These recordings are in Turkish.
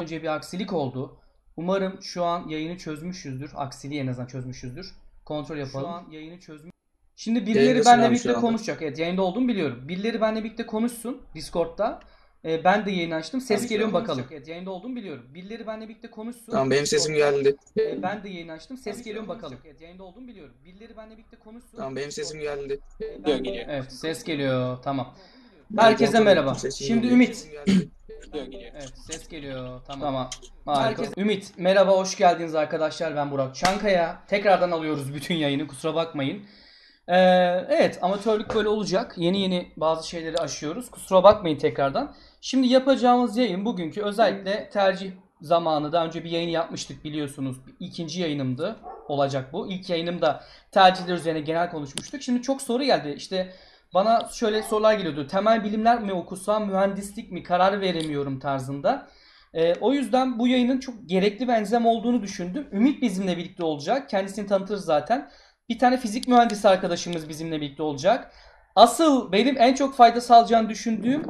önce bir aksilik oldu. Umarım şu an yayını çözmüşüzdür. Aksiliği en azından çözmüşüzdür. Kontrol yapalım. Şu an yayını çözmüş. Şimdi birileri yayındasın benimle birlikte konuşacak. Evet, yayında olduğumu biliyorum. Birileri benimle birlikte konuşsun Discord'da. Ben de yayını açtım. Ses geliyor bakalım. Evet, yayında olduğumu biliyorum. Birileri benimle birlikte konuşsun. Tamam, benim sesim geldi. Ben de yayını açtım. Ses geliyor bakalım. Evet, yayında olduğumu biliyorum. Birileri benimle birlikte konuşsun. Tamam, benim sesim geldi. Evet, ses geliyor. Tamam. Herkese merhaba. Şimdi Ümit. Evet, ses geliyor. Tamam. Harika. Ümit, merhaba, hoş geldiniz arkadaşlar. Ben Burak Çankaya. Tekrardan alıyoruz bütün yayını. Kusura bakmayın. Evet, amatörlük böyle olacak. Yeni bazı şeyleri aşıyoruz. Kusura bakmayın tekrardan. Şimdi yapacağımız yayın bugünkü özellikle tercih zamanı. Daha önce bir yayın yapmıştık biliyorsunuz. İkinci yayınımdı olacak bu. İlk yayınımda tercihler üzerine genel konuşmuştuk. Şimdi çok soru geldi. İşte bana şöyle sorular geliyordu. Temel bilimler mi okusam, mühendislik mi, karar veremiyorum tarzında. O yüzden bu yayının çok gerekli ve elzem olduğunu düşündüm. Ümit bizimle birlikte olacak. Kendisini tanıtırız zaten. Bir tane fizik mühendisi arkadaşımız bizimle birlikte olacak. Asıl benim en çok fayda sağlayacağını düşündüğüm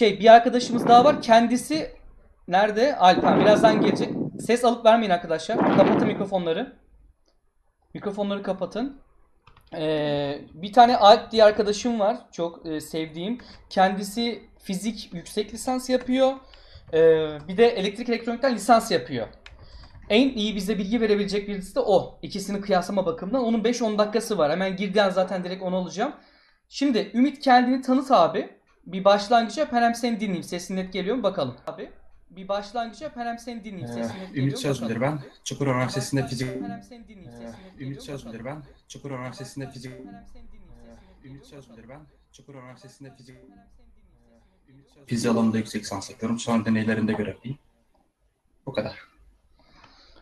bir arkadaşımız daha var. Kendisi nerede? Alper. Birazdan gelecek. Ses alıp vermeyin arkadaşlar. Kapatın mikrofonları. Mikrofonları kapatın. Bir tane Alp diye arkadaşım var. Çok sevdiğim. Kendisi fizik yüksek lisans yapıyor. Bir de elektrik elektronikten lisans yapıyor. En iyi bize bilgi verebilecek birisi de o. İkisini kıyaslama bakımından. Onun 5-10 dakikası var. Hemen girdiğin zaten direkt onu alacağım. Şimdi Ümit, kendini tanıt abi. Bir başlangıç yap. Hem seni dinleyeyim. Sesin net geliyor mu? Bakalım. Abi. Bir başlangıç yap. Hem seni dinleyeyim. Sesin net geliyor mu? Ümit Sözbilir ben. Çukurova Üniversitesi'nde fizik. Ümit Sözbilir ben. Çukurova Üniversitesi'nde fizik. Ümit Sözbilir ben. Çukurova Üniversitesi'nde fizik. Fizik alanında yüksek lisans yapıyorum. Sonra deneylerinde görevliyim. Bu kadar.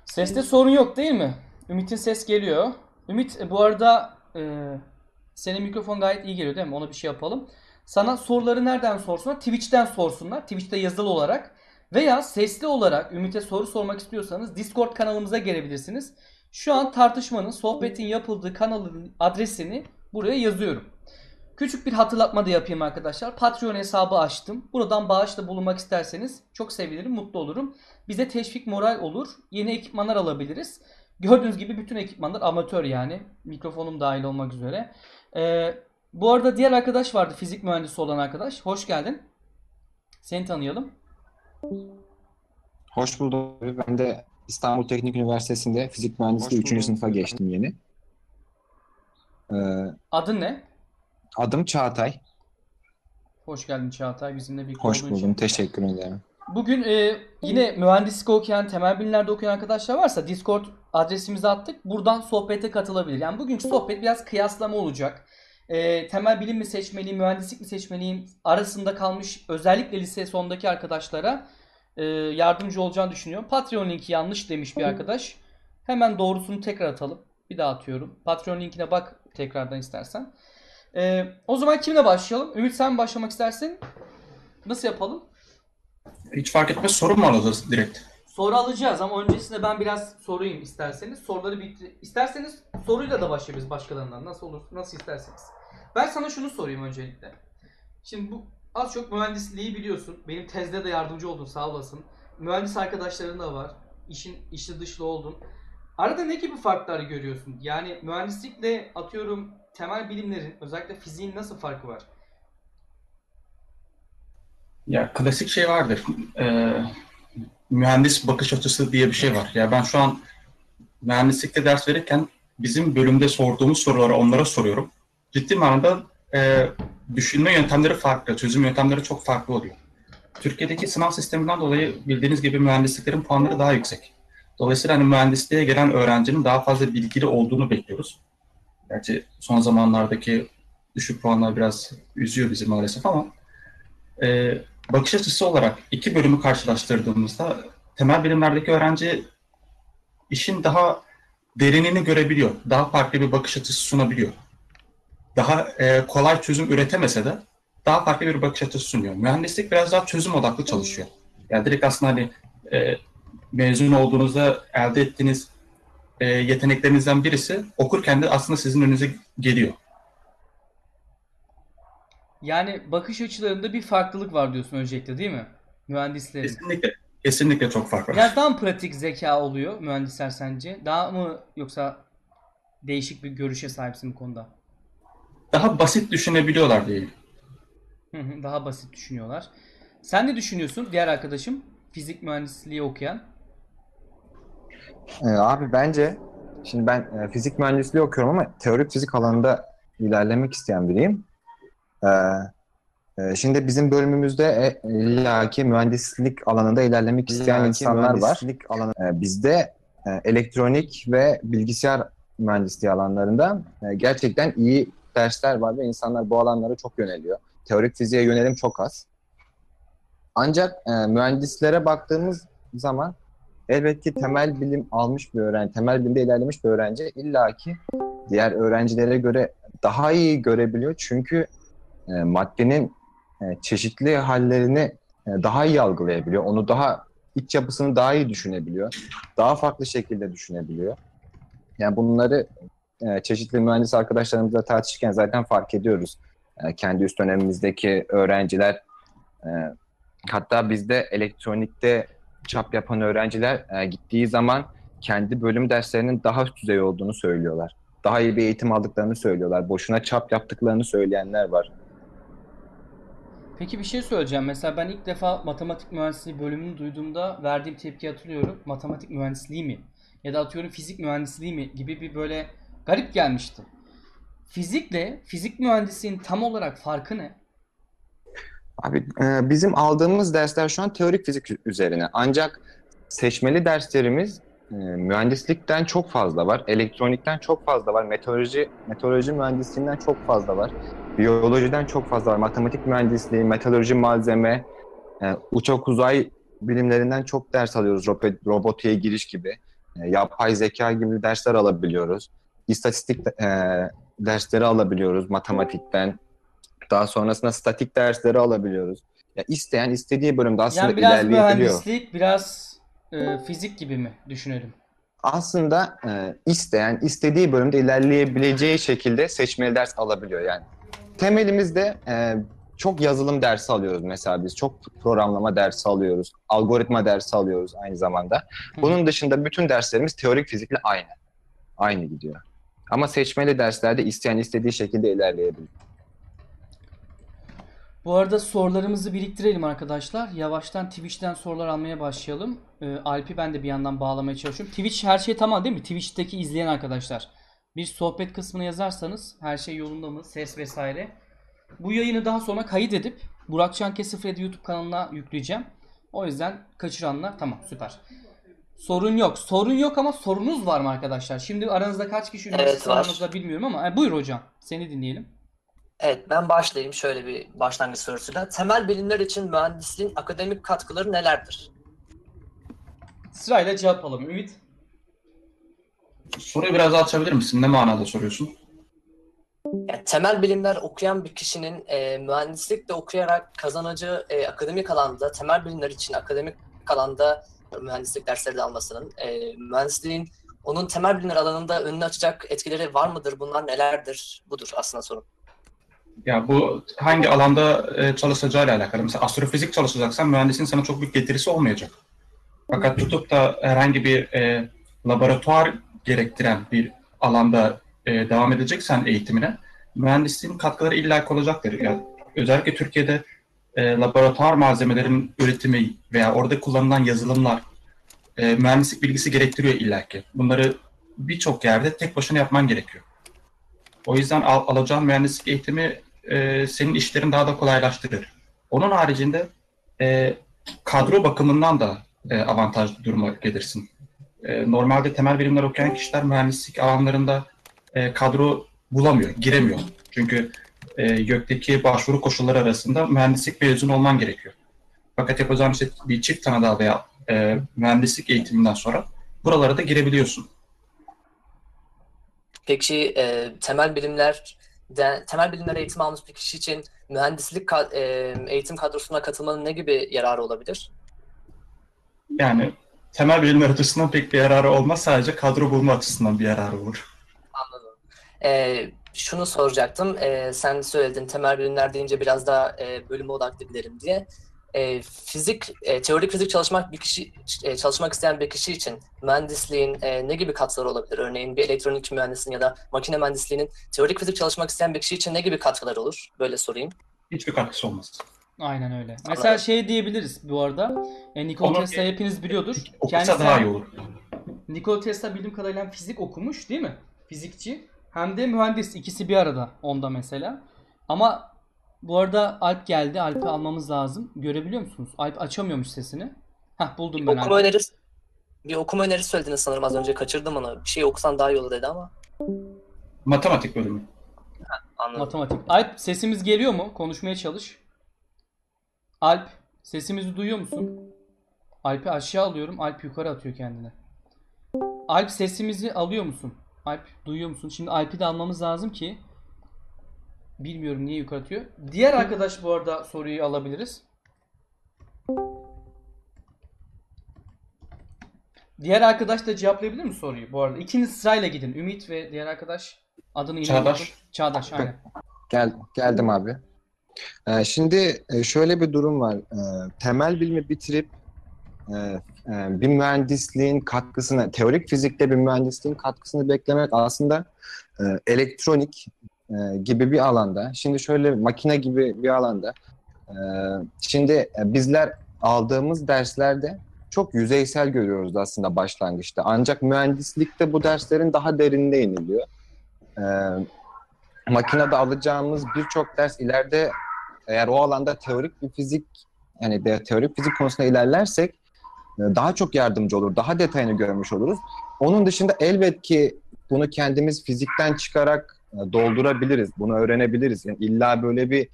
Seste sorun yok değil mi? Ümit'in ses geliyor. Ümit, bu arada senin mikrofon gayet iyi geliyor değil mi? Ona bir şey yapalım. Sana soruları nereden sorsunlar? Twitch'ten sorsunlar. Twitch'te yazılı olarak veya sesli olarak Ümit'e soru sormak istiyorsanız Discord kanalımıza gelebilirsiniz. Şu an tartışmanın, sohbetin yapıldığı kanalın adresini buraya yazıyorum. Küçük bir hatırlatma da yapayım arkadaşlar. Patreon hesabı açtım. Buradan bağışla bulunmak isterseniz çok sevinirim, mutlu olurum. Bize teşvik, moral olur. Yeni ekipmanlar alabiliriz. Gördüğünüz gibi bütün ekipmanlar amatör yani. Mikrofonum dahil olmak üzere. Bu arada diğer arkadaş vardı. Fizik mühendisi olan arkadaş. Hoş geldin. Seni tanıyalım. Hoş bulduk. Ben de İstanbul Teknik Üniversitesi'nde fizik mühendisliği 3. sınıfa geçtim yeni. Adın ne? Adım Çağatay. Hoş geldin Çağatay. Bizimle birlikte olduğun için. Hoş buldum. Teşekkür ederim. Bugün yine mühendislik okuyan, temel bilimlerde okuyan arkadaşlar varsa Discord adresimizi attık. Buradan sohbete katılabilir. Yani bugünkü sohbet biraz kıyaslama olacak. Temel bilim mi seçmeliyim, mühendislik mi seçmeliyim arasında kalmış özellikle lise sondaki arkadaşlara yardımcı olacağını düşünüyorum. Patreon linki yanlış demiş bir arkadaş. Hemen doğrusunu tekrar atalım. Bir daha atıyorum. Patreon linkine bak tekrardan istersen. O zaman kimle başlayalım? Ümit, sen mi başlamak istersin? Nasıl yapalım? Hiç fark etmez. Soru mu alacağız direkt? Soru alacağız ama öncesinde ben biraz sorayım isterseniz. Soruları İsterseniz soruyla da başlayabiliriz başkalarından. Nasıl olur? Nasıl isterseniz. Ben sana şunu sorayım öncelikle. Şimdi bu az çok mühendisliği biliyorsun. Benim tezde de yardımcı oldun, sağ olasın. Mühendis arkadaşların da var. İşin içli dışlı oldun. Arada ne gibi farklar görüyorsun? Yani mühendislikle atıyorum temel bilimlerin, özellikle fiziğin nasıl farkı var? Ya klasik şey vardır. Mühendis bakış açısı diye bir şey var. Ya ben şu an mühendislikte ders verirken bizim bölümde sorduğumuz soruları onlara soruyorum. Ciddi manada düşünme yöntemleri farklı, çözüm yöntemleri çok farklı oluyor. Türkiye'deki sınav sisteminden dolayı bildiğiniz gibi mühendisliklerin puanları daha yüksek. Dolayısıyla hani mühendisliğe gelen öğrencinin daha fazla bilgili olduğunu bekliyoruz. Gerçi son zamanlardaki düşük puanlar biraz üzüyor bizi maalesef ama bakış açısı olarak iki bölümü karşılaştırdığımızda temel bilimlerdeki öğrenci işin daha derinini görebiliyor. Daha farklı bir bakış açısı sunabiliyor. Daha kolay çözüm üretemese de daha farklı bir bakış açısı sunuyor. Mühendislik biraz daha çözüm odaklı çalışıyor. Yani direkt aslında hani mezun olduğunuzda elde ettiğiniz yeteneklerinizden birisi okurken de aslında sizin önünüze geliyor. Yani bakış açılarında bir farklılık var diyorsun öncelikle değil mi? mühendislerin? Kesinlikle çok fark var. Biraz daha mı pratik zeka oluyor mühendisler sence? Daha mı, yoksa değişik bir görüşe sahipsin bu konuda? Daha basit düşünebiliyorlar diyelim. Daha basit düşünüyorlar. Sen ne düşünüyorsun diğer arkadaşım? Fizik mühendisliği okuyan. Abi bence, şimdi ben fizik mühendisliği okuyorum ama teorik fizik alanında ilerlemek isteyen biriyim. Şimdi bizim bölümümüzde illaki mühendislik alanında ilerlemek isteyen insanlar var. Bizde elektronik ve bilgisayar mühendisliği alanlarında gerçekten iyi dersler var ve insanlar bu alanlara çok yöneliyor. Teorik fiziğe yönelim çok az. Ancak mühendislere baktığımız zaman elbette ki temel bilim almış bir öğrenci, temel bilimde ilerlemiş bir öğrenci illaki diğer öğrencilere göre daha iyi görebiliyor. Çünkü maddenin çeşitli hallerini daha iyi algılayabiliyor. Onu daha, iç yapısını daha iyi düşünebiliyor. Daha farklı şekilde düşünebiliyor. Yani bunları çeşitli mühendis arkadaşlarımızla tartışırken zaten fark ediyoruz. Kendi üst dönemimizdeki öğrenciler, hatta bizde elektronikte çap yapan öğrenciler gittiği zaman kendi bölüm derslerinin daha üst düzey olduğunu söylüyorlar. Daha iyi bir eğitim aldıklarını söylüyorlar. Boşuna çap yaptıklarını söyleyenler var. Peki bir şey söyleyeceğim. Mesela ben ilk defa matematik mühendisliği bölümünü duyduğumda verdiğim tepki hatırlıyorum. Matematik mühendisliği mi? Ya da atıyorum fizik mühendisliği mi? Gibi bir böyle garip gelmişti. Fizikle fizik mühendisliğinin tam olarak farkı ne? Abi bizim aldığımız dersler şu an teorik fizik üzerine. Ancak seçmeli derslerimiz mühendislikten çok fazla var, elektronikten çok fazla var, meteoroloji mühendisliğinden çok fazla var, biyolojiden çok fazla var, matematik mühendisliği, meteoroloji, malzeme, uçak uzay bilimlerinden çok ders alıyoruz, robotiğe giriş gibi, yapay zeka gibi dersler alabiliyoruz, istatistik dersleri alabiliyoruz matematikten, daha sonrasında statik dersleri alabiliyoruz. Ya isteyen istediği bölümde aslında yani biraz ilerleyebiliyor. Mühendislik, biraz fizik gibi mi düşünelim? Aslında isteyen istediği bölümde ilerleyebileceği şekilde seçmeli ders alabiliyor yani. Temelimizde çok yazılım dersi alıyoruz mesela biz. Çok programlama dersi alıyoruz. Algoritma dersi alıyoruz aynı zamanda. Bunun dışında bütün derslerimiz teorik fizikle aynı. Aynı gidiyor. Ama seçmeli derslerde isteyen istediği şekilde ilerleyebiliyor. Bu arada sorularımızı biriktirelim arkadaşlar. Yavaştan Twitch'ten sorular almaya başlayalım. Alp'i ben de bir yandan bağlamaya çalışıyorum. Twitch her şey tamam değil mi? Twitch'teki izleyen arkadaşlar. Bir sohbet kısmına yazarsanız her şey yolunda mı? Ses vesaire. Bu yayını daha sonra kayıt edip Burak Çankaya 07 YouTube kanalına yükleyeceğim. O yüzden kaçıranlar tamam, süper. Sorun yok. Sorun yok ama sorunuz var mı arkadaşlar? Şimdi aranızda kaç kişi üniversite aranızda bilmiyorum ama buyur hocam. Seni dinleyelim. Evet, ben başlayayım şöyle bir başlangıç sorusuyla. Temel bilimler için mühendisliğin akademik katkıları nelerdir? Sırayla cevap alalım. Ümit. Soruyu biraz açabilir misin? Ne manada soruyorsun? Yani, temel bilimler okuyan bir kişinin mühendislik de okuyarak kazanacağı akademik alanda, temel bilimler için akademik alanda mühendislik dersleri de almasının, mühendisliğin onun temel bilimler alanında önünü açacak etkileri var mıdır? Bunlar nelerdir? Budur aslında sorum. Ya bu hangi alanda çalışacağıyla alakalı. Mesela astrofizik çalışacaksan mühendisin sana çok büyük getirisi olmayacak. Fakat tutup da herhangi bir laboratuvar gerektiren bir alanda devam edeceksen eğitimine, mühendisliğin katkıları illaki olacaktır. Yani özellikle Türkiye'de laboratuvar malzemelerinin üretimi veya orada kullanılan yazılımlar mühendislik bilgisi gerektiriyor illaki. Bunları birçok yerde tek başına yapman gerekiyor. O yüzden alacağın mühendislik eğitimi senin işlerini daha da kolaylaştırır. Onun haricinde kadro bakımından da avantajlı duruma gelirsin. Normalde temel bilimler okuyan kişiler mühendislik alanlarında kadro bulamıyor, giremiyor. Çünkü YÖK'teki başvuru koşulları arasında mühendislik mezunu olman gerekiyor. Fakat yapacağın işte bir çift tanıda veya mühendislik eğitiminden sonra buralara da girebiliyorsun. Peki temel bilimler eğitimi almış bir kişi için mühendislik eğitim kadrosuna katılmanın ne gibi yararı olabilir? Yani temel bilimler açısından pek bir yararı olmaz, sadece kadro bulma açısından bir yararı olur. Anladım. Şunu soracaktım, sen söyledin temel bilimler deyince biraz daha bölüme odaklı gidelim diye. Teorik fizik çalışmak isteyen bir kişi için mühendisliğin ne gibi katkıları olabilir? Örneğin bir elektronik mühendisliğinin ya da makine mühendisliğinin teorik fizik çalışmak isteyen bir kişi için ne gibi katkıları olur? Böyle sorayım. Hiçbir katkısı olmaz. Aynen öyle. Mesela anladım. Şey diyebiliriz bu arada. Nikola Tesla hepiniz biliyordur. Kendisi daha iyi olur. Nikola Tesla bildiğim kadarıyla fizik okumuş değil mi? Fizikçi. Hem de mühendis. İkisi bir arada onda mesela. Ama bu arada Alp geldi. Alp'i almamız lazım. Görebiliyor musunuz? Alp açamıyormuş sesini. Heh, buldum ben Alp'i. Bir okuma önerisi söylediniz sanırım az önce. Kaçırdım onu. Bir şey okusan daha iyi olur dedi ama. Matematik bölümü. Heh, anladım. Matematik. Alp sesimiz geliyor mu? Konuşmaya çalış. Alp sesimizi duyuyor musun? Alp'i aşağı alıyorum. Alp yukarı atıyor kendine. Alp sesimizi alıyor musun? Alp duyuyor musun? Şimdi Alp'i de almamız lazım ki. Bilmiyorum niye yukarı atıyor. Diğer arkadaş bu arada soruyu alabiliriz. Diğer arkadaş da cevaplayabilir mi soruyu bu arada? İkiniz sırayla gidin. Ümit ve diğer arkadaş adını yine Çağdaş aynen. Geldim abi. Şimdi şöyle bir durum var. Temel bilimi bitirip bir mühendisliğin katkısını, teorik fizikte bir mühendisliğin katkısını beklemek aslında elektronik gibi bir alanda, şimdi şöyle makine gibi bir alanda, şimdi bizler aldığımız derslerde çok yüzeysel görüyoruz aslında başlangıçta. Ancak mühendislikte bu derslerin daha derinine iniliyor. Makinede alacağımız birçok ders ileride eğer o alanda teorik bir fizik, yani de teorik fizik konusunda ilerlersek daha çok yardımcı olur, daha detayını görmüş oluruz. Onun dışında elbet ki bunu kendimiz fizikten çıkarak doldurabiliriz, bunu öğrenebiliriz. Yani illa böyle bir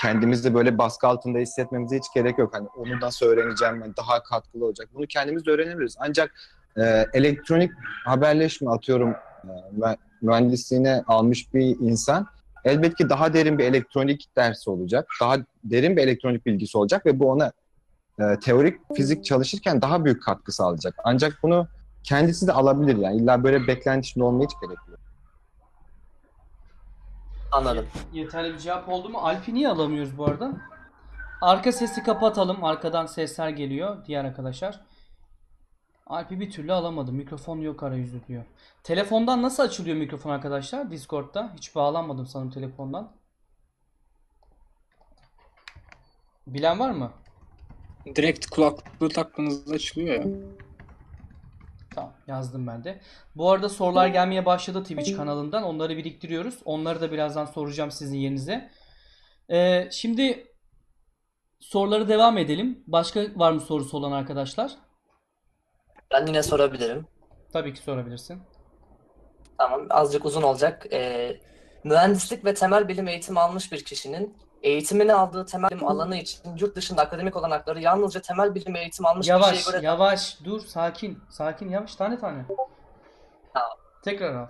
kendimizi böyle baskı altında hissetmemize hiç gerek yok. Hani onu nasıl öğreneceğim, ben daha katkılı olacak. Bunu kendimiz de öğrenebiliriz. Ancak elektronik haberleşme atıyorum mühendisliğine almış bir insan elbet ki daha derin bir elektronik dersi olacak. Daha derin bir elektronik bilgisi olacak ve bu ona teorik fizik çalışırken daha büyük katkı sağlayacak. Ancak bunu kendisi de alabilir. Yani illa böyle beklentinin olmaya hiç gerek yok. Anladım. Yeterli bir cevap oldu mu? Alp'i niye alamıyoruz bu arada? Arka sesi kapatalım. Arkadan sesler geliyor diğer arkadaşlar. Alp'i bir türlü alamadım. Mikrofon yok arayüzü diyor. Telefondan nasıl açılıyor mikrofon arkadaşlar? Discord'da. Hiç bağlanmadım sanırım telefondan. Bilen var mı? Direkt kulaklığı taktığınızda açılıyor ya. Tamam, yazdım ben de. Bu arada sorular gelmeye başladı Twitch kanalından. Onları biriktiriyoruz. Onları da birazdan soracağım sizin yerinize. Şimdi soruları devam edelim. Başka var mı sorusu olan arkadaşlar? Ben yine sorabilirim. Tabii ki sorabilirsin. Tamam, azıcık uzun olacak. Mühendislik ve temel bilim eğitimi almış bir kişinin eğitimini aldığı temel bilim alanı için yurt dışında akademik olanakları yalnızca temel bilim eğitimi almış kişiye göre... Yavaş, dur, sakin, yavaş, tane. Tamam. Tekrar al.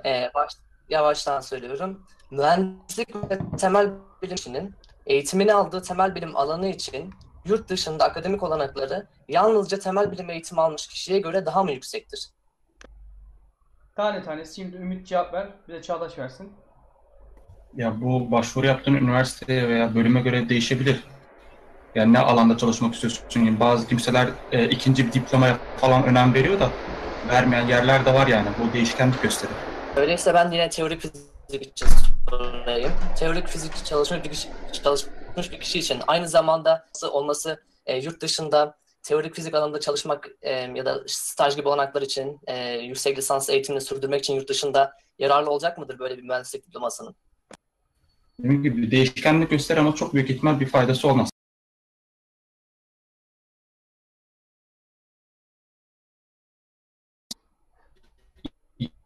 Yavaştan söylüyorum. Mühendislik ve temel bilim kişinin eğitimini aldığı temel bilim alanı için yurt dışında akademik olanakları yalnızca temel bilim eğitimi almış kişiye göre daha mı yüksektir? Tane. Şimdi Ümit cevap ver, bir de Çağdaş versin. Ya bu başvuru yaptığın üniversiteye veya bölüme göre değişebilir. Yani ne alanda çalışmak istiyorsun? Çünkü bazı kimseler ikinci bir diplomaya falan önem veriyor da vermeyen yerler de var yani. Bu değişkenlik gösterir. Öyleyse ben yine teorik fizik çalışıyorum. Teorik fizik çalışmış bir kişi için aynı zamanda olması yurt dışında teorik fizik alanında çalışmak ya da staj gibi olanaklar için yüksek lisans eğitimini sürdürmek için yurt dışında yararlı olacak mıdır böyle bir mühendislik diplomasının? Dediğim gibi değişkenlik gösterir ama çok büyük ihtimal bir faydası olmaz.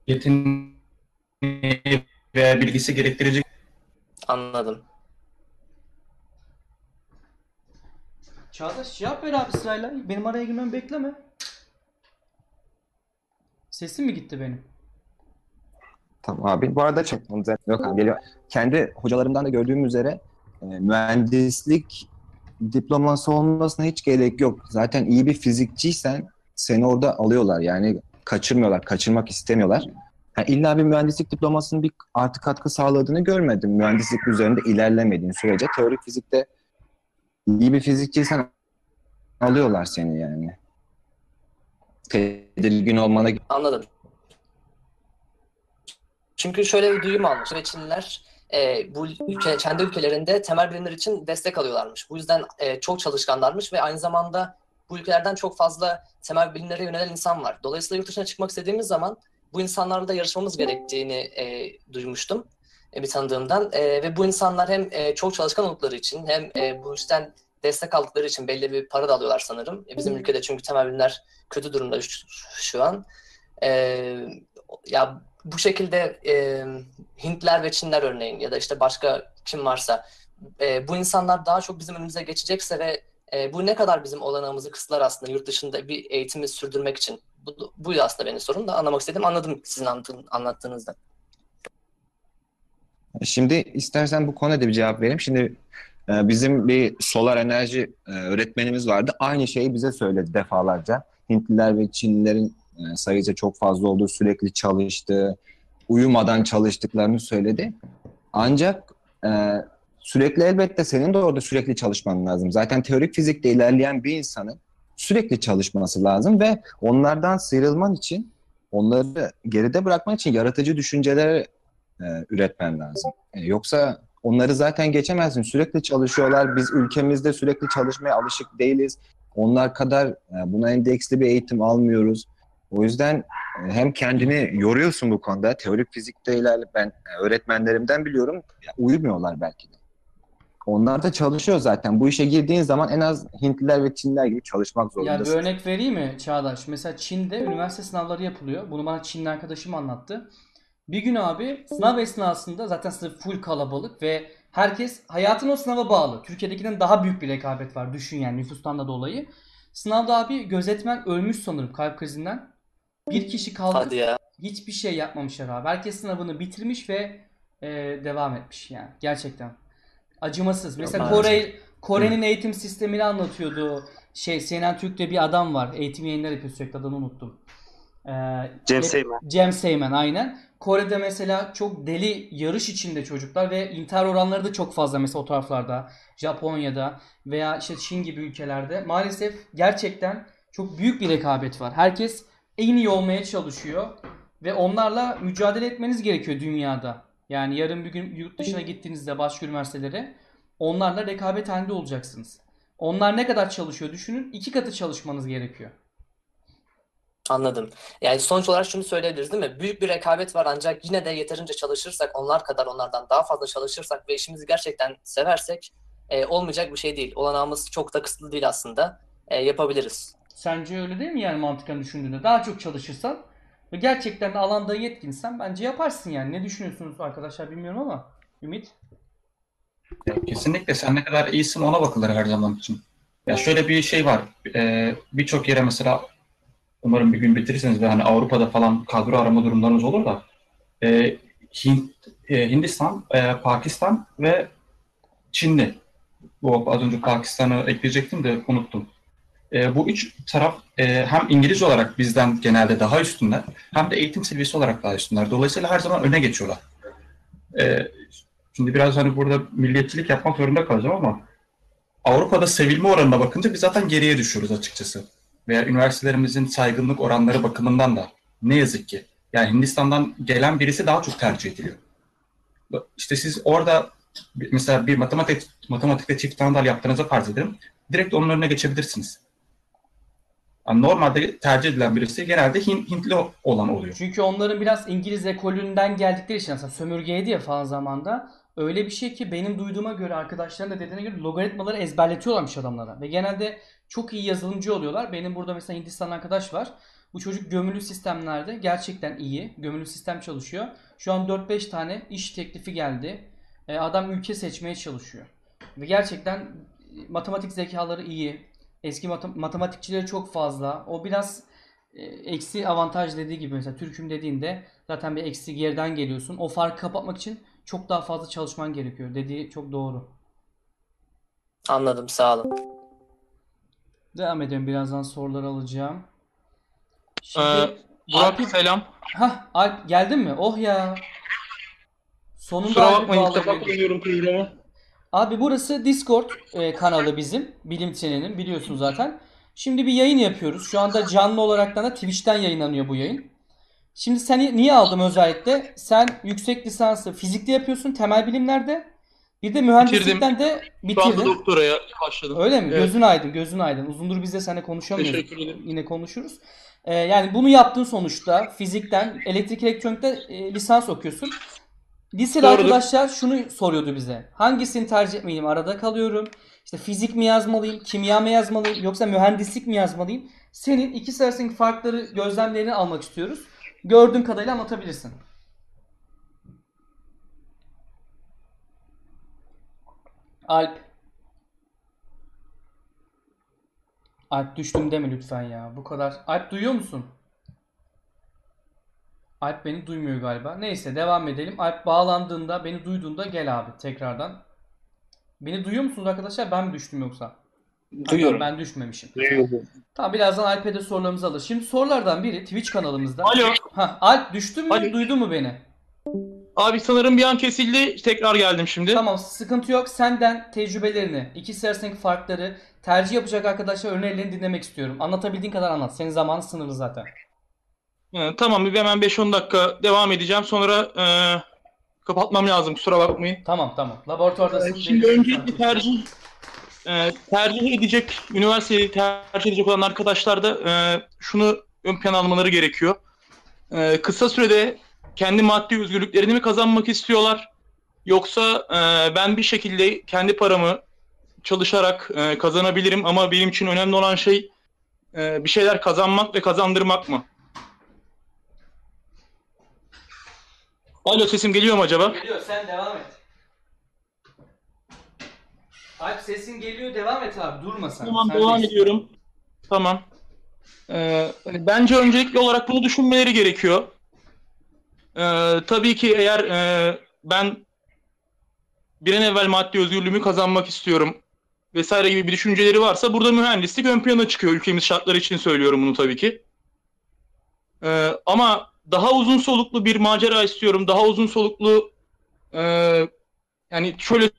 Yeteneği veya bilgisi gerektirecek. Anladım. Çağdaş cevap ver abi sırayla. Benim araya girmemi bekleme. Sesim mi gitti benim? Tamam abi. Bu arada çok yok abi, geliyor. Kendi hocalarımdan da gördüğüm üzere mühendislik diploması olmasına hiç gerek yok. Zaten iyi bir fizikçiysen seni orada alıyorlar. Yani kaçırmıyorlar, kaçırmak istemiyorlar. Yani illa bir mühendislik diplomasının bir artı katkı sağladığını görmedim. Mühendislik üzerinde ilerlemediğin sürece teorik fizikte iyi bir fizikçiysen alıyorlar seni yani. Tedirgin olmana... Anladım. Çünkü şöyle bir duyum almışlar. Çinliler bu ülke, kendi ülkelerinde temel bilimler için destek alıyorlarmış. Bu yüzden çok çalışkanlarmış ve aynı zamanda bu ülkelerden çok fazla temel bilimlere yönelen insan var. Dolayısıyla yurt dışına çıkmak istediğimiz zaman bu insanlarla da yarışmamız gerektiğini duymuştum bir tanıdığımdan. Ve bu insanlar hem çok çalışkan oldukları için hem bu işten destek aldıkları için belli bir para da alıyorlar sanırım. Bizim ülkede çünkü temel bilimler kötü durumda şu an. Ya bu şekilde Hintler ve Çinler örneğin ya da işte başka kim varsa bu insanlar daha çok bizim önümüze geçecekse ve bu ne kadar bizim olanağımızı kısıtlar aslında yurt dışında bir eğitimi sürdürmek için. Bu aslında benim sorum da anlamak istedim. Anladım sizin anlattığınızda. Şimdi istersen bu konuda bir cevap vereyim. Şimdi bizim bir solar enerji öğretmenimiz vardı. Aynı şeyi bize söyledi defalarca. Hintliler ve Çinlilerin sayıca çok fazla olduğu, sürekli çalıştığı, uyumadan çalıştıklarını söyledi. Ancak sürekli elbette senin de orada sürekli çalışman lazım. Zaten teorik fizikte ilerleyen bir insanın sürekli çalışması lazım ve onlardan sıyrılman için, onları geride bırakman için yaratıcı düşünceler üretmen lazım. Yoksa onları zaten geçemezsin. Sürekli çalışıyorlar. Biz ülkemizde sürekli çalışmaya alışık değiliz. Onlar kadar buna endeksli bir eğitim almıyoruz. O yüzden hem kendini yoruyorsun bu konuda. Teorik fizikte ilerleyip ben öğretmenlerimden biliyorum. Uyumuyorlar belki de. Onlar da çalışıyor zaten. Bu işe girdiğin zaman en az Hintliler ve Çinliler gibi çalışmak zorundasın. Yani bir örnek vereyim mi Çağdaş? Mesela Çin'de üniversite sınavları yapılıyor. Bunu bana Çinli arkadaşım anlattı. Bir gün abi sınav esnasında zaten sınıf full kalabalık ve herkes hayatın o sınava bağlı. Türkiye'dekinden daha büyük bir rekabet var. Düşün yani nüfustan da dolayı. Sınavda abi gözetmen ölmüş sanırım kalp krizinden. Bir kişi kaldı. Hiçbir şey yapmamışlar abi. Herkes sınavını bitirmiş ve devam etmiş yani. Gerçekten. Acımasız. Mesela Kore'nin eğitim sistemini anlatıyordu. CNN Türk'te bir adam var. Eğitim yayınları yapıyor sürekli. Adını unuttum. Cem Seymen. Cem Seymen aynen. Kore'de mesela çok deli yarış içinde çocuklar ve intihar oranları da çok fazla mesela o taraflarda. Japonya'da veya işte Çin gibi ülkelerde. Maalesef gerçekten çok büyük bir rekabet var. Herkes en iyi olmaya çalışıyor ve onlarla mücadele etmeniz gerekiyor dünyada. Yani yarın bir gün yurt dışına gittiğinizde başka üniversitelere onlarla rekabet halinde olacaksınız. Onlar ne kadar çalışıyor düşünün. 2 katı çalışmanız gerekiyor. Anladım. Yani sonuç olarak şunu söyleyebiliriz değil mi? Büyük bir rekabet var ancak yine de yeterince çalışırsak onlar kadar onlardan daha fazla çalışırsak ve işimizi gerçekten seversek olmayacak bir şey değil. Olanağımız çok da kısıtlı değil aslında. Yapabiliriz. Sence öyle değil mi yani mantıken düşündüğünde? Daha çok çalışırsan ve gerçekten de alanda yetkinsen bence yaparsın yani. Ne düşünüyorsunuz arkadaşlar bilmiyorum ama Ümit? Ya, kesinlikle sen ne kadar iyisin ona bakılır her zaman için. Ya şöyle bir şey var. Birçok yere mesela umarım bir gün bitirirseniz de hani Avrupa'da falan kadro arama durumlarınız olur da Hindistan, Pakistan ve Çinli. Bu az önce Pakistan'ı ekleyecektim de unuttum. Bu üç taraf hem İngilizce olarak bizden genelde daha üstünler hem de eğitim seviyesi olarak daha üstünler. Dolayısıyla her zaman öne geçiyorlar. Şimdi biraz hani burada milliyetçilik yapmak zorunda kalacağım ama Avrupa'da sevilme oranına bakınca biz zaten geriye düşüyoruz açıkçası. Veya üniversitelerimizin saygınlık oranları bakımından da ne yazık ki. Yani Hindistan'dan gelen birisi daha çok tercih ediliyor. İşte siz orada mesela bir matematikte çift anadal yaptığınızı farz edelim. Direkt onun önüne geçebilirsiniz. Yani normalde tercih edilen birisi genelde Hintli olan oluyor. Çünkü onların biraz İngiliz ekolünden geldikleri için aslında sömürgeydi ya falan zamanda. Öyle bir şey ki benim duyduğuma göre arkadaşların da dediğine göre logaritmaları ezberletiyorlarmış adamlara. Ve genelde çok iyi yazılımcı oluyorlar. Benim burada mesela Hindistan arkadaş var. Bu çocuk gömülü sistemlerde gerçekten iyi. Gömülü sistem çalışıyor. Şu an 4-5 tane iş teklifi geldi. Adam ülke seçmeye çalışıyor. Ve gerçekten matematik zekaları iyi. Eski matematikçileri çok fazla. O biraz eksi avantaj dediği gibi mesela Türk'üm dediğinde zaten bir eksi geriden geliyorsun. O farkı kapatmak için çok daha fazla çalışman gerekiyor. Dediği çok doğru. Anladım. Sağ olun. Devam ediyorum. Birazdan soruları alacağım. Şimdi Burak selam. Hah, Alp geldin mi? Oh ya. Sonunda Alp'i bağlayabiliyorum. Abi burası Discord kanalı bizim. Bilim Çene'nin biliyorsun zaten. Şimdi bir yayın yapıyoruz. Şu anda canlı olarak da Twitch'ten yayınlanıyor bu yayın. Şimdi seni niye aldım özellikle? Sen yüksek lisansı fizikte yapıyorsun, temel bilimlerde. Bir de mühendislikten de bitirdin. Şu anda doktoraya başladım. Öyle mi? Evet. Gözün aydın, gözün aydın. Uzundur biz de seninle konuşamıyoruz. Teşekkür ederim. Yine konuşuruz. Yani bunu yaptın sonuçta. Fizikten, elektrik elektronikte lisans okuyorsun. Liseli arkadaşlar şunu soruyordu bize. Hangisini tercih etmeliyim? Arada kalıyorum. İşte fizik mi yazmalıyım? Kimya mı yazmalıyım? Yoksa mühendislik mi yazmalıyım? Senin ikisi arasındaki farkları, gözlemlerini almak istiyoruz. Gördüğün kadarıyla anlatabilirsin. Alp. Alp düştüm deme lütfen ya. Bu kadar. Alp duyuyor musun? Alp beni duymuyor galiba. Neyse devam edelim. Alp bağlandığında, beni duyduğunda gel abi tekrardan. Beni duyuyor musunuz arkadaşlar? Ben mi düştüm yoksa? Duyuyorum. Hatta ben düşmemişim. Duyuyorum. Tamam birazdan Alp'e de sorularımızı alır. Şimdi sorulardan biri Twitch kanalımızda. Alo. Heh, Alp düştün mü? Duydu mu beni? Abi sanırım bir an kesildi. Tekrar geldim şimdi. Tamam sıkıntı yok. Senden tecrübelerini, ikisi arasındaki farkları, tercih yapacak arkadaşlar önerilerini dinlemek istiyorum. Anlatabildiğin kadar anlat. Senin zamanın sınırlı zaten. Tamam hemen 5-10 dakika devam edeceğim. Sonra kapatmam lazım. Kusura bakmayın. Tamam. Laboratuvardasın. Şimdi öncelikle tercih edecek, üniversiteyi tercih edecek olan arkadaşlar da şunu ön plana almaları gerekiyor. Kısa sürede kendi maddi özgürlüklerini mi kazanmak istiyorlar? Yoksa ben bir şekilde kendi paramı çalışarak kazanabilirim ama benim için önemli olan şey bir şeyler kazanmak ve kazandırmak mı? Alo sesim geliyor mu acaba? Geliyor, sen devam et. Alp sesin geliyor, devam et abi, durma sen. Tamam, sen devam ediyorum. Tamam. Bence öncelikli olarak bunu düşünmeleri gerekiyor. Tabii ki eğer ben bir an evvel maddi özgürlüğümü kazanmak istiyorum vesaire gibi bir düşünceleri varsa burada mühendislik ön plana çıkıyor. Ülkemiz şartları için söylüyorum bunu tabii ki. Ama daha uzun soluklu bir macera istiyorum. Daha uzun soluklu yani şöyle.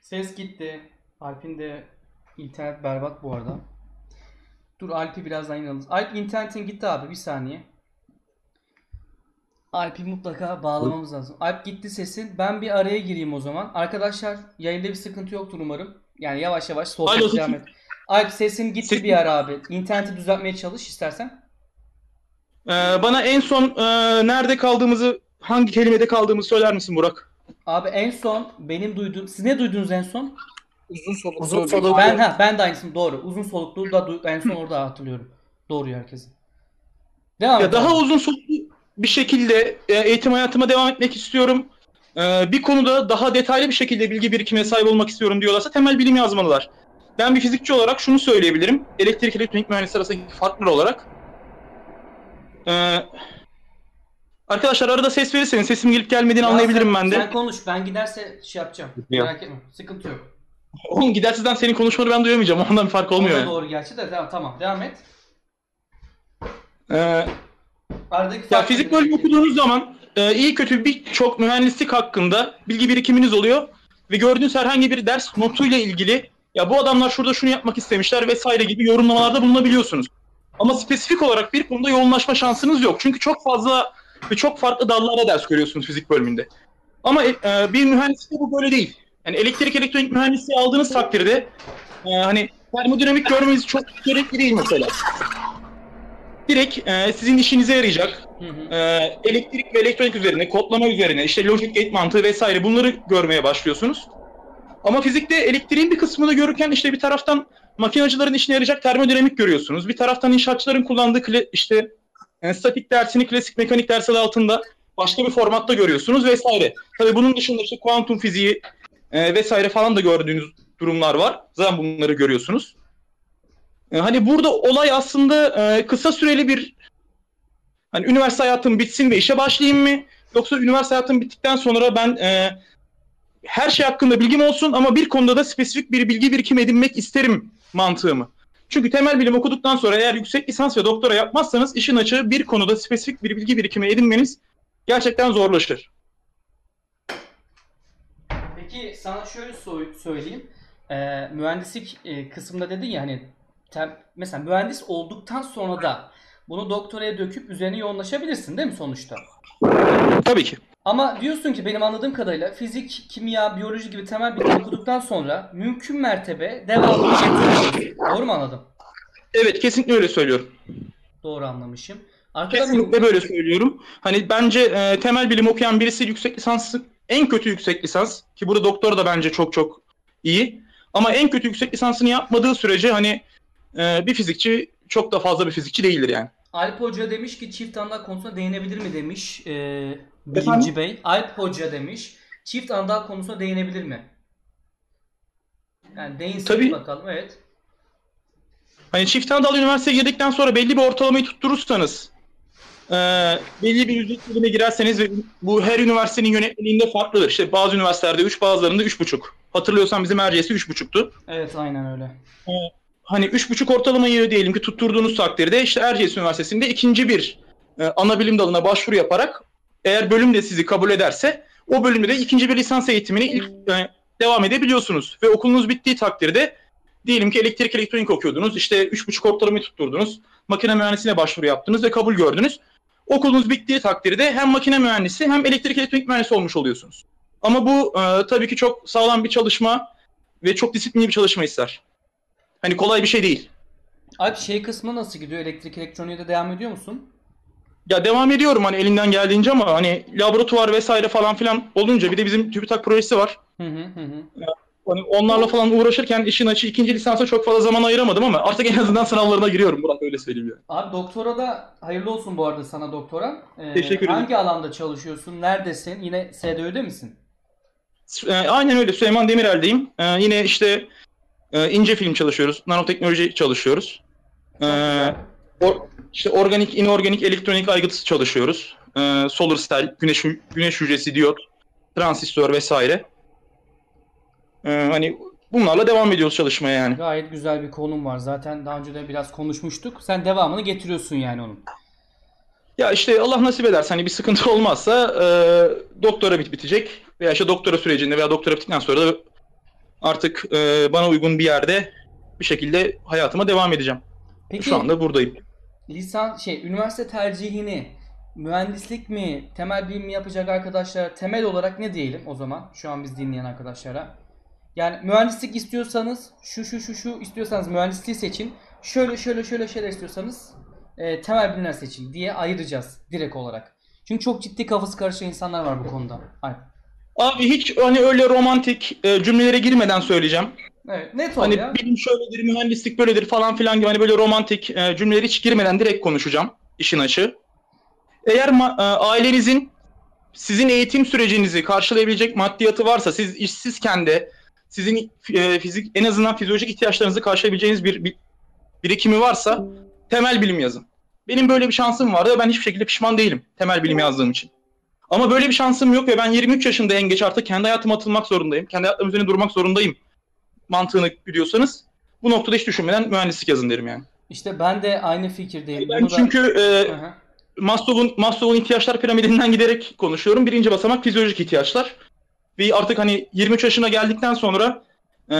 Ses gitti. Alp'in de internet berbat bu arada. Dur Alp'i birazdan inanırız. Alp internetin gitti abi bir saniye. Alp'i mutlaka bağlamamız lazım. Alp gitti sesin. Ben bir araya gireyim o zaman. Arkadaşlar yayında bir sıkıntı yoktur umarım. Yani yavaş yavaş sohbet devam et. Alp sesin gitti bir ara abi. İnterneti düzeltmeye çalış istersen. Bana en son nerede kaldığımızı, hangi kelimede kaldığımızı söyler misin Burak? Abi en son benim duyduğum, siz ne duydunuz en son? Uzun soluklu. Ben de aynısını doğru. Uzun soluklu da en son orada hatırlıyorum. Doğruyu herkesin. Devam ya daha abi. Uzun soluklu bir şekilde eğitim hayatıma devam etmek istiyorum. Bir konuda daha detaylı bir şekilde bilgi birikimine sahip olmak istiyorum diyorlarsa temel bilim yazmalılar. Ben bir fizikçi olarak şunu söyleyebilirim. Elektrik elektronik mühendisleri arasındaki farklar olarak. Arkadaşlar arada ses verirseniz sesim gelip gelmediğini ya anlayabilirim ben de. Sen konuş. Ben giderse şey yapacağım. Ya. Merak etme. Sıkıntı yok. Oğlum gidersizden senin konuşmanı ben duyamayacağım. Ondan bir fark olmuyor. Yani. Doğru gerçi de tamam. Devam et. Ya fizik bölümü okuduğunuz zaman iyi kötü birçok mühendislik hakkında bilgi birikiminiz oluyor. Ve gördüğünüz herhangi bir ders notuyla ilgili ya bu adamlar şurada şunu yapmak istemişler vesaire gibi yorumlamalarda bulunabiliyorsunuz. Ama spesifik olarak bir konuda yoğunlaşma şansınız yok. Çünkü çok fazla ve çok farklı dallarda ders görüyorsunuz fizik bölümünde. Ama bir mühendislikte bu böyle değil. Yani elektrik elektronik mühendisliği aldığınız takdirde hani termodinamik görmeniz çok gerekli değil mesela. Direkt sizin işinize yarayacak. Elektrik ve elektronik üzerine, kodlama üzerine, işte logic gate mantığı vesaire bunları görmeye başlıyorsunuz. Ama fizikte elektriğin bir kısmını görürken işte bir taraftan makinacıların işine yarayacak termodinamik görüyorsunuz. Bir taraftan inşaatçıların kullandığı işte statik dersini klasik mekanik dersleri altında başka bir formatta görüyorsunuz vesaire. Tabii bunun dışında işte kuantum fiziği vesaire falan da gördüğünüz durumlar var. Zaten bunları görüyorsunuz. Hani burada olay aslında kısa süreli bir hani üniversite hayatım bitsin ve işe başlayayım mı? Yoksa üniversite hayatım bittikten sonra ben her şey hakkında bilgim olsun ama bir konuda da spesifik bir bilgi birikim edinmek isterim mantığımı. Çünkü temel bilim okuduktan sonra eğer yüksek lisans ve doktora yapmazsanız işin açığı bir konuda spesifik bir bilgi birikimi edinmeniz gerçekten zorlaşır. sana şöyle söyleyeyim. Mühendislik kısmında dedin ya hani mesela mühendis olduktan sonra da bunu doktoraya döküp üzerine yoğunlaşabilirsin değil mi sonuçta? Tabii ki. Ama diyorsun ki benim anladığım kadarıyla fizik, kimya, biyoloji gibi temel bilgi okuduktan sonra mümkün mertebe devamlı getirmişsin. Doğru mu anladım? Evet, kesinlikle öyle söylüyorum. Doğru anlamışım. Arkadan kesinlikle böyle söylüyorum. Hani bence temel bilim okuyan birisi yüksek lisans, en kötü yüksek lisans ki burada doktora da bence çok iyi. Ama en kötü yüksek lisansını yapmadığı sürece hani bir fizikçi çok da fazla bir fizikçi değildir yani. Alp Hoca demiş ki çift anadal konusuna değinebilir mi demiş Birinci Bey. Alp Hoca demiş çift anadal konusuna değinebilir mi? Yani değinsin bakalım, evet. Hani çift anadal üniversiteye girdikten sonra belli bir ortalamayı tutturursanız, belli bir yüzde dilime girerseniz ve bu her üniversitenin yönetmeliğinde farklıdır. İşte bazı üniversitelerde 3, bazılarında 3,5. Hatırlıyorsan bizim Erciyes'i 3,5'tu. Evet, aynen öyle. Hani 3,5 ortalamayı diyelim ki tutturduğunuz takdirde işte Erciyes Üniversitesi'nde ikinci bir ana bilim dalına başvuru yaparak eğer bölüm de sizi kabul ederse o bölümde de ikinci bir lisans eğitimini devam edebiliyorsunuz. Ve okulunuz bittiği takdirde diyelim ki elektrik elektronik okuyordunuz, işte 3,5 ortalamayı tutturdunuz, makine mühendisliğine başvuru yaptınız ve kabul gördünüz. Okulunuz bittiği takdirde hem makine mühendisi hem elektrik elektronik mühendisi olmuş oluyorsunuz. Ama bu tabii ki çok sağlam bir çalışma ve çok disiplinli bir çalışma ister. Hani kolay bir şey değil. Abi şey kısmı nasıl gidiyor? Elektrik elektroniğe de devam ediyor musun? Ya devam ediyorum hani elimden geldiğince ama hani laboratuvar vesaire falan filan olunca bir de bizim TÜBİTAK projesi var. Hani onlarla falan uğraşırken işin açığı ikinci lisansa çok fazla zaman ayıramadım ama artık en azından sınavlarına giriyorum. Burak öyle söyleyeyim yani. Abi doktora da hayırlı olsun bu arada sana doktora. Teşekkür ederim. Hangi alanda çalışıyorsun? Neredesin? Yine SDÖ'de misin? Aynen öyle. Süleyman Demirel'deyim. Yine işte ince film çalışıyoruz. Nanoteknoloji çalışıyoruz. İşte organik, inorganik, elektronik aygıt çalışıyoruz. Solar cell, güneş hücresi, diyot, transistör vesaire. Hani bunlarla devam ediyoruz çalışmaya yani. Gayet güzel bir konum var. Zaten daha önce de biraz konuşmuştuk. Sen devamını getiriyorsun yani onun. Ya işte Allah nasip ederse hani bir sıkıntı olmazsa doktora bitecek. Veya işte doktora sürecinde veya doktora bittikten sonra da artık bana uygun bir yerde bir şekilde hayatıma devam edeceğim. Peki, şu anda buradayım. Üniversite tercihini mühendislik mi, temel bilim mi yapacak arkadaşlara temel olarak ne diyelim o zaman? Şu an biz dinleyen arkadaşlara. Yani mühendislik istiyorsanız şu istiyorsanız mühendisliği seçin. Şöyle istiyorsanız temel bilimler seçin diye ayıracağız direkt olarak. Çünkü çok ciddi kafası karışık insanlar var bu konuda. Aynen. Abi hiç hani öyle romantik cümlelere girmeden söyleyeceğim. Evet, net ol hani ya. Bilim şöyledir, mühendislik böyledir falan filan gibi hani böyle romantik cümlelere hiç girmeden direkt konuşacağım işin açığı. Eğer ailenizin sizin eğitim sürecinizi karşılayabilecek maddiyatı varsa, siz işsizken de sizin en azından fizyolojik ihtiyaçlarınızı karşılayabileceğiniz bir birikimi varsa temel bilim yazın. Benim böyle bir şansım vardı ve ben hiçbir şekilde pişman değilim temel bilim yazdığım için. Ama böyle bir şansım yok ve ben 23 yaşında en geç artık kendi hayatıma atılmak zorundayım. Kendi hayatım üzerine durmak zorundayım mantığını biliyorsanız bu noktada hiç düşünmeden mühendislik yazın derim yani. İşte ben de aynı fikirdeyim. Ben çünkü Maslow'un ihtiyaçlar piramidinden giderek konuşuyorum. Birinci basamak fizyolojik ihtiyaçlar. Ve artık hani 23 yaşına geldikten sonra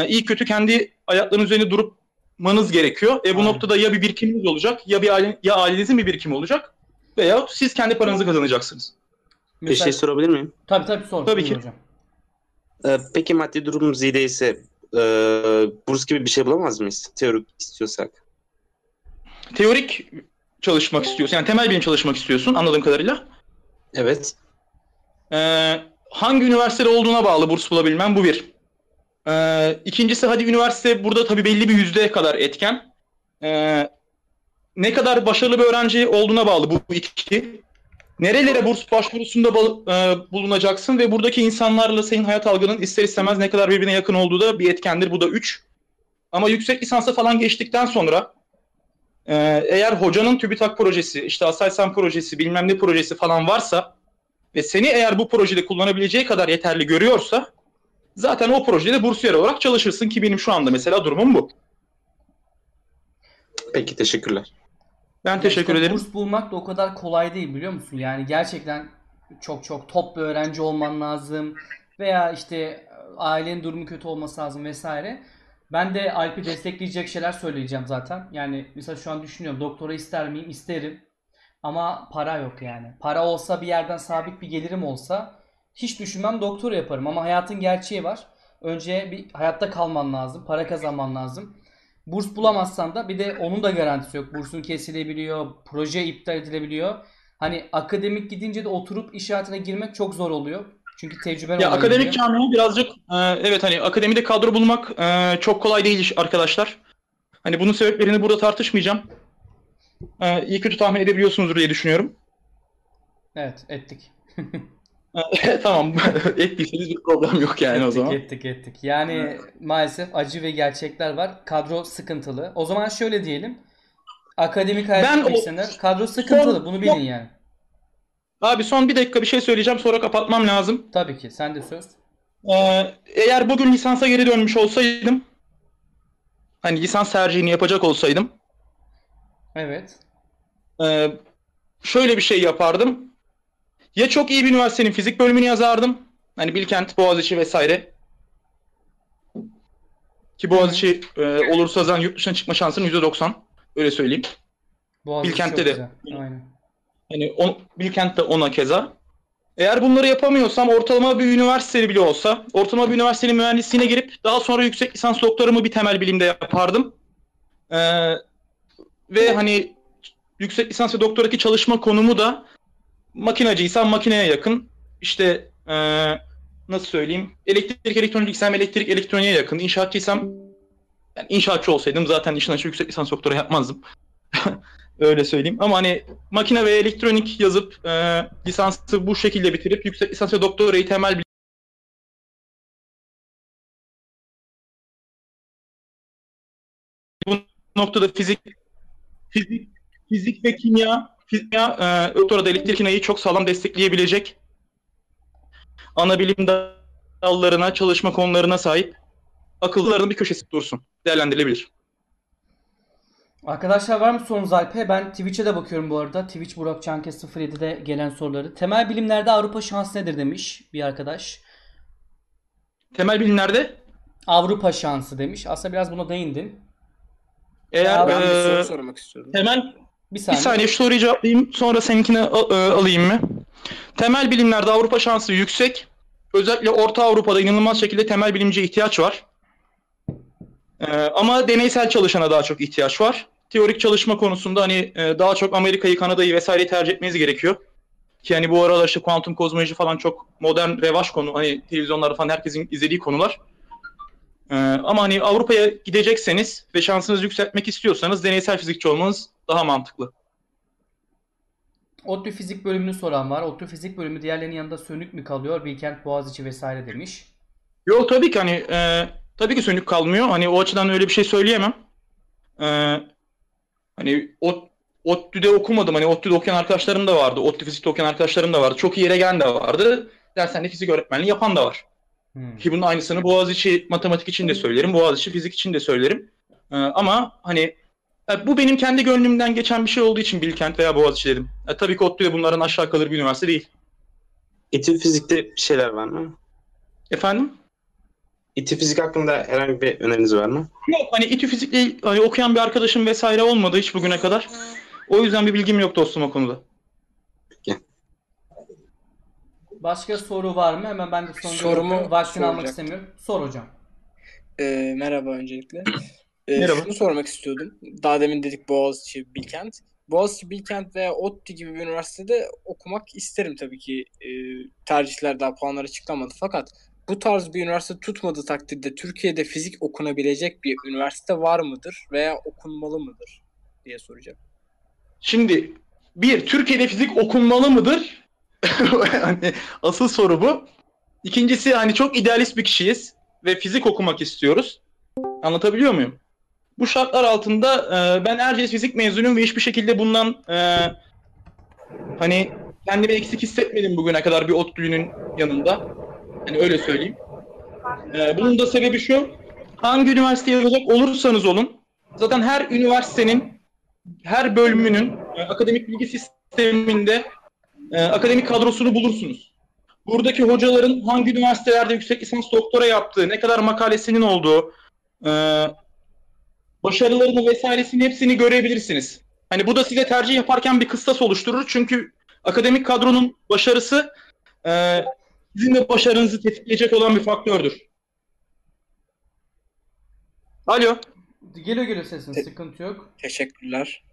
iyi kötü kendi ayaklarının üzerine durmanız gerekiyor. Bu noktada ya bir birikiminiz olacak ya ailenizin bir birikimi olacak veya siz kendi paranızı kazanacaksınız. Bir şey sorabilir miyim? Tabii sor. Tabii ki. Hocam. Peki maddi durumumuz iyi değilse burs gibi bir şey bulamaz mıyız? Teorik istiyorsak. Teorik çalışmak istiyorsun. Yani temel bilim çalışmak istiyorsun anladığım kadarıyla. Evet. Hangi üniversitede olduğuna bağlı burs bulabilmen bu bir. İkincisi hadi üniversite burada tabii belli bir yüzdeye kadar etken. Ne kadar başarılı bir öğrenci olduğuna bağlı bu iki. Nerelere burs başvurusunda bulunacaksın ve buradaki insanlarla senin hayat algının ister istemez ne kadar birbirine yakın olduğu da bir etkendir. Bu da 3. Ama yüksek lisansa falan geçtikten sonra eğer hocanın TÜBİTAK projesi, işte ASELSAN projesi, bilmem ne projesi falan varsa ve seni eğer bu projede kullanabileceği kadar yeterli görüyorsa zaten o projede bursiyer olarak çalışırsın ki benim şu anda mesela durumum bu. Peki, teşekkürler. Ben teşekkür ederim. Burs bulmak da o kadar kolay değil biliyor musun? Yani gerçekten çok top bir öğrenci olman lazım. veya işte ailenin durumu kötü olması lazım vesaire. Ben de Alp'i destekleyecek şeyler söyleyeceğim zaten. Yani mesela şu an düşünüyorum, doktora ister miyim? İsterim. Ama para yok yani. Para olsa, bir yerden sabit bir gelirim olsa hiç düşünmem, doktora yaparım. Ama hayatın gerçeği var. Önce bir hayatta kalman lazım. Para kazanman lazım. Burs bulamazsan da, bir de onun da garantisi yok. Bursun kesilebiliyor. Proje iptal edilebiliyor. Hani akademik gidince de oturup iş hayatına girmek çok zor oluyor. Çünkü tecrüben oluyor. Ya akademik camia birazcık evet, hani akademide kadro bulmak çok kolay değil arkadaşlar. Hani bunun sebeplerini burada tartışmayacağım. İyi kötü tahmin edebiliyorsunuzdur diye düşünüyorum. Evet, ettik. Tamam, ettiyseniz bir problem yok yani, ettik, o zaman. Ettik. Yani evet, maalesef acı ve gerçekler var. Kadro sıkıntılı. O zaman şöyle diyelim. Akademik hayatı beklenir. Kadro sıkıntılı. Bunu bilin yani. Abi son bir dakika bir şey söyleyeceğim. Sonra kapatmam lazım. Tabii ki. Sen de söz. Eğer bugün lisansa geri dönmüş olsaydım, hani lisans tercihini yapacak olsaydım, evet, şöyle bir şey yapardım. Ya çok iyi bir üniversitenin fizik bölümünü yazardım. Hani Bilkent, Boğaziçi vesaire. Ki Boğaziçi olursa zaten yurt dışına çıkma şansının %90. Öyle söyleyeyim. Boğaziçi Bilkent'te de. Aynen. Hani Bilkent'te ona keza. Eğer bunları yapamıyorsam, ortalama bir üniversite bile olsa, ortalama bir üniversitenin mühendisliğine girip daha sonra yüksek lisans doktoramı bir temel bilimde yapardım. Ve hani yüksek lisans ve doktoraki çalışma konumu da makinacıysan makineye yakın, işte nasıl söyleyeyim, elektrik elektroniksen elektrik elektroniğe yakın, inşaatçıysam yani inşaatçı olsaydım zaten işin açığı yüksek lisans doktora yapmazdım. Öyle söyleyeyim. Ama hani makine ve elektronik yazıp lisansı bu şekilde bitirip yüksek lisans ve doktorayı temel bilim bu noktada fizik ve kimya doktora da elektrik kimyayı çok sağlam destekleyebilecek ana bilim dallarına, çalışma konularına sahip, akıllarının bir köşesi dursun. Değerlendirilebilir. Arkadaşlar var mı sorunuz Alp'e? Ben Twitch'e de bakıyorum bu arada. Twitch Burak Çankaya 07'de gelen soruları. Temel bilimlerde Avrupa şansı nedir demiş bir arkadaş. Temel bilimlerde? Avrupa şansı demiş. Aslında biraz buna değindin. Eğer ben bir soru sormak istiyorum. Temel, bir saniye şu soruyu cevaplayayım, sonra seninkini alayım mı? Temel bilimlerde Avrupa şansı yüksek. Özellikle Orta Avrupa'da inanılmaz şekilde temel bilimciye ihtiyaç var. Ama deneysel çalışana daha çok ihtiyaç var. Teorik çalışma konusunda hani daha çok Amerika'yı, Kanada'yı vesaire tercih etmeniz gerekiyor. Ki hani bu aralar işte kuantum kozmoloji falan çok modern, revaç konu. Hani televizyonlarda falan herkesin izlediği konular. Ama hani Avrupa'ya gidecekseniz ve şansınızı yükseltmek istiyorsanız deneysel fizikçi olmanız daha mantıklı. ODTÜ fizik bölümünü soran var. ODTÜ fizik bölümü diğerlerinin yanında sönük mü kalıyor? Bilkent, Boğaziçi vesaire demiş. Yok tabii ki hani... Tabii ki sönük kalmıyor. Hani o açıdan öyle bir şey söyleyemem. Hani ODTÜ'de okumadım. Hani ODTÜ'de okuyan arkadaşlarım da vardı. ODTÜ fizikte okuyan arkadaşlarım da vardı. Çok iyi yere gelen de vardı. Dershanede fizik öğretmenliği yapan da var. Ki bunun aynısını Boğaziçi matematik için de söylerim. Boğaziçi fizik için de söylerim. Ama hani bu benim kendi gönlümden geçen bir şey olduğu için Bilkent veya Boğaziçi dedim. Tabii ki ODTÜ'de bunların aşağı kalır bir üniversite değil. İTÜ fizikte bir şeyler var mı? Efendim? İTÜ fizik hakkında herhangi bir öneriniz var mı? Yok, hani İTÜ fizikle hani okuyan bir arkadaşım vesaire olmadı hiç bugüne kadar. O yüzden bir bilgim yok dostum o konuda. Peki. Başka soru var mı? Hemen ben de sorumu vaktini almak istemiyorum. Sor hocam. Merhaba öncelikle. Merhaba. Şunu sormak istiyordum. Daha demin dedik Boğaziçi, Bilkent. Boğaziçi, Bilkent veya ODTÜ gibi bir üniversitede okumak isterim tabii ki. Tercihler daha puanlar açıklamadı fakat bu tarz bir üniversite tutmadığı takdirde Türkiye'de fizik okunabilecek bir üniversite var mıdır veya okunmalı mıdır diye soracağım. Şimdi bir, Türkiye'de fizik okunmalı mıdır? Yani asıl soru bu. İkincisi, hani çok idealist bir kişiyiz ve fizik okumak istiyoruz. Anlatabiliyor muyum? Bu şartlar altında ben Erciyes fizik mezunuyum ve hiçbir şekilde bundan hani kendimi eksik hissetmedim bugüne kadar bir ODTÜ'nün yanında. Yani öyle söyleyeyim. Bunun da sebebi şu. Hangi üniversiteye yazacak olursanız olun, zaten her üniversitenin, her bölümünün akademik bilgi sisteminde akademik kadrosunu bulursunuz. buradaki hocaların hangi üniversitelerde yüksek lisans doktora yaptığı, ne kadar makalesinin olduğu, başarılarını vesairesinin hepsini görebilirsiniz. Hani bu da size tercih yaparken bir kıstas oluşturur. Çünkü akademik kadronun başarısı sizin de başarınızı tetikleyecek olan bir faktördür. Alo. Geliyor geliyor sesin, sıkıntı yok. Teşekkürler.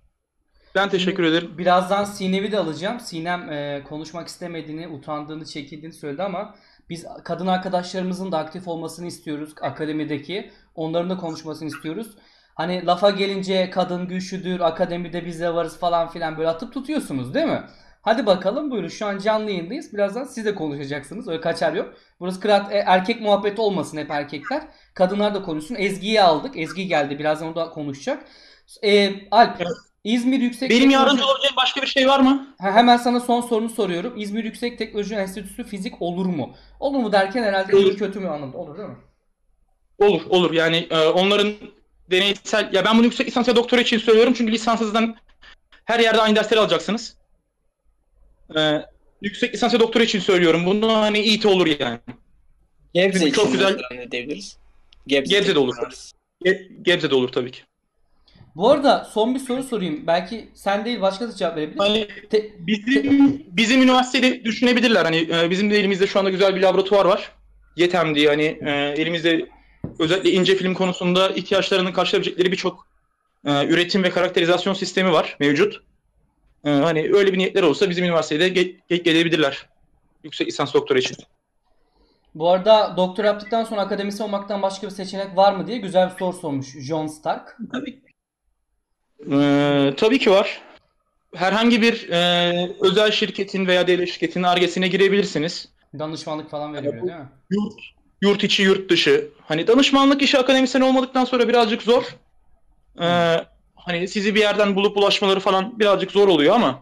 Ben teşekkür ederim. Birazdan Sinem'i de alacağım. Sinem konuşmak istemediğini, utandığını, çekindiğini söyledi ama biz kadın arkadaşlarımızın da aktif olmasını istiyoruz akademideki. Onların da konuşmasını istiyoruz. Hani lafa gelince kadın güçlüdür, akademide biz de varız falan filan böyle atıp tutuyorsunuz değil mi? Hadi bakalım buyurun, şu an canlı yayındayız. Birazdan siz de konuşacaksınız. Öyle kaçar yok. Burası erkek muhabbeti olmasın, hep erkekler. Kadınlar da konuşsun. Ezgi'yi aldık. Ezgi geldi. Birazdan o da konuşacak. Alp, İzmir Yüksek Teknoloji... Benim yardımcı olabileceğim başka bir şey var mı? Hemen sana son sorunu soruyorum. İzmir Yüksek Teknoloji Enstitüsü fizik olur mu? Olur mu derken herhalde olur, kötü mü anlamda. Olur değil mi? Olur, olur. Yani onların deneysel... Ya ben bunu yüksek lisans ya doktora için söylüyorum. Çünkü lisansızdan her yerde aynı dersleri alacaksınız. Yüksek lisans ve doktora için söylüyorum. Bunu hani iyi olur yani. Gebze için çok güzel diyebiliriz. Gebze de olur. Gebze de olur tabii ki. Bu arada son bir soru sorayım. Belki sen değil başkası cevap verebilir. Hani bizim üniversitede düşünebilirler. Hani bizim de elimizde şu anda güzel bir laboratuvar var. Yetem diye hani elimizde özellikle ince film konusunda ihtiyaçlarının karşılayabilecekleri birçok üretim ve karakterizasyon sistemi var mevcut. Hani öyle bir niyetler olsa bizim üniversitede gelebilirler yüksek lisans doktora için. Bu arada doktora yaptıktan sonra akademisyen olmaktan başka bir seçenek var mı diye güzel bir soru sormuş John Stark. Tabii ki var. Herhangi bir özel şirketin veya devlet şirketinin Ar-Ge'sine girebilirsiniz. Danışmanlık falan veriyor yani, değil mi? Yurt içi, yurt dışı. Hani danışmanlık işi akademisyen olmadıktan sonra birazcık zor. Hani sizi bir yerden bulup ulaşmaları falan birazcık zor oluyor ama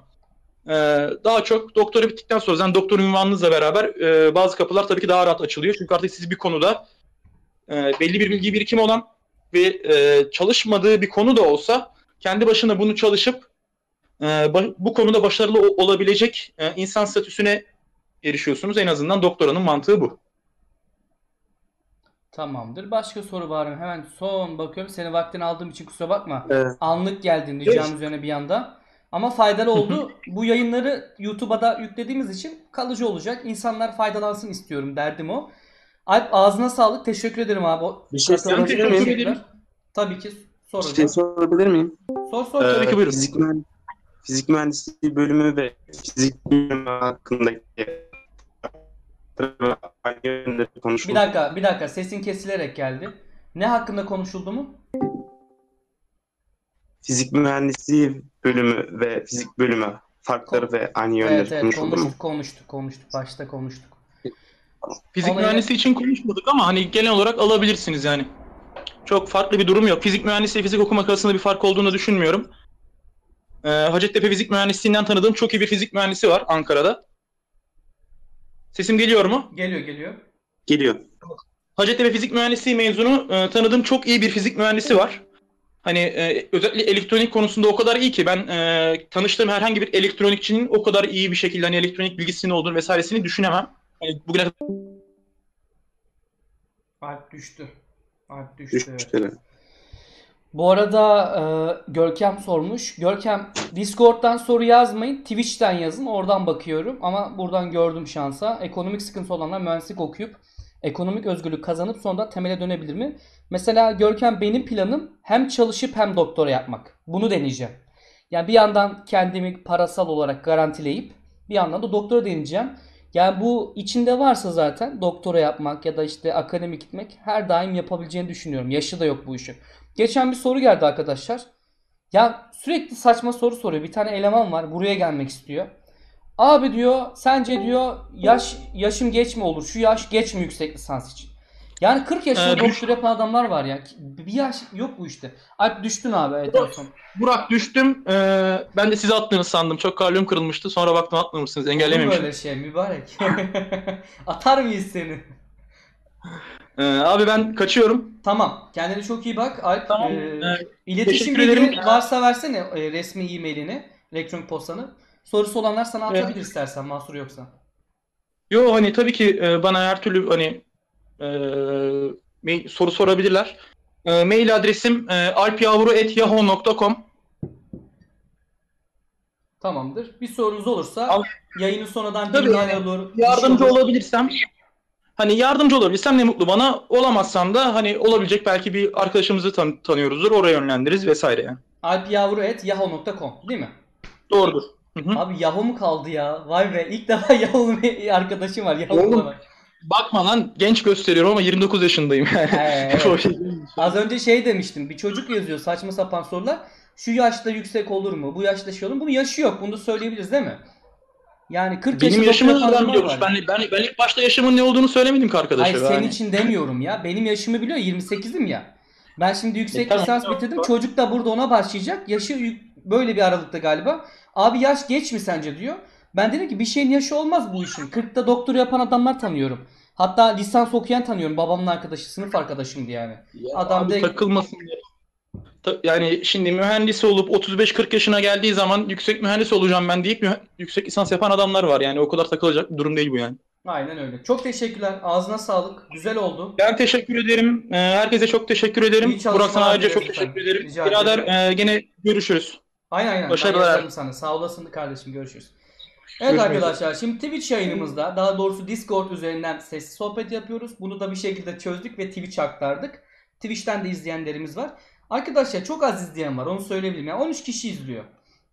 daha çok doktora bittikten sonra yani doktor ünvanınızla beraber bazı kapılar tabii ki daha rahat açılıyor. Çünkü artık siz bir konuda belli bir bilgi birikimi olan ve çalışmadığı bir konu da olsa kendi başına bunu çalışıp bu konuda başarılı olabilecek insan statüsüne erişiyorsunuz. En azından doktoranın mantığı bu. Tamamdır. Başka soru var mı? Hemen son bakıyorum. Seni vaktini aldığım için kusura bakma. Evet. Anlık geldin ricam üzerine bir anda. Ama faydalı oldu. Bu yayınları YouTube'a da yüklediğimiz için kalıcı olacak. İnsanlar faydalansın istiyorum. Derdim o. Alp ağzına sağlık. Teşekkür ederim abi. Bir şey sorabilir miyim? Tabii ki soracağım. Bir şey sorabilir miyim? Sor. Tabii ki buyurun. Fizik mühendisliği bölümü ve fizik bölümü hakkındaki... Bir dakika sesin kesilerek geldi. Ne hakkında konuşuldu mu? Fizik mühendisliği bölümü ve fizik bölümü farkları ve aynı yönleri konuştuk. Fizik mühendisliği için konuşmadık ama hani genel olarak alabilirsiniz yani. Çok farklı bir durum yok. Fizik mühendisliği fizik okumak arasında bir fark olduğunu düşünmüyorum. Hacettepe Fizik Mühendisliği'nden tanıdığım çok iyi bir fizik mühendisi var Ankara'da. Sesim geliyor mu? Geliyor. Geliyor. Hacettepe Fizik Mühendisliği mezunu tanıdığım çok iyi bir fizik mühendisi var. Hani özellikle elektronik konusunda o kadar iyi ki ben tanıştığım herhangi bir elektronikçinin o kadar iyi bir şekilde hani elektronik bilgisinin olduğunu vesairesini düşünemem. Hani bugüne Alp düştü. Evet. Bu arada Görkem sormuş. Görkem, Discord'dan soru yazmayın, Twitch'ten yazın. Oradan bakıyorum ama buradan gördüm şansa. Ekonomik sıkıntı olanlar mühendislik okuyup ekonomik özgürlük kazanıp sonra temele dönebilir mi? Mesela Görkem, benim planım hem çalışıp hem doktora yapmak. Bunu deneyeceğim. Yani bir yandan kendimi parasal olarak garantileyip bir yandan da doktora deneyeceğim. Yani bu içinde varsa zaten doktora yapmak ya da işte akademik gitmek her daim yapabileceğini düşünüyorum. Yaşı da yok bu işin. Geçen bir soru geldi arkadaşlar. Ya sürekli saçma soru soruyor. Bir tane eleman var, buraya gelmek istiyor. Abi diyor, sence diyor yaşım geç mi olur? Şu yaş geç mi yüksek lisans için? Yani 40 yaşında doktor yapan adamlar var ya. Bir yaş yok bu işte. Alp düştün abi. Evet, Burak düştüm. Ben de size attığınızı sandım. Çok kalbim kırılmıştı. Sonra baktım atmamışsınız. Engellememişim. Böyle şey mübarek. Atar mıyız seni? Abi ben kaçıyorum. Tamam. Kendine çok iyi bak. Alp, tamam. İletişim bilgileri varsa versene resmi e-mailini, elektronik postanı. Sorusu olanlar sana atabilir istersen, mahsur yoksa. Yo hani tabii ki bana her türlü hani soru sorabilirler. Mail adresim alpyavru@yahoo.com. Tamamdır. Bir sorunuz olursa yayının sonradan bilgilerine doğru yardımcı olabilirsem, hani yardımcı olabilirsem ne mutlu bana. Olamazsam da hani olabilecek belki bir arkadaşımızı tanıyoruzdur. Oraya yönlendiririz vesaire yani. alpyavru@yahoo.com değil mi? Doğrudur. Hı-hı. Abi Yahoo mu kaldı ya? Vay be, ilk defa Yahoo bir arkadaşım var. Yahoo. Bakma lan, genç gösteriyorum ama 29 yaşındayım yani. Evet. Az önce şey demiştim, bir çocuk yazıyor saçma sapan sorular. Şu yaşta yüksek olur mu? Bu yaşta şey olur mu? Bunun yaşı yok. Bunu da söyleyebiliriz değil mi? Yani 40 yaşında... Benim yaşımı adam biliyormuş. Ben ilk başta yaşımın ne olduğunu söylemedim ki arkadaşa. Hayır, senin için demiyorum ya. Benim yaşımı biliyor. 28'im ya. Ben şimdi yüksek lisans bitirdim. Çocuk da burada ona başlayacak. Yaşı böyle bir aralıkta galiba. Abi yaş geç mi sence diyor. Ben dedim ki bir şeyin yaşı olmaz bu işin. 40'ta doktor yapan adamlar tanıyorum. Hatta lisans okuyan tanıyorum. Babamın arkadaşı, sınıf arkadaşımdı yani. Ya adam de... Takılmasın diye. Yani şimdi mühendis olup 35-40 yaşına geldiği zaman yüksek mühendis olacağım ben deyip yüksek lisans yapan adamlar var. Yani o kadar takılacak bir durum değil bu yani. Aynen öyle. Çok teşekkürler. Ağzına sağlık. Güzel oldu. Ben teşekkür ederim. Herkese çok teşekkür ederim. Burak sana ayrıca çok teşekkür ederim. Birader gene görüşürüz. Aynen. Başarılar sana. Sağ olasın kardeşim. Görüşürüz. Evet arkadaşlar, şimdi Twitch yayınımızda, daha doğrusu Discord üzerinden sesli sohbet yapıyoruz. Bunu da bir şekilde çözdük ve Twitch'e aktardık. Twitch'ten de izleyenlerimiz var. Arkadaşlar çok az izleyen var, onu söyleyebilirim. Yani 13 kişi izliyor.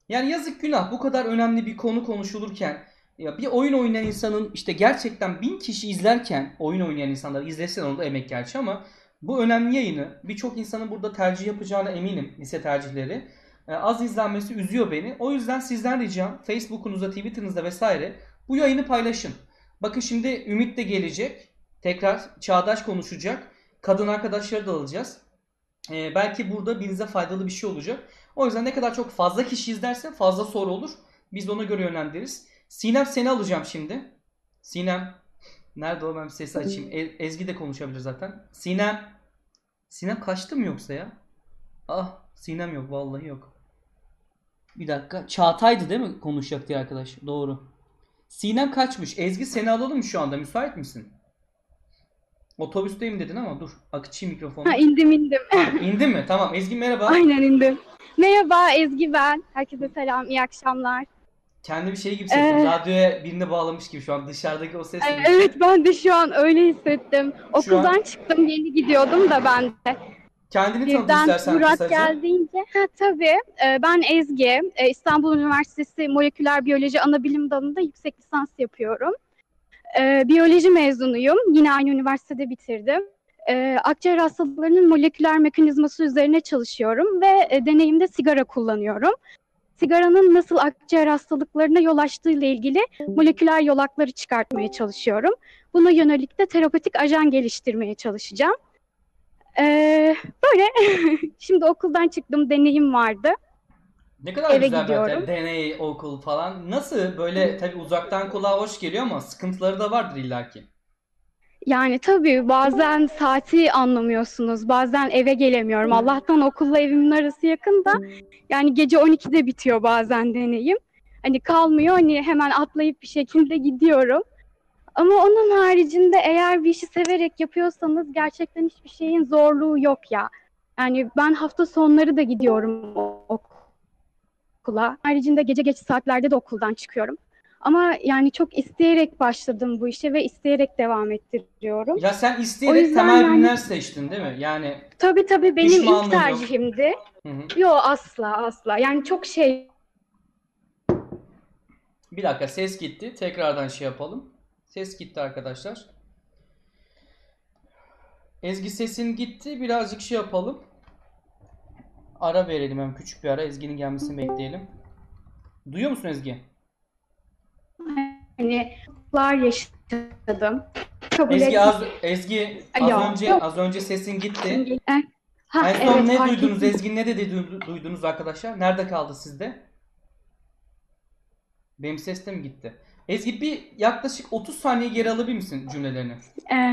Yani yazık günah, bu kadar önemli bir konu konuşulurken, ya bir oyun oynayan insanın işte gerçekten 1000 kişi izlerken, oyun oynayan insanlar izlesin, onu da emek gerçi ama bu önemli yayını birçok insanın burada tercih yapacağına eminim, lise tercihleri. Az izlenmesi üzüyor beni. O yüzden sizden ricam Facebook'unuzda, Twitter'ınızda vesaire bu yayını paylaşın. Bakın şimdi Ümit de gelecek. Tekrar Çağdaş konuşacak. Kadın arkadaşları da alacağız. Belki burada birinize faydalı bir şey olacak. O yüzden ne kadar çok fazla kişi izlerse fazla soru olur. Biz de ona göre yönlendiririz. Sinem, seni alacağım şimdi. Sinem. Nerede o, ben sesi açayım. Ezgi de konuşabilir zaten. Sinem. Sinem kaçtı mı yoksa ya? Ah, Sinem yok. Vallahi yok. Bir dakika. Çağatay'dı değil mi konuşacak diye arkadaş? Doğru. Sinem kaçmış. Ezgi, seni alalım şu anda. Müsait misin? Otobüsteyim dedin ama dur. Akıtayım mikrofonu. Ha, indim. İndin mi? Tamam. Ezgi merhaba. Aynen, indim. Merhaba Ezgi ben. Herkese selam. İyi akşamlar. Kendi bir şey gibi sesin. Radyoya birini bağlamış gibi şu an. Dışarıdaki o ses. Evet, ben de şu an öyle hissettim. Okuldan çıktım. Yeni gidiyordum da ben de. Kendini tanıt istersen. Burak geldiğince, tabii. Ben Ezgi. İstanbul Üniversitesi Moleküler Biyoloji Anabilim Dalı'nda yüksek lisans yapıyorum. Biyoloji mezunuyum. Yine aynı üniversitede bitirdim. Akciğer hastalıklarının moleküler mekanizması üzerine çalışıyorum ve deneyimde sigara kullanıyorum. Sigaranın nasıl akciğer hastalıklarına yol açtığıyla ilgili moleküler yolakları çıkartmaya çalışıyorum. Buna yönelik de terapötik ajan geliştirmeye çalışacağım. Böyle şimdi okuldan çıktım, deneyim vardı. Ne kadar eve güzel gidiyorum. Deney, okul falan. Nasıl böyle, tabii uzaktan kulağa hoş geliyor ama sıkıntıları da vardır illaki. Yani tabii bazen saati anlamıyorsunuz, bazen eve gelemiyorum. Allah'tan okulla evimin arası yakın da yani gece 12'de bitiyor bazen deneyim. Hani kalmıyor, hani hemen atlayıp bir şekilde gidiyorum. Ama onun haricinde eğer bir işi severek yapıyorsanız gerçekten hiçbir şeyin zorluğu yok ya. Yani ben hafta sonları da gidiyorum okula. Haricinde gece geç saatlerde de okuldan çıkıyorum. Ama yani çok isteyerek başladım bu işe ve isteyerek devam ettiriyorum. Ya sen isteyerek temel bilimler seçtin değil mi? Yani tabii benim ilk tercihimdi. Yok, asla. Yani çok şey. Bir dakika, ses gitti. Tekrardan şey yapalım. Ses gitti arkadaşlar. Ezgi sesin gitti. Birazcık şey yapalım. Ara verelim, hem küçük bir ara. Ezgi'nin gelmesini bekleyelim. Duyuyor musun Ezgi? Hani yaşadım. Az önce sesin gitti. En son ne duydunuz? Ezgi ne dedi duydunuz arkadaşlar? Nerede kaldı sizde? Benim ses de mi gitti? Ezgi bir yaklaşık 30 saniye geri alabilir misin cümlelerini?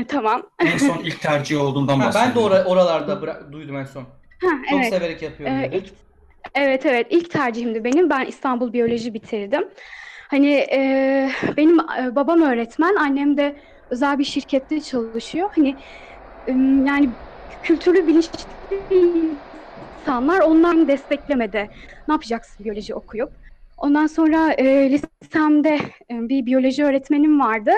Tamam. En son ilk tercih olduğundan bahsediyorum. Ben de oralarda duydum en son. Çok evet. Severek yapıyorum. Evet. İlk tercihimdi benim. Ben İstanbul Biyoloji bitirdim. Hani benim babam öğretmen, annem de özel bir şirkette çalışıyor. Hani yani kültürlü, bilinçli insanlar, onların desteklemede. Ne yapacaksın biyoloji okuyup? Ondan sonra lisemde bir biyoloji öğretmenim vardı.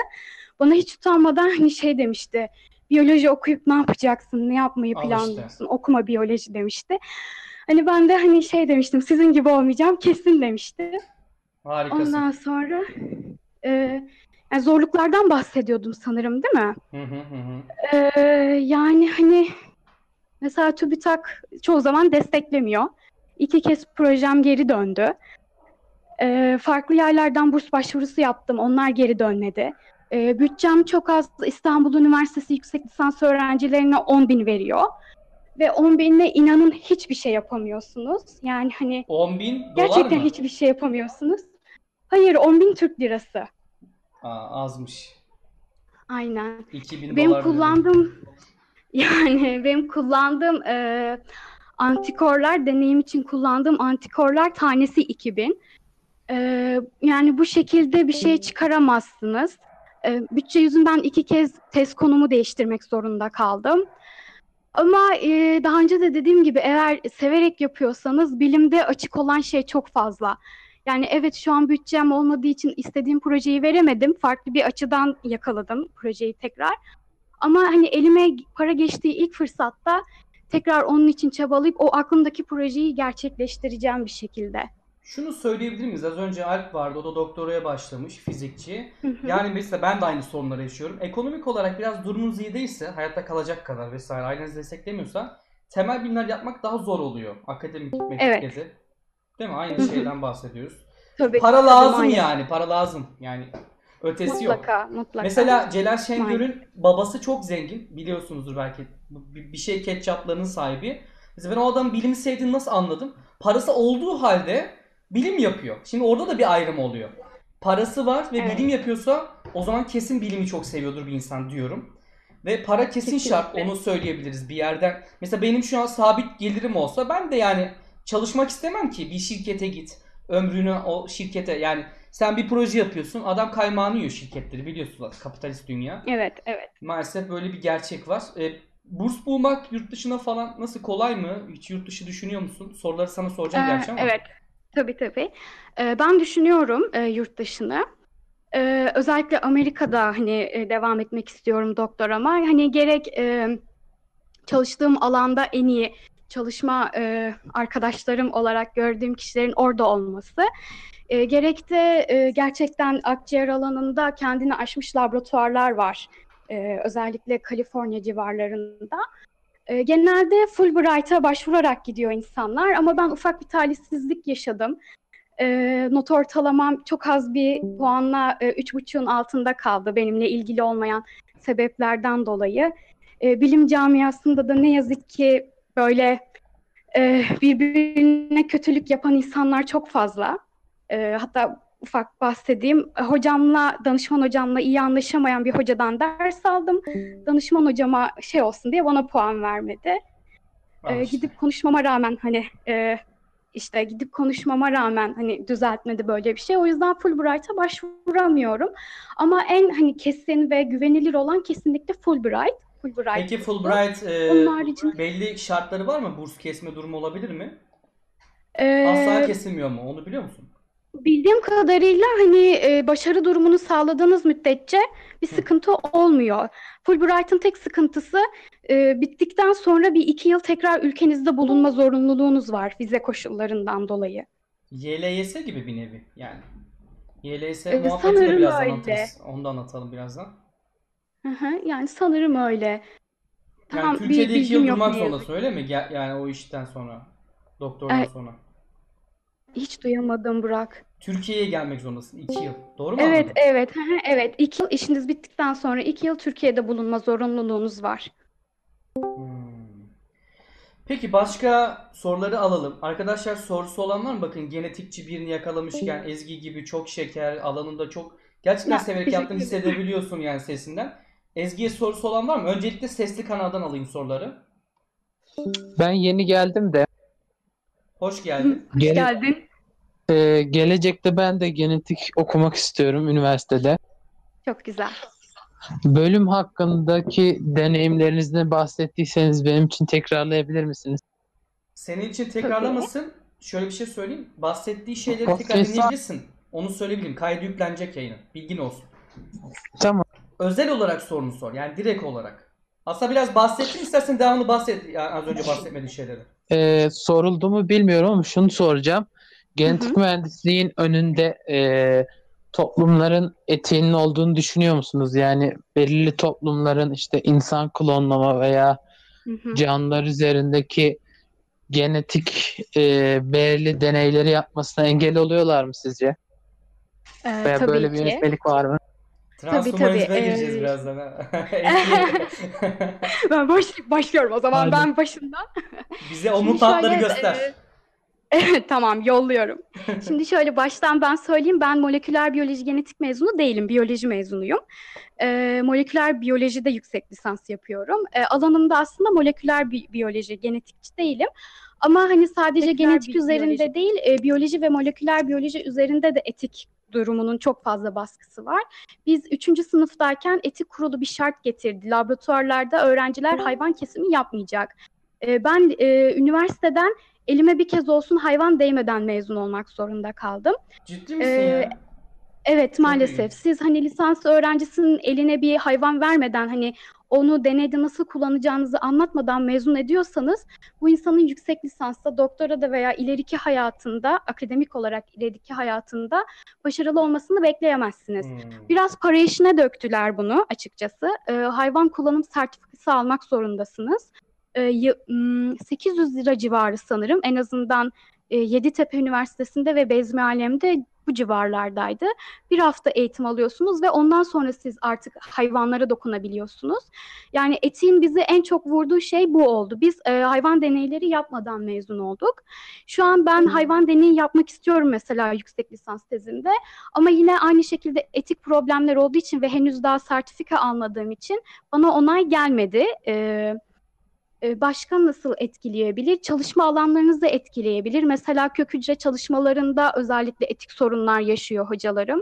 Bana hiç utanmadan hani şey demişti. Biyoloji okuyup ne yapacaksın, ne yapmayı planlıyorsun, işte okuma biyoloji demişti. Hani ben de hani şey demiştim, sizin gibi olmayacağım kesin demişti. Harikasın. Ondan sonra yani zorluklardan bahsediyordum sanırım, değil mi? Hı hı hı. Yani hani mesela TÜBİTAK çoğu zaman desteklemiyor. 2 kez projem geri döndü. Farklı yerlerden burs başvurusu yaptım, onlar geri dönmedi. Bütçem çok az. İstanbul Üniversitesi yüksek lisans öğrencilerine 10.000 veriyor. Ve 10.000'le inanın hiçbir şey yapamıyorsunuz. Yani hani 10.000 gerçekten mı? Hiçbir şey yapamıyorsunuz. Hayır, 10.000 Türk lirası. Aa, azmış. Aynen. 2000 benim kullandığım yani benim kullandığım antikorlar, deneyim için kullandığım antikorlar tanesi 2000. Yani bu şekilde bir şey çıkaramazsınız. Bütçe yüzünden 2 kez tez konumu değiştirmek zorunda kaldım. Ama daha önce de dediğim gibi, eğer severek yapıyorsanız bilimde açık olan şey çok fazla. Yani evet, şu an bütçem olmadığı için istediğim projeyi veremedim. Farklı bir açıdan yakaladım projeyi tekrar. Ama hani elime para geçtiği ilk fırsatta tekrar onun için çabalayıp o aklımdaki projeyi gerçekleştireceğim bir şekilde. Şunu söyleyebilir miyiz? Az önce Alp vardı. O da doktoraya başlamış. Fizikçi. Yani mesela ben de aynı sorunları yaşıyorum. Ekonomik olarak biraz durumunuz iyi değilse, hayatta kalacak kadar vesaire, aileniz desteklemiyorsa temel bilimler yapmak daha zor oluyor. Akademik merkezde. Evet. Değil mi? Aynı şeyden bahsediyoruz. Tabii, para lazım yani. Para lazım. Yani ötesi yok. Mutlaka. Mesela Celal Şengör'ün babası çok zengin. Biliyorsunuzdur belki. Bir şey ketçaplarının sahibi. Mesela ben o adamın bilimi sevdiğini nasıl anladım? Parası olduğu halde bilim yapıyor. Şimdi orada da bir ayrım oluyor. Parası var ve bilim yapıyorsa o zaman kesin bilimi çok seviyordur bir insan diyorum. Ve para kesin şart. Onu söyleyebiliriz bir yerden. Mesela benim şu an sabit gelirim olsa ben de yani çalışmak istemem ki. Bir şirkete git. Ömrünü o şirkete, yani sen bir proje yapıyorsun. Adam kaymağını yiyor şirketleri, biliyorsunuz kapitalist dünya. Evet, evet. Maalesef böyle bir gerçek var. Burs bulmak yurt dışına falan nasıl, kolay mı? Hiç yurt dışı düşünüyor musun? Soruları sana soracağım gerçi ama. Evet. Tabii tabii. Ben düşünüyorum yurt dışını. Özellikle Amerika'da hani devam etmek istiyorum doktorama. Hani gerek çalıştığım alanda en iyi çalışma arkadaşlarım olarak gördüğüm kişilerin orada olması. Gerek de gerçekten akciğer alanında kendini aşmış laboratuvarlar var. Özellikle Kaliforniya civarlarında. Genelde Fulbright'a başvurarak gidiyor insanlar, ama ben ufak bir talihsizlik yaşadım. Not ortalamam çok az bir puanla 3,5'un altında kaldı, benimle ilgili olmayan sebeplerden dolayı. Bilim camiasında da ne yazık ki böyle birbirine kötülük yapan insanlar çok fazla. Hatta ufak bahsedeyim. Danışman hocamla iyi anlaşamayan bir hocadan ders aldım. Danışman hocama şey olsun diye bana puan vermedi. Gidip konuşmama rağmen hani düzeltmedi böyle bir şey. O yüzden Fulbright'a başvuramıyorum. Ama en hani kesin ve güvenilir olan kesinlikle Fulbright. Peki Fulbright belli şartları var mı? Burs kesme durumu olabilir mi? Asla kesilmiyor mu? Onu biliyor musun? Bildiğim kadarıyla hani başarı durumunu sağladığınız müddetçe bir sıkıntı olmuyor. Fulbright'ın tek sıkıntısı bittikten sonra bir 2 yıl tekrar ülkenizde bulunma zorunluluğunuz var vize koşullarından dolayı. YLS gibi bir nevi yani. YLS muhabbetini de birazdan anlatırız. Onu da anlatalım birazdan. Yani sanırım öyle. Tamam, yani Türkiye'de 2 yıl durmak zorundasın, öyle mi? Yani o işten sonra, doktordan sonra. Hiç duyamadım Burak. Türkiye'ye gelmek zorundasın 2 yıl. Doğru mu? Evet, evet. Evet. 2 yıl işiniz bittikten sonra 2 yıl Türkiye'de bulunma zorunluluğunuz var. Peki başka soruları alalım. Arkadaşlar sorusu olanlar mı? Bakın genetikçi birini yakalamışken Ezgi gibi çok şeker alanında çok gerçekten severek yaptığını hissedebiliyorsun yani sesinden. Ezgi'ye sorusu olan var mı? Öncelikle sesli kanaldan alayım soruları. Ben yeni geldim de. Hoş geldin. Hoş geldin. Gelecekte ben de genetik okumak istiyorum üniversitede. Çok güzel. Bölüm hakkındaki deneyimlerinizden bahsettiyseniz benim için tekrarlayabilir misiniz? Senin için tekrarlamasın. Şöyle bir şey söyleyeyim. Bahsettiği şeyleri tekrar dinleyebilirsin. Onu söyleyebilirim. Kaydı yüklenecek yayına. Bilgin olsun. Tamam. Özel olarak sorunu sor. Yani direkt olarak. Aslında biraz bahsettim. İstersen devamlı bahset. Yani az önce bahsetmediğin şeyleri. Soruldu mu bilmiyorum ama şunu soracağım. Genetik mühendisliğin önünde toplumların etiğinin olduğunu düşünüyor musunuz? Yani belirli toplumların işte insan klonlama veya canlılar üzerindeki genetik belirli deneyleri yapmasına engel oluyorlar mı sizce? Veya tabii böyle ki. Bir yönetmelik var mı? Transhumanizm'e gireceğiz birazdan. Ben başlıyorum o zaman. Pardon. Ben başından. Bize o mutantları göster. Evet, tamam, yolluyorum. Şimdi şöyle baştan ben söyleyeyim. Ben moleküler biyoloji genetik mezunu değilim. Biyoloji mezunuyum. Moleküler biyolojide yüksek lisans yapıyorum. Alanımda aslında moleküler biyoloji genetikçi değilim. Ama hani sadece genetik üzerinde değil, biyoloji ve moleküler biyoloji üzerinde de etik durumunun çok fazla baskısı var. Biz 3. sınıftayken etik kurulu bir şart getirdi. Laboratuvarlarda öğrenciler hayvan kesimi yapmayacak. Ben üniversiteden elime bir kez olsun hayvan değmeden mezun olmak zorunda kaldım. Ciddi misin ya? Evet, maalesef. Siz hani lisans öğrencisinin eline bir hayvan vermeden, hani onu deneyde nasıl kullanacağınızı anlatmadan mezun ediyorsanız, bu insanın yüksek lisansta, doktorada veya ileriki hayatında, akademik olarak ileriki hayatında başarılı olmasını bekleyemezsiniz. Biraz para işine döktüler bunu açıkçası. Hayvan kullanım sertifikası almak zorundasınız. 800 lira civarı sanırım, en azından Yeditepe Üniversitesi'nde ve Bezmi Alem'de bu civarlardaydı. Bir hafta eğitim alıyorsunuz ve ondan sonra siz artık hayvanlara dokunabiliyorsunuz. Yani etiğin bizi en çok vurduğu şey bu oldu. Biz hayvan deneyleri yapmadan mezun olduk. Şu an ben hayvan deneyi yapmak istiyorum mesela yüksek lisans tezimde. Ama yine aynı şekilde etik problemler olduğu için ve henüz daha sertifika almadığım için bana onay gelmedi. Başka nasıl etkileyebilir? Çalışma alanlarınızı da etkileyebilir. Mesela kök hücre çalışmalarında özellikle etik sorunlar yaşıyor hocalarım.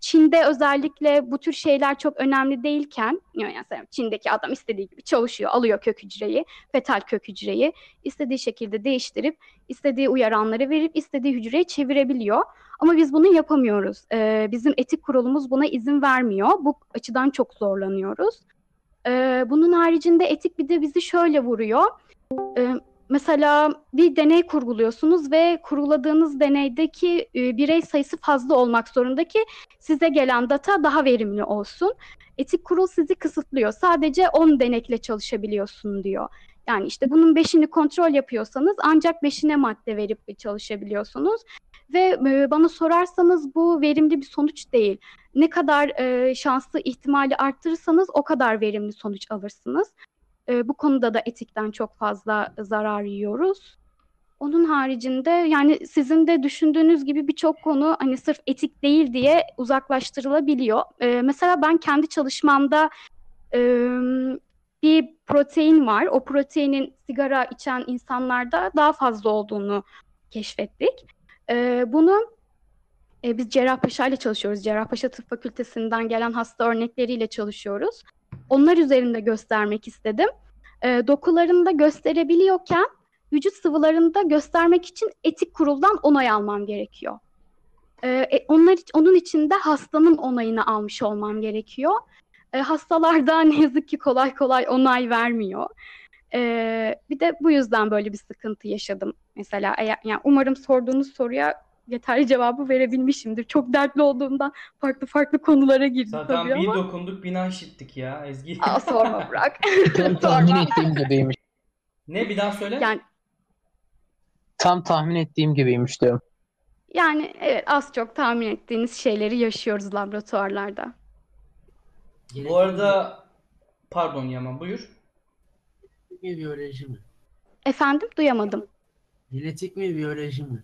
Çin'de özellikle bu tür şeyler çok önemli değilken, yani Çin'deki adam istediği gibi çalışıyor, alıyor kök hücreyi, fetal kök hücreyi, istediği şekilde değiştirip, istediği uyaranları verip, istediği hücreye çevirebiliyor. Ama biz bunu yapamıyoruz. Bizim etik kurulumuz buna izin vermiyor. Bu açıdan çok zorlanıyoruz. Bunun haricinde etik bir de bizi şöyle vuruyor. Mesela bir deney kurguluyorsunuz ve kurguladığınız deneydeki birey sayısı fazla olmak zorunda ki size gelen data daha verimli olsun. Etik kurul sizi kısıtlıyor. Sadece 10 denekle çalışabiliyorsun diyor. Yani işte bunun 5'ini kontrol yapıyorsanız ancak 5'ine madde verip çalışabiliyorsunuz. Ve bana sorarsanız bu verimli bir sonuç değil. Ne kadar şanslı ihtimali arttırırsanız o kadar verimli sonuç alırsınız. Bu konuda da etikten çok fazla zarar yiyoruz. Onun haricinde yani sizin de düşündüğünüz gibi birçok konu hani sırf etik değil diye uzaklaştırılabiliyor. Mesela ben kendi çalışmamda bir protein var. O proteinin sigara içen insanlarda daha fazla olduğunu keşfettik. Bunu biz Cerrahpaşa ile çalışıyoruz. Cerrahpaşa Tıp Fakültesinden gelen hasta örnekleriyle çalışıyoruz. Onlar üzerinde göstermek istedim. Dokularında gösterebiliyorken vücut sıvılarında göstermek için etik kuruldan onay almam gerekiyor. Onun için de hastanın onayını almış olmam gerekiyor. Hastalarda ne yazık ki kolay kolay onay vermiyor. Bir de bu yüzden böyle bir sıkıntı yaşadım. Mesela yani umarım sorduğunuz soruya yeterli cevabı verebilmişimdir. Çok dertli olduğumdan farklı farklı konulara girdim zaten tabii ama. Zaten bir dokunduk bina işittik ya Ezgi. Sorma Burak. Tam tahmin ettiğim gibiymiş. Ne, bir daha söyle? Yani, tam tahmin ettiğim gibiymiş diyorum. Yani evet, az çok tahmin ettiğiniz şeyleri yaşıyoruz laboratuvarlarda. Bu arada pardon Yaman, buyur. Mi, biyoloji mi? Efendim, duyamadım. Genetik mi, biyoloji mi?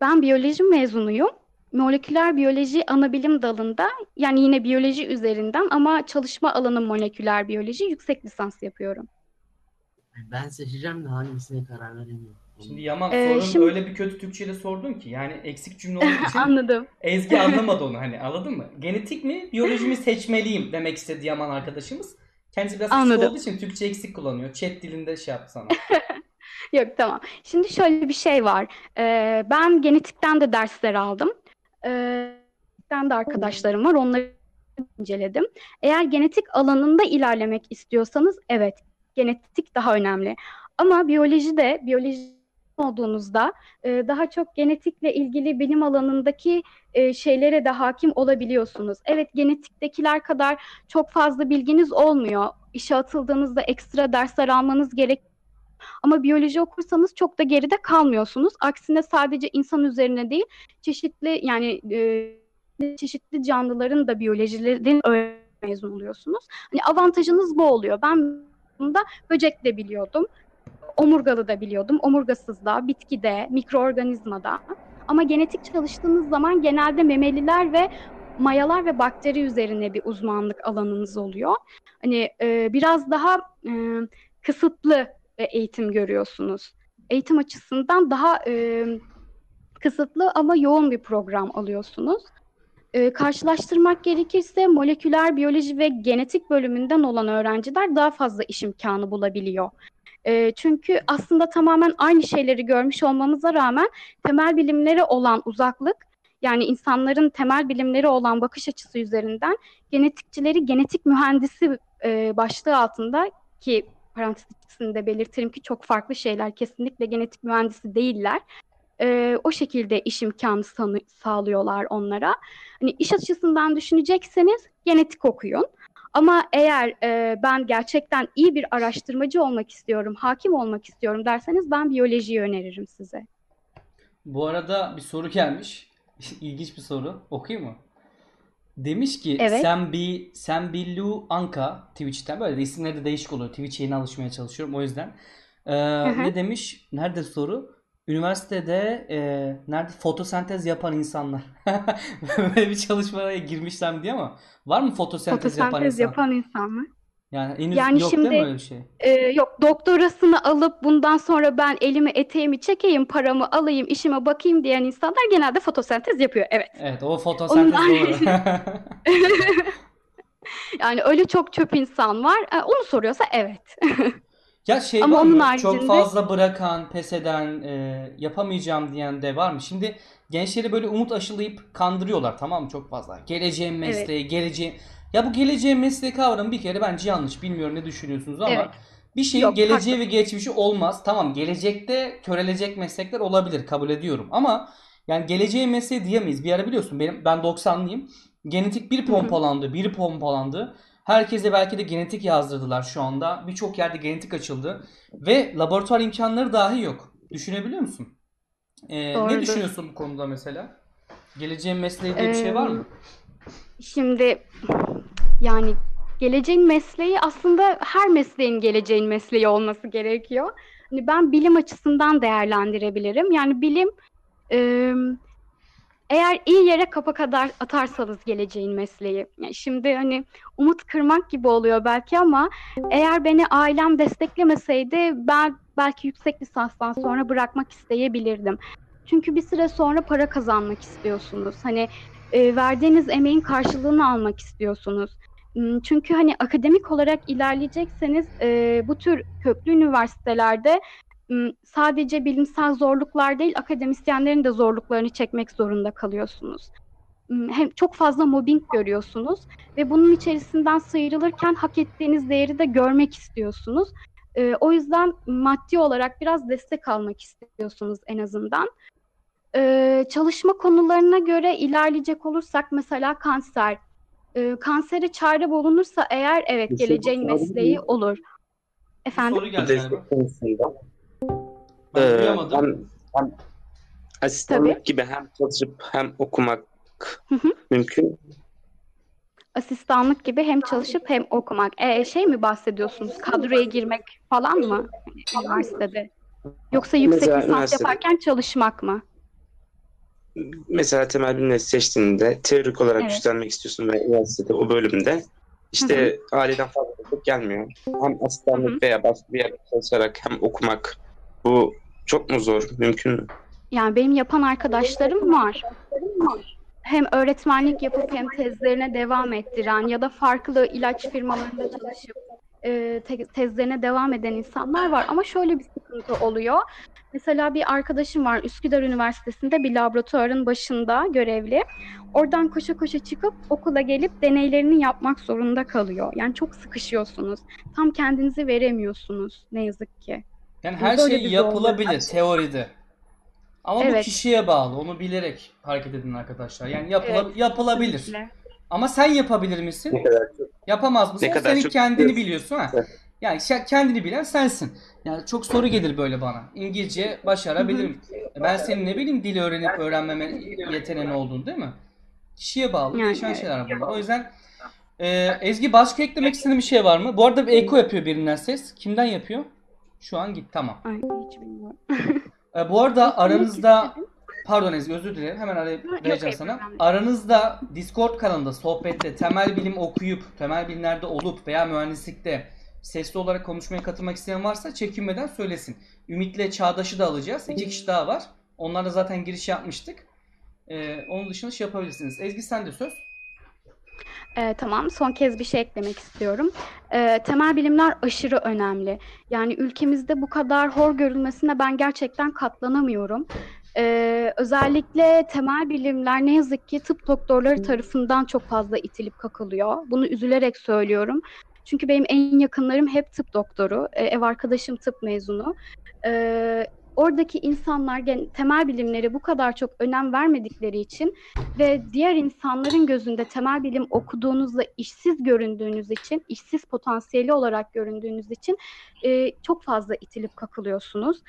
Ben biyoloji mezunuyum. Moleküler biyoloji anabilim dalında, yani yine biyoloji üzerinden ama çalışma alanım moleküler biyoloji, yüksek lisans yapıyorum. Ben seçeceğim de hangisine karar veremiyorum. Şimdi Yaman sorun öyle bir kötü Türkçeyle sordun ki yani eksik cümle olduğu için anladım. Ezgi anlamadı onu hani anladın mı? Genetik mi, biyoloji mi seçmeliyim demek istedi Yaman arkadaşımız. Kendisi biraz küçük olduğu için Türkçe eksik kullanıyor. Chat dilinde şey yaptı sana. Yok tamam. Şimdi şöyle bir şey var. Ben genetikten de dersler aldım. Ben de arkadaşlarım var. Onları inceledim. Eğer genetik alanında ilerlemek istiyorsanız evet genetik daha önemli. Ama biyolojide, biyoloji olduğunuzda daha çok genetikle ilgili bilim alanındaki şeylere de hakim olabiliyorsunuz. Evet genetiktekiler kadar çok fazla bilginiz olmuyor. İşe atıldığınızda ekstra dersler almanız gerek. Ama biyoloji okursanız çok da geride kalmıyorsunuz. Aksine sadece insan üzerine değil, çeşitli yani çeşitli canlıların da biyolojilerini öğrenmeye mezun oluyorsunuz. Hani avantajınız bu oluyor. Ben bunda böcek de biliyordum. Omurgalı da biliyordum. Omurgasız da, bitkide, mikroorganizmada. Ama genetik çalıştığınız zaman genelde memeliler ve mayalar ve bakteri üzerine bir uzmanlık alanınız oluyor. Hani biraz daha kısıtlı eğitim görüyorsunuz. Eğitim açısından daha kısıtlı ama yoğun bir program alıyorsunuz. Karşılaştırmak gerekirse moleküler biyoloji ve genetik bölümünden olan öğrenciler daha fazla iş imkanı bulabiliyor. Çünkü aslında tamamen aynı şeyleri görmüş olmamıza rağmen temel bilimlere olan uzaklık, yani insanların temel bilimlere olan bakış açısı üzerinden genetikçileri genetik mühendisi başlığı altında ki parantez içinde belirtirim ki çok farklı şeyler, kesinlikle genetik mühendisi değiller. O şekilde iş imkanı sağlıyorlar onlara. Hani iş açısından düşünecekseniz genetik okuyun. Ama eğer ben gerçekten iyi bir araştırmacı olmak istiyorum, hakim olmak istiyorum derseniz ben biyolojiyi öneririm size. Bu arada bir soru gelmiş. İlginç bir soru. Okuyayım mı? Demiş ki evet. Sembilu Anka Twitch'ten. Böyle de isimleri de değişik oluyor. Twitch yeni alışmaya çalışıyorum o yüzden. Ne demiş? Nerede soru? Üniversitede nerede fotosentez yapan insanlar. Böyle bir çalışmaya girmişler diye ama var mı fotosentez yapan insan mı? Yani yok şimdi, değil mi öyle bir şey? Yok doktorasını alıp bundan sonra ben elimi eteğimi çekeyim, paramı alayım, işime bakayım diyen insanlar genelde fotosentez yapıyor. Evet. Evet o fotosentez doğru. Yani öyle çok çöp insan var. Onu soruyorsa evet. Ya şey ama var mı? Haricinde... Çok fazla bırakan, pes eden, yapamayacağım diyen de var mı? Şimdi gençleri böyle umut aşılayıp kandırıyorlar tamam mı? Çok fazla. Geleceğin mesleği, evet. Geleceğin... Ya bu geleceğin mesleği kavramı bir kere bence yanlış. Bilmiyorum ne düşünüyorsunuz ama... Evet. Bir şeyin geleceği ve geçmişi olmaz. Tamam gelecekte körelecek meslekler olabilir. Kabul ediyorum ama... Yani geleceğin mesleği diyemeyiz. Bir ara biliyorsun ben 90'lıyım. Genetik bir pompalandı. Herkese belki de genetik yazdırdılar şu anda. Birçok yerde genetik açıldı. Ve laboratuvar imkanları dahi yok. Düşünebiliyor musun? Ne düşünüyorsun bu konuda mesela? Geleceğin mesleği diye bir şey var mı? Şimdi yani geleceğin mesleği aslında her mesleğin geleceğin mesleği olması gerekiyor. Yani ben bilim açısından değerlendirebilirim. Yani bilim... Eğer iyi yere kapa kadar atarsanız geleceğin mesleği. Yani şimdi hani umut kırmak gibi oluyor belki ama eğer beni ailem desteklemeseydi ben belki yüksek lisanstan sonra bırakmak isteyebilirdim. Çünkü bir süre sonra para kazanmak istiyorsunuz. Hani verdiğiniz emeğin karşılığını almak istiyorsunuz. Çünkü hani akademik olarak ilerleyecekseniz bu tür köklü üniversitelerde sadece bilimsel zorluklar değil, akademisyenlerin de zorluklarını çekmek zorunda kalıyorsunuz. Hem çok fazla mobbing görüyorsunuz ve bunun içerisinden sıyrılırken hak ettiğiniz değeri de görmek istiyorsunuz. O yüzden maddi olarak biraz destek almak istiyorsunuz en azından. Çalışma konularına göre ilerleyecek olursak mesela kanser. Kansere çare bulunursa eğer evet geleceğin mesleği olur. Efendim? Hem asistanlık gibi hem çalışıp hem okumak mümkün. Asistanlık gibi hem çalışıp hem okumak. Şey mi bahsediyorsunuz? Kadroya girmek falan mı? Üniversitede. Yoksa yüksek lisans yaparken çalışmak mı? Mesela temel bilimleri seçtiğinde teorik olarak güçlenmek istiyorsun ve üniversitede o bölümde işte aileden fazla gelmiyor. Hem asistanlık veya başka bir yerde çalışarak hem okumak. Bu Çok mu zor? Mümkün mü? Yani benim yapan arkadaşlarım var. Hem öğretmenlik yapıp hem tezlerine devam ettiren ya da farklı ilaç firmalarında çalışıp tezlerine devam eden insanlar var. Ama şöyle bir sıkıntı oluyor. Mesela bir arkadaşım var, Üsküdar Üniversitesi'nde bir laboratuvarın başında görevli. Oradan koşa koşa çıkıp okula gelip deneylerini yapmak zorunda kalıyor. Yani çok sıkışıyorsunuz. Tam kendinizi veremiyorsunuz ne yazık ki. Yani her şey yapılabilir teoride. Ama evet, bu kişiye bağlı. Onu bilerek hareket edin arkadaşlar. Yani yapılabilir. Kesinlikle. Ama sen yapabilir misin? Ne kadar çok, yapamaz mısın? Senin kendini biliyorsun ha. Yani kendini bilen sensin. Yani çok soru gelir böyle bana. İngilizce başarabilirim. Ben senin ne bileyim dil öğrenip öğrenmeme yeteneğin olduğunu, değil mi? Kişiye bağlı. Yani, şeyler bunlar. O yüzden Ezgi, başka eklemek istediğin bir şey var mı? Bu arada bir eko yapıyor birinden ses. Kimden yapıyor? Şu an git. Tamam. Ay, hiç bilmiyorum. Bu arada aranızda, pardon Ezgi özür dilerim, hemen araya vereceğim sana. Aranızda Discord kanalında sohbette temel bilim okuyup, temel bilimlerde olup veya mühendislikte sesli olarak konuşmaya katılmak isteyen varsa çekinmeden söylesin. Ümit'le Çağdaş'ı da alacağız. 2 kişi daha var. Onlarla zaten giriş yapmıştık. Onun dışında şey yapabilirsiniz. Ezgi sen de söz. Tamam, son kez bir şey eklemek istiyorum. Temel bilimler aşırı önemli. Yani ülkemizde bu kadar hor görülmesine ben gerçekten katlanamıyorum. Özellikle temel bilimler ne yazık ki tıp doktorları tarafından çok fazla itilip kakılıyor. Bunu üzülerek söylüyorum. Çünkü benim en yakınlarım hep tıp doktoru, ev arkadaşım tıp mezunu. Oradaki insanlar temel bilimlere bu kadar çok önem vermedikleri için ve diğer insanların gözünde temel bilim okuduğunuzda işsiz göründüğünüz için, işsiz potansiyeli olarak göründüğünüz için çok fazla itilip kakılıyorsunuz.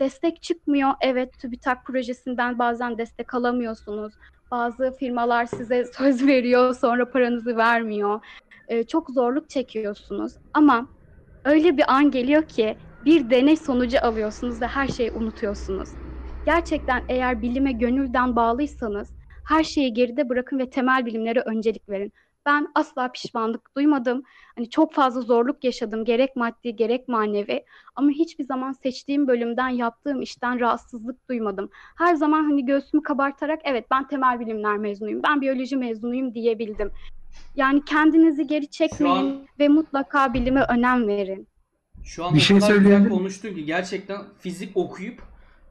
Destek çıkmıyor. Evet, TÜBİTAK projesinden bazen destek alamıyorsunuz. Bazı firmalar size söz veriyor, sonra paranızı vermiyor. Çok zorluk çekiyorsunuz. Ama öyle bir an geliyor ki bir deney sonucu alıyorsunuz ve her şeyi unutuyorsunuz. Gerçekten eğer bilime gönülden bağlıysanız her şeyi geride bırakın ve temel bilimlere öncelik verin. Ben asla pişmanlık duymadım. Hani çok fazla zorluk yaşadım, gerek maddi gerek manevi. Ama hiçbir zaman seçtiğim bölümden, yaptığım işten rahatsızlık duymadım. Her zaman hani göğsümü kabartarak evet ben temel bilimler mezunuyum, ben biyoloji mezunuyum diyebildim. Yani kendinizi geri çekmeyin ve mutlaka bilime önem verin. Şu an bir kadar güzel konuştun ki gerçekten fizik okuyup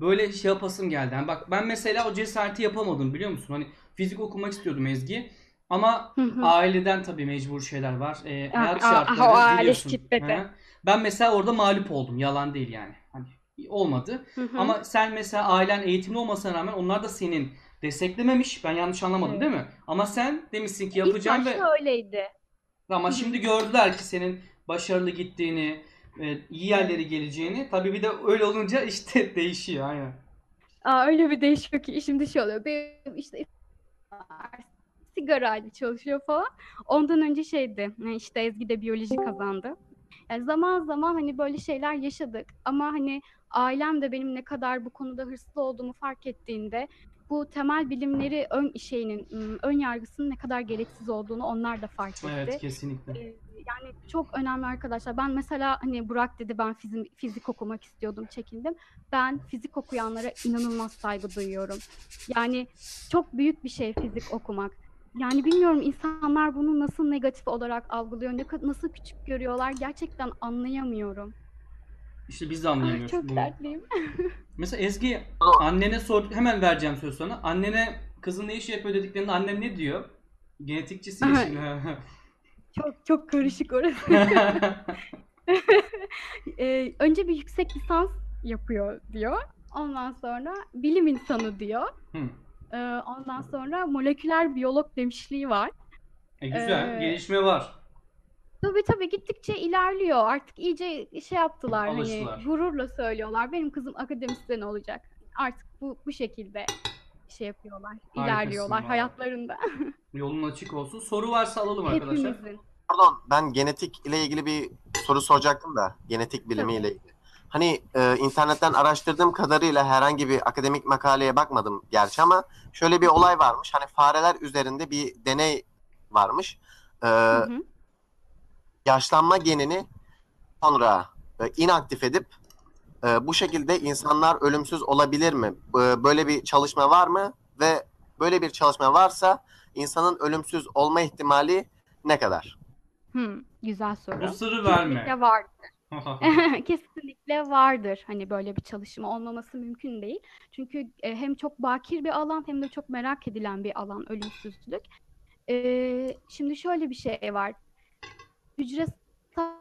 böyle şey yapasım geldi. Yani bak ben mesela o cesareti yapamadım biliyor musun? Hani fizik okumak istiyordum Ezgi. Ama aileden tabii mecbur şeyler var. Hayat şartları biliyorsun. Ben mesela orada mağlup oldum. Yalan değil yani. Hani olmadı. Ama sen mesela ailen eğitimli olmasına rağmen onlar da senin desteklememiş. Ben yanlış anlamadım değil mi? Ama sen demişsin ki yapacağım İlk başta öyleydi. Ama şimdi gördüler ki senin başarılı gittiğini, iyi yerlere geleceğini. Tabii bir de öyle olunca işte değişiyor. Aynen. Öyle bir değişiyor ki şimdi şey oluyor. Benim işte sigarayla çalışıyor falan. Ondan önce şeydi. İşte Ezgi de biyoloji kazandı. Yani zaman zaman hani böyle şeyler yaşadık. Ama hani ailem de benim ne kadar bu konuda hırslı olduğumu fark ettiğinde bu temel bilimleri ön yargısının ne kadar gereksiz olduğunu onlar da fark etti. Evet, kesinlikle. Yani çok önemli arkadaşlar. Ben mesela hani Burak dedi ben fizik okumak istiyordum, çekindim. Ben fizik okuyanlara inanılmaz saygı duyuyorum. Yani çok büyük bir şey fizik okumak. Yani bilmiyorum insanlar bunu nasıl negatif olarak algılıyor, nasıl küçük görüyorlar gerçekten anlayamıyorum. İşte biz de anlayamıyoruz. Çok dertliyim. Mesela Ezgi, annene sorduk, hemen vereceğim söz sana. Annene kızın ne işi yapıyor dediklerinde annen ne diyor? Genetikçisi için. Çok karışık orası. Önce bir yüksek lisans yapıyor diyor. Ondan sonra bilim insanı diyor. Ondan sonra moleküler biyolog demişliği var. Güzel, gelişme var. Tabii gittikçe ilerliyor. Artık iyice şey yaptılar. Hani, gururla söylüyorlar. Benim kızım akademisyen olacak. Artık bu şekilde şey yapıyorlar. İlerliyorlar hayatlarında. Yolun açık olsun. Soru varsa alalım arkadaşlar. Hepimizin. Pardon, ben genetik ile ilgili bir soru soracaktım da. Genetik bilimiyle ilgili. Hani internetten araştırdığım kadarıyla herhangi bir akademik makaleye bakmadım gerçi ama şöyle bir olay varmış. Hani fareler üzerinde bir deney varmış. Yaşlanma genini sonra inaktif edip Bu şekilde insanlar ölümsüz olabilir mi? Böyle bir çalışma var mı? Ve böyle bir çalışma varsa insanın ölümsüz olma ihtimali ne kadar? Güzel soru. Bu sırrı verme. Vardır. Kesinlikle vardır. Hani böyle bir çalışma olmaması mümkün değil. Çünkü hem çok bakir bir alan hem de çok merak edilen bir alan ölümsüzlük. Şimdi şöyle bir şey var. Hücre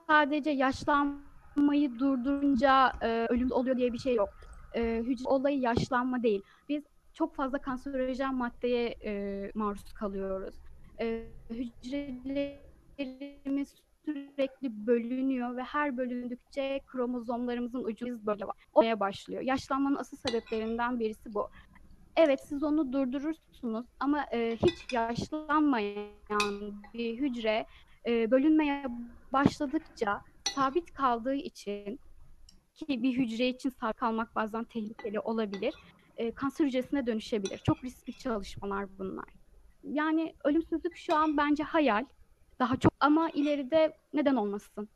sadece yaşlanmayı durdurunca ölüm oluyor diye bir şey yok. Hücre olayı yaşlanma değil. Biz çok fazla kanserojen maddeye maruz kalıyoruz. Hücrelerimiz sürekli bölünüyor ve her bölündükçe kromozomlarımızın ucu böyle olmaya başlıyor. Yaşlanmanın asıl sebeplerinden birisi bu. Evet, siz onu durdurursunuz ama hiç yaşlanmayan bir hücre bölünmeye başladıkça sabit kaldığı için, ki bir hücre için sabit kalmak bazen tehlikeli olabilir, kanser hücresine dönüşebilir. Çok riskli çalışmalar bunlar. Yani ölümsüzlük şu an bence hayal. Daha çok, ama ileride neden olmasın?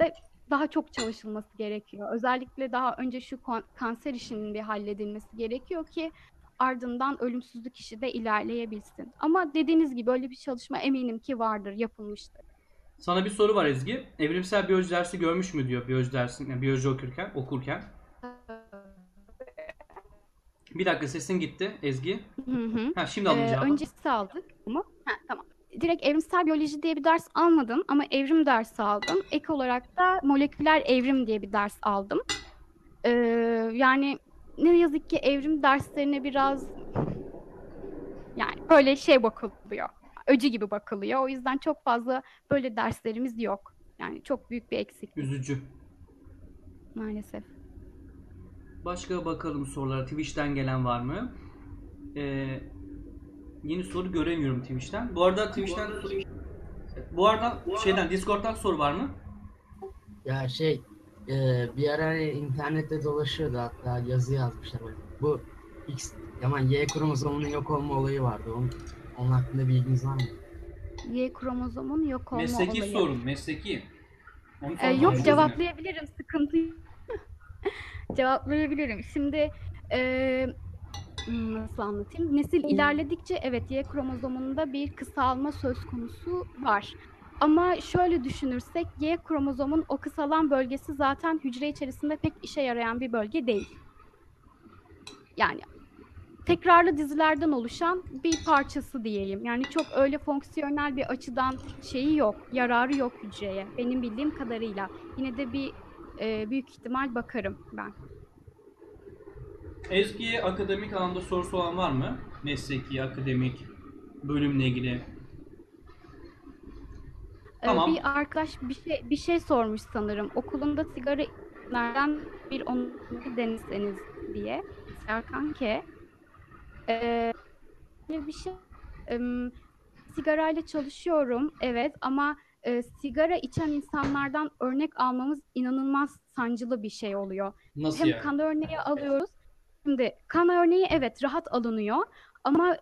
Ve daha çok çalışılması gerekiyor. Özellikle daha önce şu kanser işinin bir halledilmesi gerekiyor ki ardından ölümsüzlük işi de ilerleyebilsin. Ama dediğiniz gibi öyle bir çalışma eminim ki vardır, yapılmıştır. Sana bir soru var Ezgi. Evrimsel biyoloji dersi görmüş mü diyor, biyoloji dersini, yani biyoloji okurken. Bir dakika, sesin gitti Ezgi. Ha, şimdi aldım cevabı. Öncesi aldık ama tamam. Direkt evrimsel biyoloji diye bir ders almadım ama evrim dersi aldım. Ek olarak da moleküler evrim diye bir ders aldım. Yani ne yazık ki evrim derslerine biraz yani böyle şey bakılıyor. Öcü gibi bakılıyor. O yüzden çok fazla böyle derslerimiz yok. Yani çok büyük bir eksiklik. Üzücü. Maalesef. Başka bakalım sorulara. Twitch'ten gelen var mı? Yeni soru göremiyorum Twitch'ten. Bu arada Twitch'ten Bu arada Discord'dan soru var mı? Ya bir ara internette dolaşıyordu, hatta yazı yazmışlar. Bu X yani Y kromozomunun yok olma olayı vardı. Onun hakkında bilginiz var mı? Y kromozomunun yok olma mesleki olayı. Mesleki sorun, mesleki. Yok, cevaplayabilirim. Sıkıntı cevaplayabilirim. Şimdi nasıl anlatayım? Nesil ilerledikçe evet Y kromozomunda bir kısalma söz konusu var. Ama şöyle düşünürsek Y kromozomun o kısalan bölgesi zaten hücre içerisinde pek işe yarayan bir bölge değil. Yani tekrarlı dizilerden oluşan bir parçası diyeyim. Yani çok öyle fonksiyonel bir açıdan şeyi yok, yararı yok hücreye. Benim bildiğim kadarıyla. Yine de bir büyük ihtimal bakarım ben. Ezgi'ye akademik alanda sorusu olan var mı? Mesleki, akademik bölümle ilgili. Tamam. Bir arkadaş bir şey sormuş sanırım. Okulunda sigara içenlerden bir onu deneseniz diye. Serkan K. Bir şey. Sigarayla çalışıyorum, evet, ama sigara içen insanlardan örnek almamız inanılmaz sancılı bir şey oluyor. Nasıl hem yani? Kan örneği alıyoruz. Şimdi kan örneği evet rahat alınıyor ama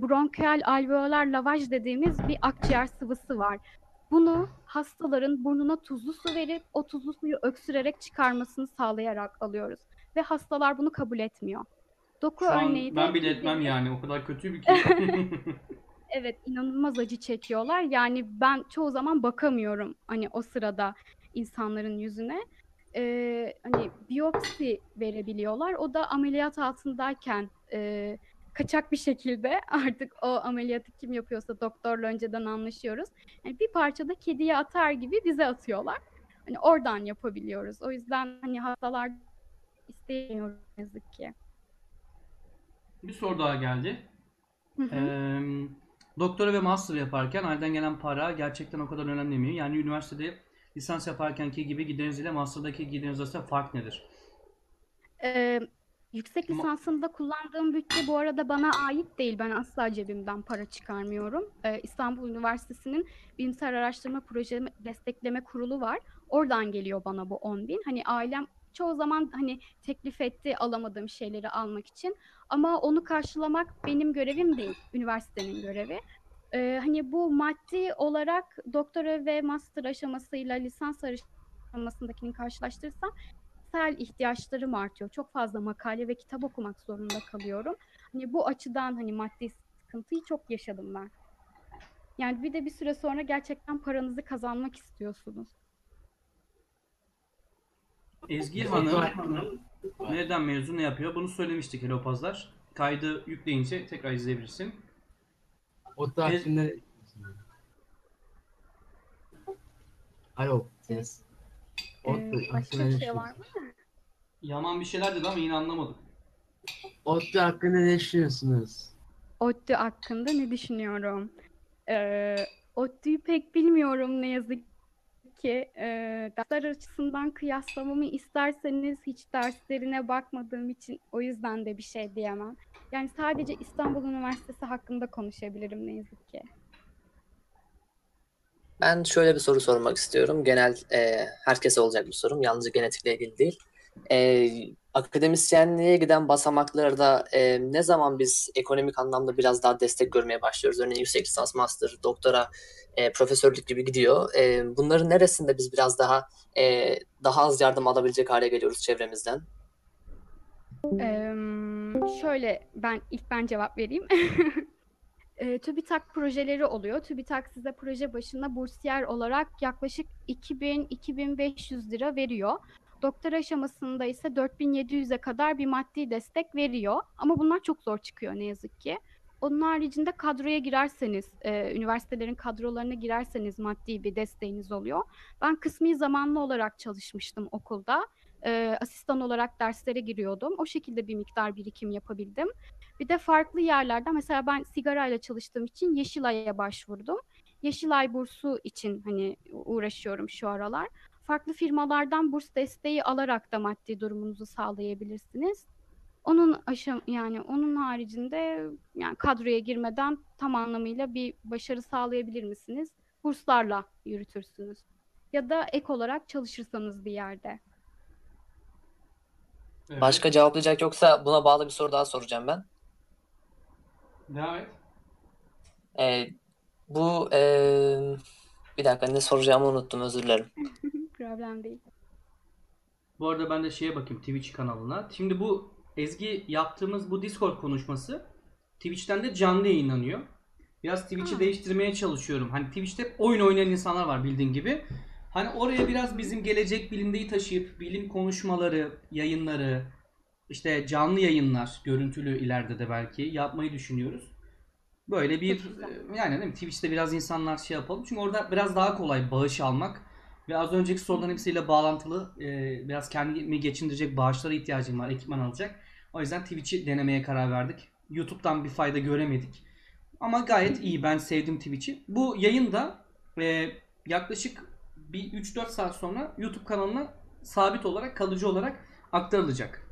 bronkial alveolar lavaj dediğimiz bir akciğer sıvısı var. Bunu hastaların burnuna tuzlu su verip o tuzlu suyu öksürerek çıkarmasını sağlayarak alıyoruz. Ve hastalar bunu kabul etmiyor. Doku örneği de... Ben bile etmem yani, o kadar kötü bir şey. Evet, inanılmaz acı çekiyorlar. Yani ben çoğu zaman bakamıyorum hani o sırada insanların yüzüne. Hani biyopsi verebiliyorlar. O da ameliyat altındayken kaçak bir şekilde artık o ameliyatı kim yapıyorsa doktorla önceden anlaşıyoruz. Yani bir parçada kediye atar gibi bize atıyorlar. Hani oradan yapabiliyoruz. O yüzden hani hastalar istemiyoruz yazık ki. Bir soru daha geldi. Doktora ve master yaparken elden gelen para gerçekten o kadar önemli mi? Yani üniversitede lisans yaparkenki gibi gideriniz ile master'daki gideriniz arasında fark nedir? Yüksek lisansımda kullandığım bütçe bu arada bana ait değil. Ben asla cebimden para çıkarmıyorum. İstanbul Üniversitesi'nin Bilimsel Araştırma Proje Destekleme Kurulu var. Oradan geliyor bana bu 10.000. Hani ailem çoğu zaman hani teklif etti alamadığım şeyleri almak için. Ama onu karşılamak benim görevim değil. Üniversitenin görevi. Hani bu maddi olarak doktora ve master aşamasıyla lisans aşamasındakini karşılaştırırsam kişisel ihtiyaçlarım artıyor. Çok fazla makale ve kitap okumak zorunda kalıyorum. Hani bu açıdan hani maddi sıkıntıyı çok yaşadım ben. Yani bir de bir süre sonra gerçekten paranızı kazanmak istiyorsunuz. Ezgi Hanım nereden mezun, ne yapıyor? Bunu söylemiştik Helopazlar. Kaydı yükleyince tekrar izleyebilirsin. O da şimdi... Alo. Ses. Başka bir şey var mı? Yaman bir şeyler dedi ama yine anlamadım. ODTÜ hakkında ne düşünüyorsunuz? ODTÜ hakkında ne düşünüyorum? ODTÜ'yü pek bilmiyorum ne yazık ki. Dersler açısından kıyaslamamı isterseniz hiç derslerine bakmadığım için o yüzden de bir şey diyemem. Yani sadece İstanbul Üniversitesi hakkında konuşabilirim ne yazık ki. Ben şöyle bir soru sormak istiyorum. Genel herkese olacak bir sorum. Yalnızca genetikle ilgili değil. Akademisyenliğe giden basamaklarda ne zaman biz ekonomik anlamda biraz daha destek görmeye başlıyoruz? Örneğin yüksek lisans, master, doktora, profesörlük gibi gidiyor. Bunların neresinde biz biraz daha az yardım alabilecek hale geliyoruz çevremizden? Şöyle ben cevap vereyim. TÜBİTAK projeleri oluyor. TÜBİTAK size proje başına bursiyer olarak yaklaşık 2000-2500 lira veriyor. Doktora aşamasında ise 4700'e kadar bir maddi destek veriyor. Ama bunlar çok zor çıkıyor ne yazık ki. Onun haricinde kadroya girerseniz, üniversitelerin kadrolarına girerseniz maddi bir desteğiniz oluyor. Ben kısmi zamanlı olarak çalışmıştım okulda. Asistan olarak derslere giriyordum. O şekilde bir miktar birikim yapabildim. Bir de farklı yerlerden, mesela ben sigarayla çalıştığım için Yeşilay'a başvurdum. Yeşilay bursu için hani uğraşıyorum şu aralar. Farklı firmalardan burs desteği alarak da maddi durumunuzu sağlayabilirsiniz. Onun haricinde yani kadroya girmeden tam anlamıyla bir başarı sağlayabilir misiniz? Burslarla yürütürsünüz. Ya da ek olarak çalışırsanız bir yerde. Evet. Başka cevaplayacak yoksa buna bağlı bir soru daha soracağım ben. Evet. Bir dakika, ne soracağımı unuttum, özür dilerim. Problem değil. Bu arada ben de şeye bakayım, Twitch kanalına. Şimdi bu Ezgi yaptığımız bu Discord konuşması Twitch'ten de canlı yayınlanıyor. Biraz Twitch'i değiştirmeye çalışıyorum. Hani Twitch'te hep oyun oynayan insanlar var bildiğin gibi. Hani oraya biraz bizim gelecek bilimdeyi taşıyıp bilim konuşmaları, yayınları, işte canlı yayınlar, görüntülü ileride de belki yapmayı düşünüyoruz. Böyle bir yani değil mi? Twitch'te biraz insanlar şey yapalım. Çünkü orada biraz daha kolay bağış almak ve az önceki soruların hepsiyle bağlantılı biraz kendimi geçindirecek bağışlara ihtiyacım var, ekipman alacak. O yüzden Twitch'i denemeye karar verdik. YouTube'dan bir fayda göremedik. Ama gayet iyi, ben sevdim Twitch'i. Bu yayında yaklaşık bir 3-4 saat sonra YouTube kanalına sabit olarak, kalıcı olarak aktarılacak.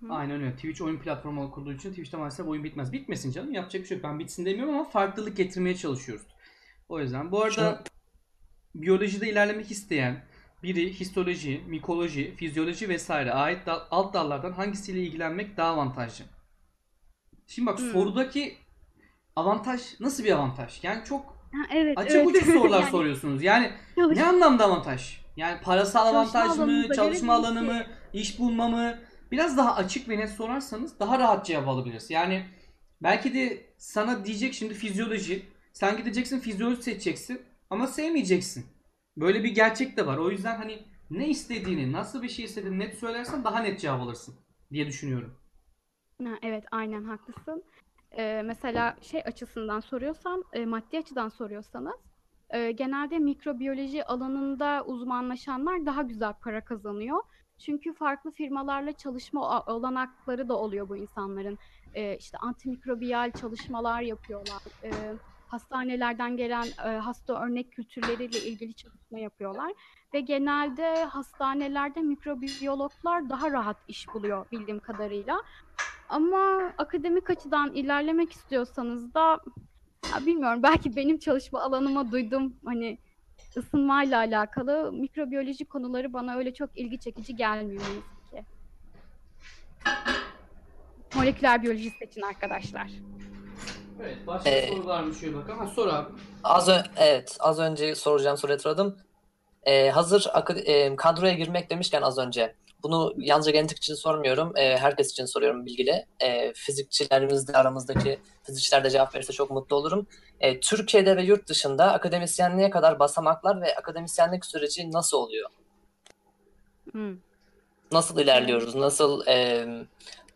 Hı hı. Aynen öyle. Twitch oyun platformu kurduğu için Twitch'te maalesef oyun bitmez. Bitmesin canım. Yapacak bir şey yok. Ben bitsin demiyorum ama farklılık getirmeye çalışıyoruz. O yüzden. Bu arada biyolojide ilerlemek isteyen biri histoloji, mikoloji, fizyoloji vesaire ait alt dallardan hangisiyle ilgilenmek daha avantajlı? Şimdi bak sorudaki avantaj nasıl bir avantaj? Yani çok açık uçlu sorular soruyorsunuz. Yani ne anlamda avantaj? Yani parasal avantaj mı? Çalışma alanı mı? İş bulma mı? Biraz daha açık ve net sorarsanız daha rahat cevap alabiliriz. Yani belki de sana diyecek şimdi fizyoloji. Sen gideceksin fizyoloji seçeceksin ama sevmeyeceksin. Böyle bir gerçek de var. O yüzden hani ne istediğini, nasıl bir şey istediğini net söylersen daha net cevap alırsın diye düşünüyorum. Evet, aynen haklısın. Mesela şey açısından soruyorsan, maddi açıdan soruyorsanız genelde mikrobiyoloji alanında uzmanlaşanlar daha güzel para kazanıyor. Çünkü farklı firmalarla çalışma olanakları da oluyor bu insanların. İşte antimikrobiyal çalışmalar yapıyorlar. Hastanelerden gelen hasta örnek kültürleriyle ilgili çalışma yapıyorlar. Ve genelde hastanelerde mikrobiyologlar daha rahat iş buluyor bildiğim kadarıyla. Ama akademik açıdan ilerlemek istiyorsanız da bilmiyorum, belki benim çalışma alanıma duyduğum hani ısınmayla alakalı mikrobiyoloji konuları bana öyle çok ilgi çekici gelmiyor ki. Moleküler biyoloji seçin arkadaşlar. Evet, başka sorular mı şöyle bakalım. Sor abi. Az önce soracağım soru hatırladım. Hazır kadroya girmek demişken az önce, bunu yalnızca genetik için sormuyorum, herkes için soruyorum bilgili. Fizikçilerimizle aramızdaki fizikçiler de cevap verirse çok mutlu olurum. Türkiye'de ve yurt dışında akademisyenliğe kadar basamaklar ve akademisyenlik süreci nasıl oluyor? Nasıl ilerliyoruz? Nasıl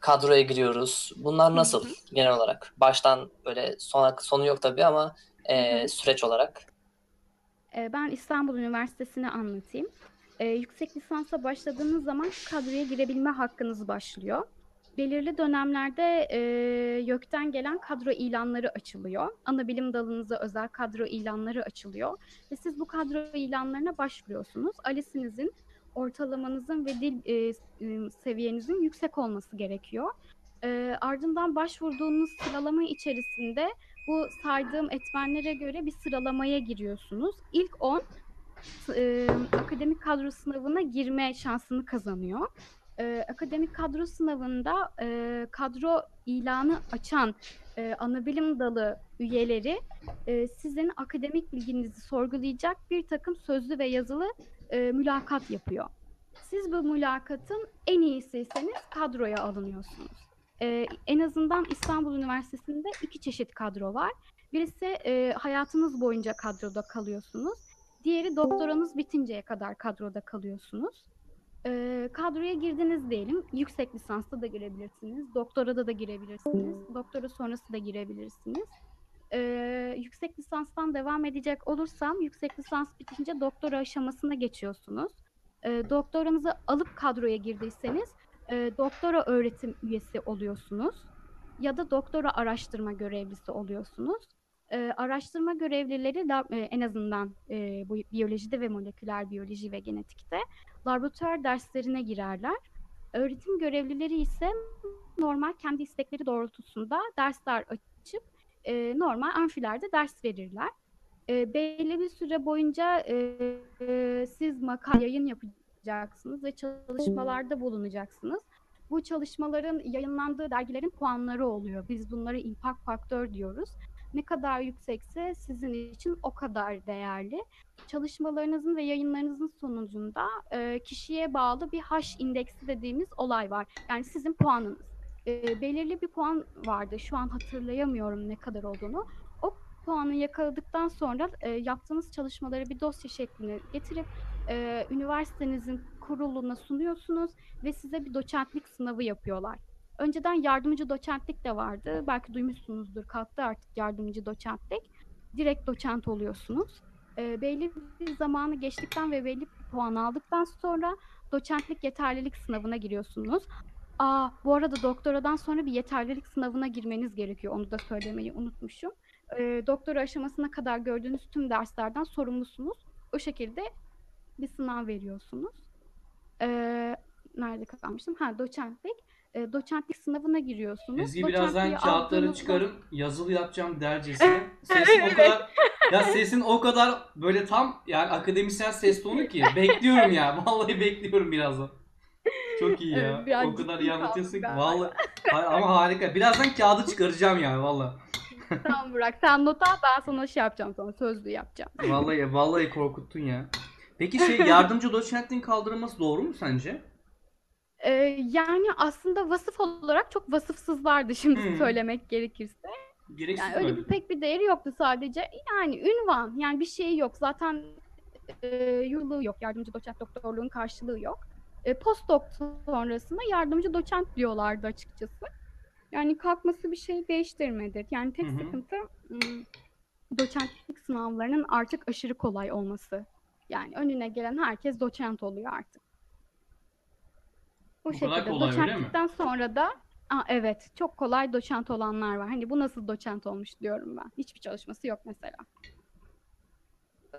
kadroya giriyoruz? Bunlar nasıl genel olarak? Baştan böyle sonu yok tabii ama süreç olarak. Ben İstanbul Üniversitesi'ni anlatayım. Yüksek lisansa başladığınız zaman kadroya girebilme hakkınız başlıyor. Belirli dönemlerde YÖK'ten gelen kadro ilanları açılıyor. Ana bilim dalınıza özel kadro ilanları açılıyor. Ve siz bu kadro ilanlarına başvuruyorsunuz. ALES'inizin, ortalamanızın ve dil seviyenizin yüksek olması gerekiyor. Ardından başvurduğunuz sıralama içerisinde bu saydığım etmenlere göre bir sıralamaya giriyorsunuz. İlk 10 akademik kadro sınavına girme şansını kazanıyor. Akademik kadro sınavında kadro ilanı açan anabilim dalı üyeleri sizin akademik bilginizi sorgulayacak bir takım sözlü ve yazılı mülakat yapıyor. Siz bu mülakatın en iyisiyseniz kadroya alınıyorsunuz. En azından İstanbul Üniversitesi'nde 2 çeşit kadro var. Birisi hayatınız boyunca kadroda kalıyorsunuz. Diğeri doktoranız bitinceye kadar kadroda kalıyorsunuz. Kadroya girdiniz diyelim. Yüksek lisansta da girebilirsiniz. Doktorada da girebilirsiniz. Doktora sonrası da girebilirsiniz. Yüksek lisanstan devam edecek olursam yüksek lisans bitince doktora aşamasına geçiyorsunuz. Doktoranızı alıp kadroya girdiyseniz doktora öğretim üyesi oluyorsunuz ya da doktora araştırma görevlisi oluyorsunuz. Araştırma görevlileri en azından biyolojide ve moleküler biyoloji ve genetikte laboratuvar derslerine girerler. Öğretim görevlileri ise normal kendi istekleri doğrultusunda dersler açıp normal amfilerde ders verirler. Belli bir süre boyunca siz makale yayın yapacaksınız ve çalışmalarda bulunacaksınız. Bu çalışmaların yayınlandığı dergilerin puanları oluyor. Biz bunlara impact faktör diyoruz. Ne kadar yüksekse sizin için o kadar değerli. Çalışmalarınızın ve yayınlarınızın sonucunda kişiye bağlı bir H indeksi dediğimiz olay var. Yani sizin puanınız. Belirli bir puan vardı. Şu an hatırlayamıyorum ne kadar olduğunu. O puanı yakaladıktan sonra yaptığınız çalışmaları bir dosya şekline getirip üniversitenizin kuruluna sunuyorsunuz ve size bir doçentlik sınavı yapıyorlar. Önceden yardımcı doçentlik de vardı. Belki duymuşsunuzdur. Kalktı artık yardımcı doçentlik. Direkt doçent oluyorsunuz. Belli bir zamanı geçtikten ve belli bir puan aldıktan sonra doçentlik yeterlilik sınavına giriyorsunuz. Bu arada doktoradan sonra bir yeterlilik sınavına girmeniz gerekiyor. Onu da söylemeyi unutmuşum. Doktora aşamasına kadar gördüğünüz tüm derslerden sorumlusunuz. O şekilde bir sınav veriyorsunuz. Nerede kalmıştım? Doçentlik. Doçentlik sınavına giriyorsunuz. Ezgi, birazdan kağıtları çıkarıp yazılı yapacağım dercesine. Sesin o kadar ya, sesin o kadar böyle tam yani akademisyen ses tonu ki bekliyorum ya. Vallahi bekliyorum birazdan. Çok iyi ya. Biraz o kadar iyi anlatıyorsun. Vallahi ama harika. Birazdan kağıdı çıkaracağım yani vallahi. Tamam Burak, sen not al, ben sana yapacağım, sana sözlü yapacağım. Vallahi korkuttun ya. Peki yardımcı doçentliğin kaldırılması doğru mu sence? Yani aslında vasıf olarak çok vasıfsızlardı şimdi söylemek gerekirse. Yani öyle pek bir değeri yoktu, sadece yani ünvan, yani bir şeyi yok zaten, yurtluğu yok, yardımcı doçent doktorluğun karşılığı yok. Postdoc sonrasında yardımcı doçent diyorlardı açıkçası. Yani kalkması bir şey değiştirmedi. Yani tek sıkıntı doçentlik sınavlarının artık aşırı kolay olması. Yani önüne gelen herkes doçent oluyor artık. Bu şekilde doçentlikten sonra da evet, çok kolay doçent olanlar var. Hani bu nasıl doçent olmuş diyorum ben. Hiçbir çalışması yok mesela.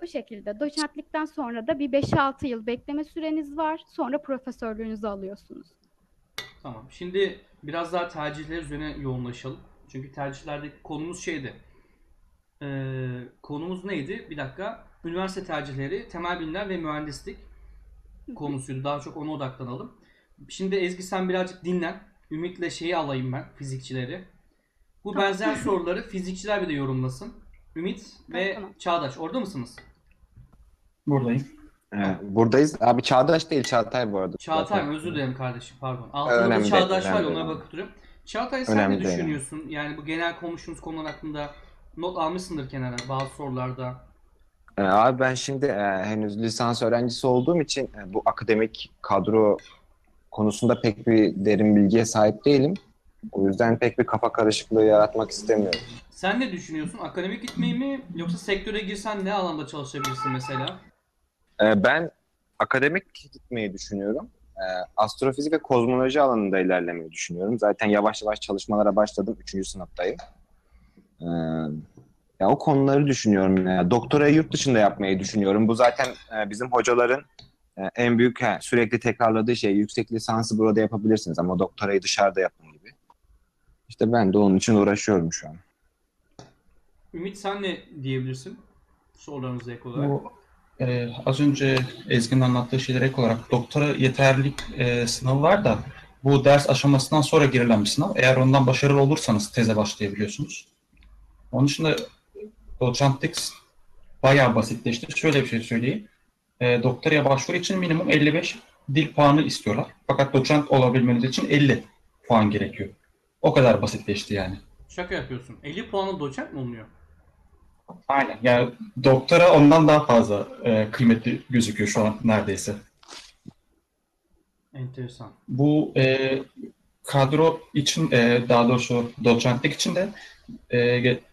Bu şekilde doçentlikten sonra da bir 5-6 yıl bekleme süreniz var. Sonra profesörlüğünüzü alıyorsunuz. Tamam. Şimdi biraz daha tercihler üzerine yoğunlaşalım. Çünkü tercihlerdeki konumuz şeydi. Konumuz neydi? Bir dakika. Üniversite tercihleri, temel bilimler ve mühendislik konusuydu. Daha çok ona odaklanalım. Şimdi Ezgi, sen birazcık dinlen. Ümit'le alayım ben, fizikçileri. Bu tamam. Benzer soruları fizikçiler bir de yorumlasın. Ümit ve Çağdaş, orada mısınız? Buradayım. Buradayız. Abi Çağdaş değil, Çağatay bu arada. Çağatay mı? Özür dilerim kardeşim, pardon. Altında Çağdaş var, onlara bakıp duruyorum. Çağatay, sen önemli ne düşünüyorsun? Yani bu genel konuştuğumuz konular hakkında not almışsındır kenara bazı sorularda. Abi ben şimdi henüz lisans öğrencisi olduğum için bu akademik kadro konusunda pek bir derin bilgiye sahip değilim. O yüzden pek bir kafa karışıklığı yaratmak istemiyorum. Sen ne düşünüyorsun? Akademik gitmeyi mi, yoksa sektöre girsen ne alanda çalışabilirsin mesela? Ben akademik gitmeyi düşünüyorum. Astrofizik ve kozmoloji alanında ilerlemeyi düşünüyorum. Zaten yavaş yavaş çalışmalara başladım. 3. sınıftayım. Ya o konuları düşünüyorum. Doktorayı yurt dışında yapmayı düşünüyorum. Bu zaten bizim hocaların en büyük sürekli tekrarladığı şey. Yüksek lisansı burada yapabilirsiniz ama doktorayı dışarıda yapın gibi. İşte ben de onun için uğraşıyorum şu an. Ümit, sen ne diyebilirsin sorularınıza ek olarak? Az önce Ezgi'nin anlattığı şeylere ek olarak doktora yeterlilik sınavı var da bu ders aşamasından sonra girilen bir sınav. Eğer ondan başarılı olursanız teze başlayabiliyorsunuz. Onun dışında doçentlik bayağı basitleşti. Şöyle bir şey söyleyeyim. Doktoraya başvuru için minimum 55 dil puanı istiyorlar. Fakat doçent olabilmeniz için 50 puan gerekiyor. O kadar basitleşti yani. Şaka yapıyorsun. 50 puanla doçent mi oluyor? Aynen. Yani doktora ondan daha fazla kıymetli gözüküyor şu an neredeyse. Enteresan. Bu kadro için, daha doğrusu doçentlik için de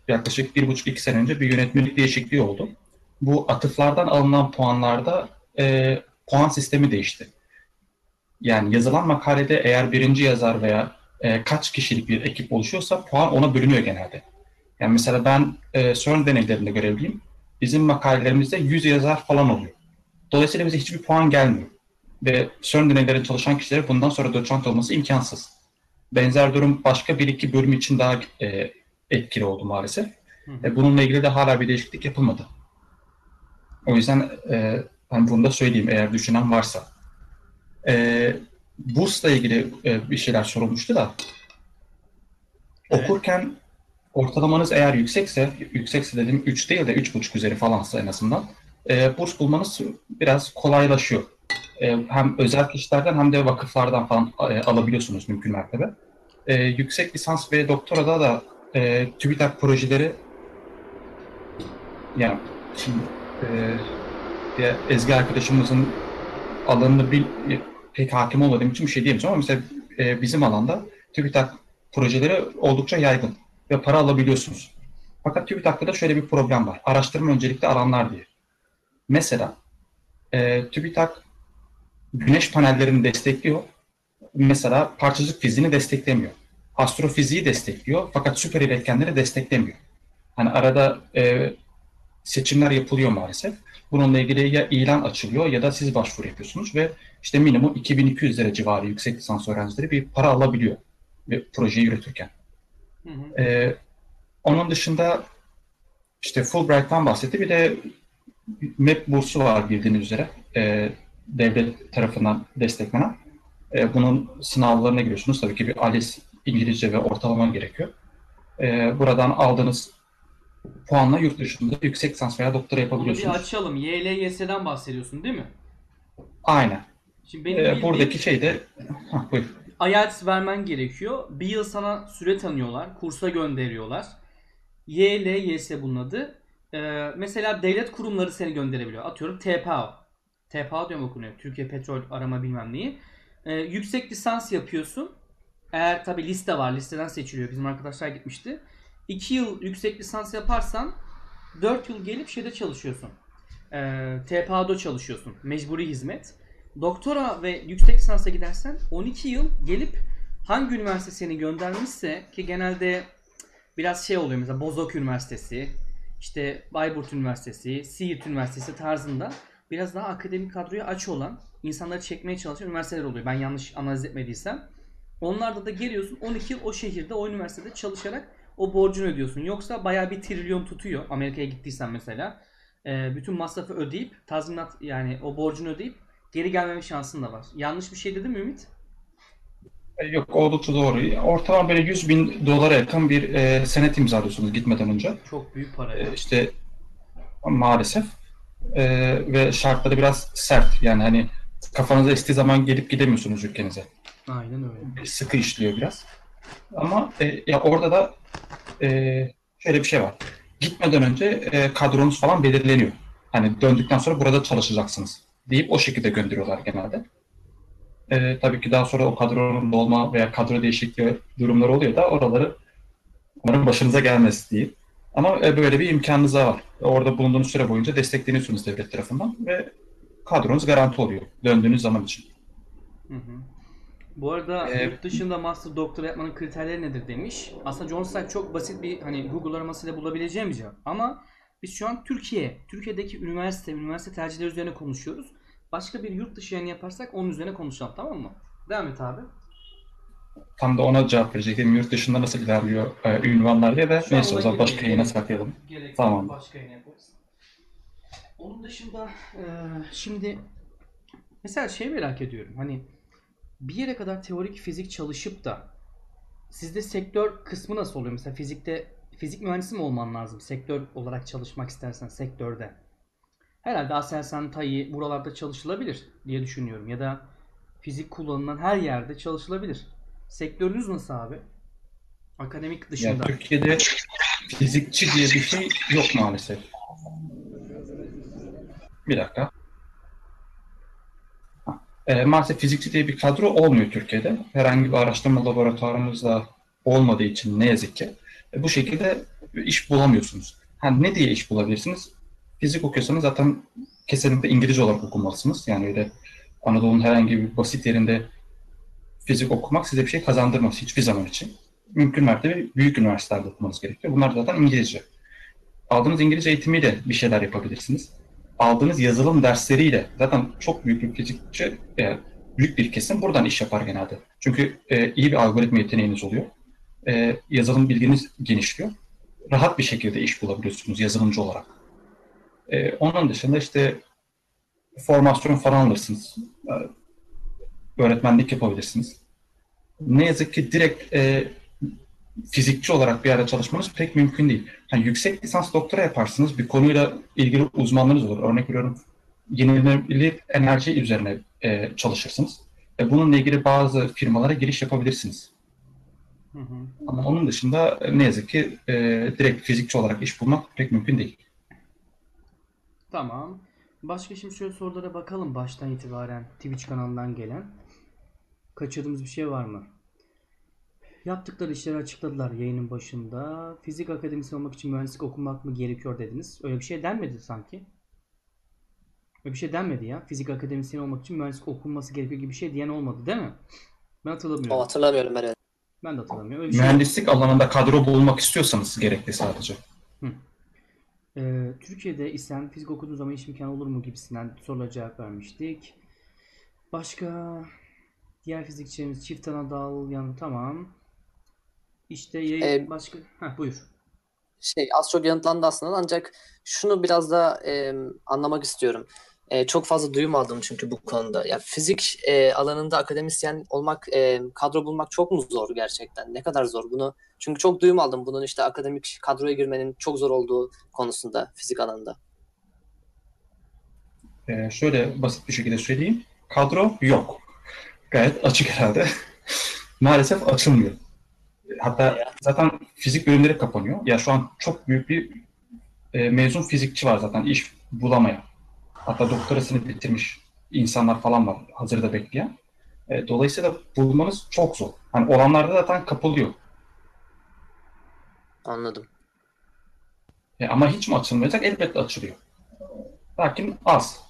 yaklaşık 1,5-2 sene önce bir yönetmelik değişikliği oldu. Bu atıflardan alınan puanlarda puan sistemi değişti. Yani yazılan makalede eğer birinci yazar veya kaç kişilik bir ekip oluşuyorsa puan ona bölünüyor genelde. Yani mesela ben CERN deneylerinde görevliyim. Bizim makalelerimizde 100 yazar falan oluyor. Dolayısıyla bize hiçbir puan gelmiyor. Ve CERN deneylerinde çalışan kişilerin bundan sonra doçent olması imkansız. Benzer durum başka bir iki bölüm için daha etkili oldu maalesef. Bununla ilgili de hala bir değişiklik yapılmadı. O yüzden ben bunu da söyleyeyim eğer düşünen varsa. Bursla ilgili bir şeyler sorulmuştu da. Evet. Okurken ortalamanız eğer yüksekse dedim 3 değil de 3,5 üzeri falansa en azından burs bulmanız biraz kolaylaşıyor. Hem özel kişilerden hem de vakıflardan falan alabiliyorsunuz mümkün mertebe. Yüksek lisans ve doktorada da TÜBİTAK projeleri, yani şimdi Ezgi arkadaşımızın alanını pek hakim olmadığım için bir şey diyemeyeceğim ama mesela bizim alanda TÜBİTAK projeleri oldukça yaygın ve para alabiliyorsunuz. Fakat TÜBİTAK'ta da şöyle bir problem var. Araştırma öncelikli alanlar diye. Mesela TÜBİTAK güneş panellerini destekliyor. Mesela parçacık fiziğini desteklemiyor. Astrofiziği destekliyor fakat süper iletkenleri desteklemiyor. Hani arada seçimler yapılıyor maalesef. Bununla ilgili ya ilan açılıyor ya da siz başvuru yapıyorsunuz ve işte minimum 2200 lira civarı yüksek lisans öğrencileri bir para alabiliyor ve projeyi yürütürken. Onun dışında işte Fulbright'tan bahsetti. Bir de MEB bursu var bildiğiniz üzere. Devlet tarafından desteklenen. Bunun sınavlarına giriyorsunuz. Tabii ki bir ALES, İngilizce ve ortalama gerekiyor. Buradan aldığınız puanla yurt dışında yüksek lisans veya doktora yapabiliyorsunuz. Bunu bir açalım. YLYS'den bahsediyorsun değil mi? Aynen. Şimdi benim buradaki şey de... Buyur. IELTS vermen gerekiyor. Bir yıl sana süre tanıyorlar. Kursa gönderiyorlar. YLYS bunun adı. Mesela devlet kurumları seni gönderebiliyor. Atıyorum TPAO. TPAO diyorum, okunuyor. Türkiye Petrol Arama bilmem neyi. Yüksek lisans yapıyorsun. Eğer tabi liste var. Listeden seçiliyor. Bizim arkadaşlar gitmişti. 2 yıl yüksek lisans yaparsan 4 yıl gelip şeyde çalışıyorsun. TPAO'da çalışıyorsun. Mecburi hizmet. Doktora ve yüksek lisansa gidersen 12 yıl gelip hangi üniversite seni göndermişse, ki genelde biraz şey oluyor, mesela Boğaziçi Üniversitesi, işte Bayburt Üniversitesi, Siirt Üniversitesi tarzında biraz daha akademik kadroya aç olan, insanları çekmeye çalışan üniversiteler oluyor. Ben yanlış analiz etmediysem. Onlarda da geliyorsun 12 yıl o şehirde, o üniversitede çalışarak o borcunu ödüyorsun. Yoksa bayağı bir trilyon tutuyor. Amerika'ya gittiysen mesela bütün masrafı ödeyip, tazminat yani o borcunu ödeyip geri gelmeme şansın da var. Yanlış bir şey dedim mi Ümit? Yok, oldukça doğru. Ortalama böyle $100.000'a yakın bir senet imzalıyorsunuz gitmeden önce. Çok büyük para. İşte maalesef. ve şartları biraz sert. Yani hani kafanıza estiği zaman gelip gidemiyorsunuz ülkenize. Aynen öyle. Sıkı işliyor biraz. Ama ya orada da şöyle bir şey var. Gitmeden önce kadronuz falan belirleniyor. Hani döndükten sonra burada çalışacaksınız deyip o şekilde gönderiyorlar genelde. Tabii ki daha sonra o kadronun dolma veya kadro değişikliği durumları oluyor da oraları umarım başınıza gelmez diye. Ama böyle bir imkanınız var. Orada bulunduğunuz süre boyunca destekleniyorsunuz devlet tarafından ve kadronuz garanti oluyor döndüğünüz zaman için. Hı hı. Bu arada yurt dışında master doktora yapmanın kriterleri nedir demiş. Aslında John Stark çok basit bir hani Google aramasıyla bulabileceğim bir cevap. Ama biz şu an Türkiye'deki üniversite tercihleri üzerine konuşuyoruz. Başka bir yurt dışı yayını yaparsak onun üzerine konuşalım, tamam mı? Devam et abi. Tam da ona cevap verecektim. Yurt dışında nasıl ilerliyor ünvanlar diye de neyse o zaman başka yayına saklayalım. Tamam. Başka yayına yaparız. Onun dışında şimdi mesela merak ediyorum. Hani bir yere kadar teorik fizik çalışıp da sizde sektör kısmı nasıl oluyor? Mesela fizik mühendisi mi olman lazım? Sektör olarak çalışmak istersen sektörde. Herhalde ASELSAN, TAI buralarda çalışılabilir diye düşünüyorum. Ya da fizik kullanılan her yerde çalışılabilir. Sektörünüz nasıl abi? Akademik dışında. Ya, Türkiye'de fizikçi diye bir şey yok maalesef. Bir dakika. Maalesef fizikçi diye bir kadro olmuyor Türkiye'de. Herhangi bir araştırma laboratuvarımız da olmadığı için ne yazık ki. Bu şekilde iş bulamıyorsunuz. Ne diye iş bulabilirsiniz? Fizik okuyorsanız zaten kesinlikle İngilizce olarak okumalısınız. Yani öyle Anadolu'nun herhangi bir basit yerinde fizik okumak size bir şey kazandırmaz hiçbir zaman için. Mümkün mertebe büyük üniversitelerde okumanız gerekiyor. Bunlar zaten İngilizce. Aldığınız İngilizce eğitimiyle bir şeyler yapabilirsiniz. Aldığınız yazılım dersleriyle zaten çok büyük bir fizikçi, büyük bir kesim buradan iş yapar genelde. Çünkü iyi bir algoritma yeteneğiniz oluyor. Yazılım bilginiz genişliyor. Rahat bir şekilde iş bulabiliyorsunuz yazılımcı olarak. Onun dışında formasyon falan alırsınız. Öğretmenlik yapabilirsiniz. Ne yazık ki direkt fizikçi olarak bir yerde çalışmanız pek mümkün değil. Yani yüksek lisans doktora yaparsınız, bir konuyla ilgili uzmanlarınız olur. Örnek veriyorum, yenilenebilir enerji üzerine çalışırsınız. Bununla ilgili bazı firmalara giriş yapabilirsiniz. Hı hı. Ama onun dışında ne yazık ki direkt fizikçi olarak iş bulmak pek mümkün değil. Tamam. Başka şimdi şöyle sorulara bakalım baştan itibaren Twitch kanalından gelen. Kaçırdığımız bir şey var mı? Yaptıkları işleri açıkladılar yayının başında. Fizik akademisi olmak için mühendislik okumak mı gerekiyor dediniz. Öyle bir şey denmedi sanki. Öyle bir şey denmedi ya. Fizik akademisi olmak için mühendislik okunması gerekiyor gibi bir şey diyen olmadı değil mi? Ben hatırlamıyorum. Hatırlamıyorum ben. Ben de hatırlamıyorum. Öyle bir mühendislik şey alanında kadro bulmak istiyorsanız gerekli sadece. Hı. Türkiye'de isen fizik okuduğun zaman iş imkanı olur mu gibisinden sorulara cevap vermiştik. Başka diğer fizikçilerimiz çift anadal yani tamam. Başka buyur. Az çok yanıtlandı aslında ancak şunu biraz da anlamak istiyorum. Çok fazla duymadım çünkü bu konuda. Yani fizik alanında akademisyen olmak, kadro bulmak çok mu zor gerçekten? Ne kadar zor bunu? Çünkü çok duymadım bunun akademik kadroya girmenin çok zor olduğu konusunda fizik alanında. Şöyle basit bir şekilde söyleyeyim. Kadro yok. Gayet açık herhalde. Maalesef açılmıyor. Hatta zaten fizik bölümleri kapanıyor. Ya şu an çok büyük bir mezun fizikçi var zaten iş bulamayan. Hatta doktorasını bitirmiş insanlar falan var hazırda bekleyen. Dolayısıyla bulmanız çok zor. Hani olanlarda zaten kapılıyor. Anladım. Ama hiç mi açılmayacak? Elbette açılıyor. Lakin az.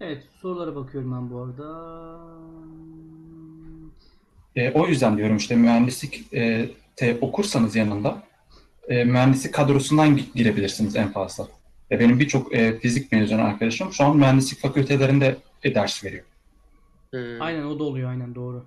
Evet, sorulara bakıyorum ben bu arada. O yüzden diyorum mühendislik okursanız yanında mühendislik kadrosundan girebilirsiniz en fazla. Benim birçok fizik mezunu arkadaşım şu an mühendislik fakültelerinde ders veriyor. Aynen o da oluyor, aynen doğru.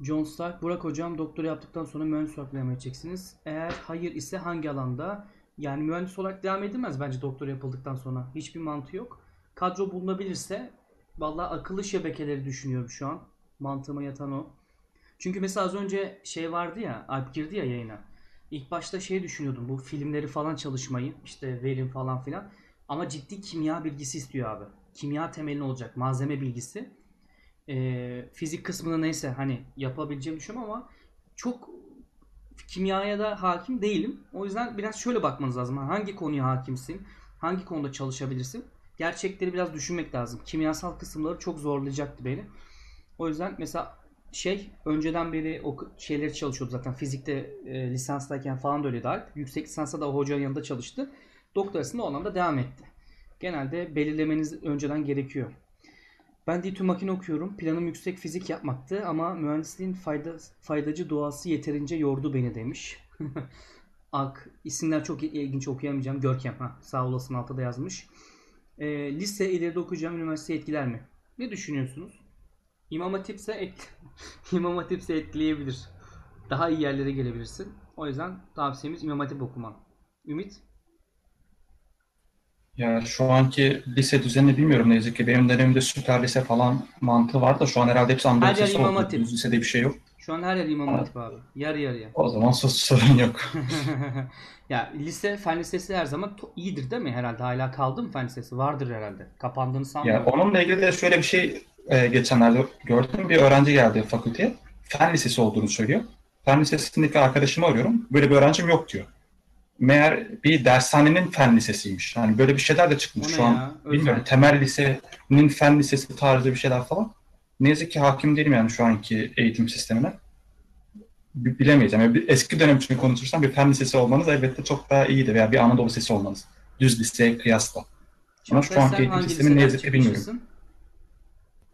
John Stark, Burak hocam doktora yaptıktan sonra mühendis olarak devam edeceksiniz. Eğer hayır ise hangi alanda? Yani mühendis olarak devam edilmez bence doktora yapıldıktan sonra. Hiçbir mantığı yok. Kadro bulunabilirse vallahi akıllı şebekeleri düşünüyorum şu an. Mantığıma yatan o. Çünkü mesela az önce vardı ya, Alp girdi ya yayına. İlk başta şey düşünüyordum, bu filmleri falan çalışmayı, işte verim falan filan. Ama ciddi kimya bilgisi istiyor abi. Kimya temelli olacak, malzeme bilgisi. Fizik kısmını neyse hani yapabileceğimi düşünüyorum ama çok kimyaya da hakim değilim. O yüzden biraz şöyle bakmanız lazım. Hangi konuya hakimsin? Hangi konuda çalışabilirsin? Gerçekleri biraz düşünmek lazım. Kimyasal kısımları çok zorlayacaktı beni. O yüzden mesela önceden beri o şeyleri çalışıyordum zaten. Fizikte lisanstayken falan da öyleydi. Yüksek lisansa da o hocanın yanında çalıştı. Doktorasında o anlamda devam etti. Genelde belirlemeniz önceden gerekiyor. Ben de İTÜ makine okuyorum. Planım yüksek fizik yapmaktı ama mühendisliğin faydacı doğası yeterince yordu beni demiş. Ak, isimler çok ilginç, okuyamayacağım. Görkem, sağ olasın, altta da yazmış. Lise ileride okuyacağım üniversiteye etkiler mi? Ne düşünüyorsunuz? İmam Hatip'se İmam Hatip'se etkileyebilir. Daha iyi yerlere gelebilirsin. O yüzden tavsiyemiz İmam Hatip okuman. Ümit? Yani şu anki lise düzenini bilmiyorum ne yazık ki. Benim dönemimde süper lise falan mantığı var da şu an herhalde hepsi Anadolu Lisesi oldu. Lisede bir şey yok. Şu an her yer İmam Hatip abi. Yarı yarıya. O zaman sorun yok. Ya lise, fen lisesi her zaman iyidir değil mi herhalde? Hala kaldı mı fen lisesi? Vardır herhalde. Kapandığını sanmıyorum. Ya onunla ilgili de şöyle bir şey geçenlerde gördüm. Bir öğrenci geldi fakülteye. Fen lisesi olduğunu söylüyor. Fen lisesindeki arkadaşımı arıyorum. Böyle bir öğrencim yok diyor. Meğer bir dershanenin fen lisesiymiş. Yani böyle bir şeyler de çıkmış şu an. Bilmiyorum. Temel lisenin fen lisesi tarzı bir şeyler falan. Ne yazık ki hakim değilim yani şu anki eğitim sistemine. Bilemeyeceğim. Yani eski dönem için konuşursam bir fen lisesi olmanız elbette çok daha iyiydi veya bir Anadolu lisesi olmanız. Düz liseye kıyasla. Ama şu anki eğitim sistemi ne yazık ki bilmiyorum.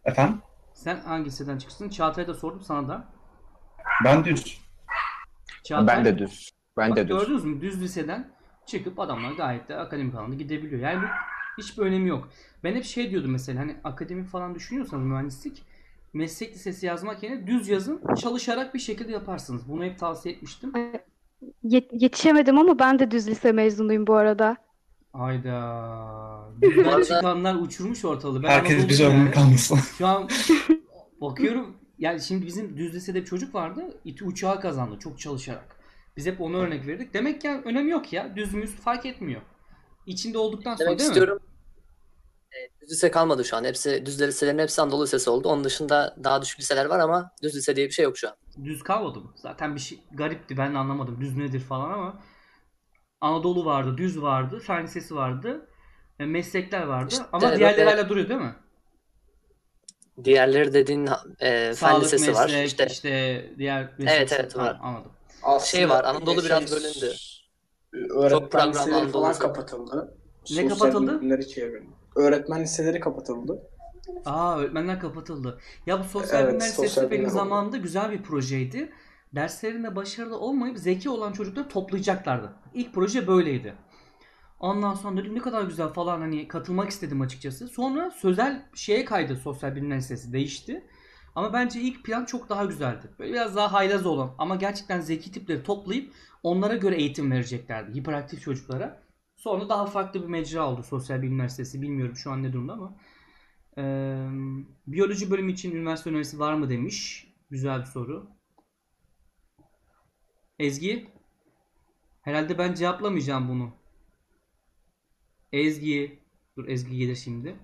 Efendim? Sen hangi liseden çıksın? Çağatay'a da sordum sana da. Ben düz. Çağatay, ben de düz. Gördünüz mü? Düz liseden çıkıp adamlar gayet de akademik alanda gidebiliyor. Yani bu hiçbir önemi yok. Ben hep diyordum mesela, hani akademik falan düşünüyorsanız mühendislik, meslek lisesi yazmak yerine düz yazın, çalışarak bir şekilde yaparsınız. Bunu hep tavsiye etmiştim. Yetişemedim ama ben de düz lise mezunuyum bu arada. Hayda. Düzden çıkanlar uçurmuş ortalığı. Herkes bize örnek almışsın. Şu an bakıyorum yani, şimdi bizim düz lisede bir çocuk vardı. İTÜ uçağı kazandı çok çalışarak. Biz hep ona örnek verdik. Demek ki önemi yok ya. Düz müz fark etmiyor. İçinde olduktan sonra değil mi? Düz lise kalmadı şu an. Hepsi, düz liselerin hepsi Anadolu Lisesi oldu. Onun dışında daha düşük liseler var ama düz lise diye bir şey yok şu an. Düz kalmadı mı? Zaten bir şey garipti. Ben de anlamadım. Düz nedir falan ama Anadolu vardı, düz vardı, fen lisesi vardı, meslekler vardı. İşte, ama diğerleri hala duruyor değil mi? Diğerleri dediğin fen lisesi meslek, var. İşte diğer meslek. Evet var. Anladım. Şey var, Anadolu biraz bölündü. Öğretmen liseleri falan kapatıldı. Ne kapatıldı? Öğretmen liseleri kapatıldı. Aa, öğretmenler kapatıldı. Ya bu sosyal bilimler lisesi benim zamanımda güzel bir projeydi. Derslerinde başarılı olmayıp zeki olan çocukları toplayacaklardı. İlk proje böyleydi. Ondan sonra dedim ne kadar güzel falan, hani katılmak istedim açıkçası. Sonra sözel şeye kaydı, sosyal bilimler lisesi değişti. Ama bence ilk plan çok daha güzeldi. Böyle biraz daha haylaz olan ama gerçekten zeki tipleri toplayıp onlara göre eğitim vereceklerdi. Hiperaktif çocuklara. Sonra daha farklı bir mecra oldu sosyal bilimler lisesi. Bilmiyorum şu an ne durumda ama. Biyoloji bölümü için üniversite önerisi var mı demiş. Güzel bir soru. Ezgi? Herhalde ben cevaplamayacağım bunu. Ezgi. Dur, Ezgi gelir şimdi.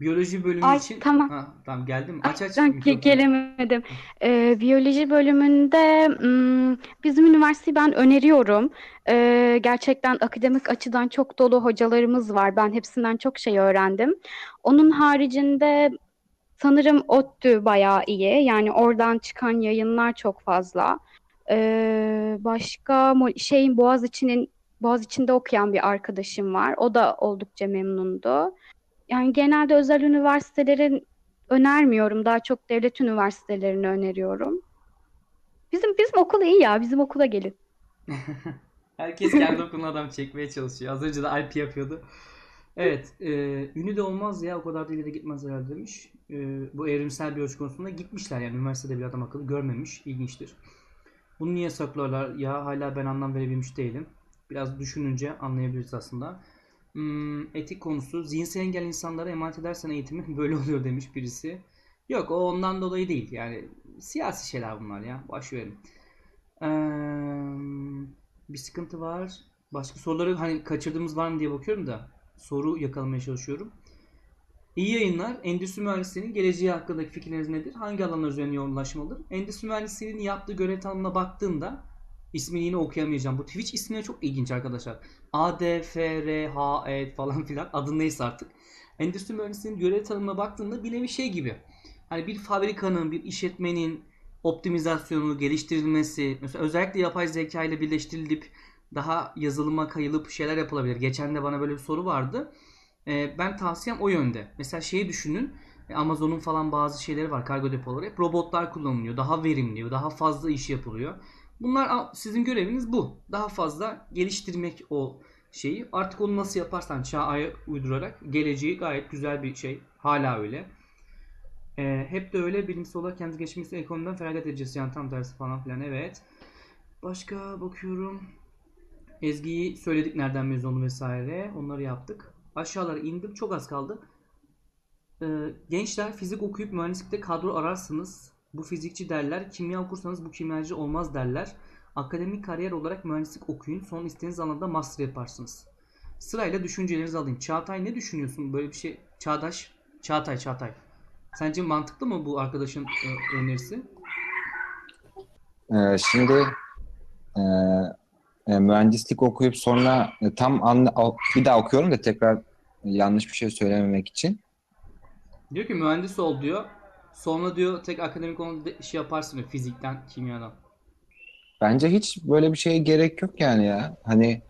Biyoloji bölümü için... Tamam. Ha, tamam geldim. Aç. Ben gelemedim. Biyoloji bölümünde bizim üniversiteyi ben öneriyorum. Gerçekten akademik açıdan çok dolu hocalarımız var. Ben hepsinden çok şey öğrendim. Onun haricinde sanırım ODTÜ bayağı iyi. Yani oradan çıkan yayınlar çok fazla. Başka Boğaziçi'nde okuyan bir arkadaşım var. O da oldukça memnundu. Yani genelde özel üniversitelerin önermiyorum. Daha çok devlet üniversitelerini öneriyorum. Bizim okul iyi ya. Bizim okula gelin. Herkes kendi okuluna adam çekmeye çalışıyor. Az önce de Alp yapıyordu. Evet. Ünü de olmaz ya. O kadar da ileri gitmez herhalde demiş. Bu evrimsel biyoloji konusunda gitmişler. Yani üniversitede bir adam akıllı görmemiş. İlginçtir. Bunu niye saklıyorlar ya? Hala ben anlam verebilmiş değilim. Biraz düşününce anlayabiliriz aslında. Etik konusu, zihinsel engelli insanlara emanet edersen eğitimi böyle oluyor demiş birisi. Yok, o ondan dolayı değil. Yani siyasi şeyler bunlar ya. Boş verin. bir sıkıntı var. Başka soruları hani kaçırdığımız var mı diye bakıyorum da soru yakalamaya çalışıyorum. İyi yayınlar. Endüstri mühendisliğinin geleceği hakkındaki fikirleriniz nedir? Hangi alanlar üzerine yoğunlaşmalıdır? Endüstri mühendisliğinin yaptığı görev tanımına baktığımda ismini yine okuyamayacağım. Bu Twitch ismine çok ilginç arkadaşlar. A, D, F, R, H, E falan filan. Adı neyse artık. Endüstri mühendisliğinin görev tanımına baktığında bir nevi şey gibi. Hani bir fabrikanın, bir işletmenin optimizasyonu, geliştirilmesi, mesela özellikle yapay zeka ile birleştirilip daha yazılıma kayılıp şeyler yapılabilir. Geçen de bana böyle bir soru vardı. Ben tavsiyem o yönde. Mesela şeyi düşünün. Amazon'un falan bazı şeyleri var, kargo depoları. Hep robotlar kullanılıyor. Daha verimli, daha fazla iş yapılıyor. Bunlar sizin göreviniz bu. Daha fazla geliştirmek o şeyi. Artık onu nasıl yaparsan çağa uydurarak geleceği gayet güzel bir şey. Hala öyle. Hep de öyle bilimsel olarak kendi geçmişte ekonomiden feragat edeceğiz. Yani tam tersi falan filan. Evet. Başka bakıyorum. Ezgi'yi söyledik nereden mezunu vesaire. Onları yaptık. Aşağılara indim. Çok az kaldı. Gençler fizik okuyup mühendislikte kadro ararsınız. Bu fizikçi derler. Kimya okursanız bu kimyacı olmaz derler. Akademik kariyer olarak mühendislik okuyun. Son istediğiniz alanda master yaparsınız. Sırayla düşüncelerinizi alayım. Çağatay ne düşünüyorsun? Böyle bir şey. Çağatay. Sence mantıklı mı bu arkadaşın önerisi? Şimdi mühendislik okuyup sonra tam bir daha okuyorum da tekrar yanlış bir şey söylememek için. Diyor ki mühendis ol diyor. Sonra diyor tek akademik konuda iş yaparsın diyor, fizikten, kimyadan. Bence hiç böyle bir şeye gerek yok yani ya. Hani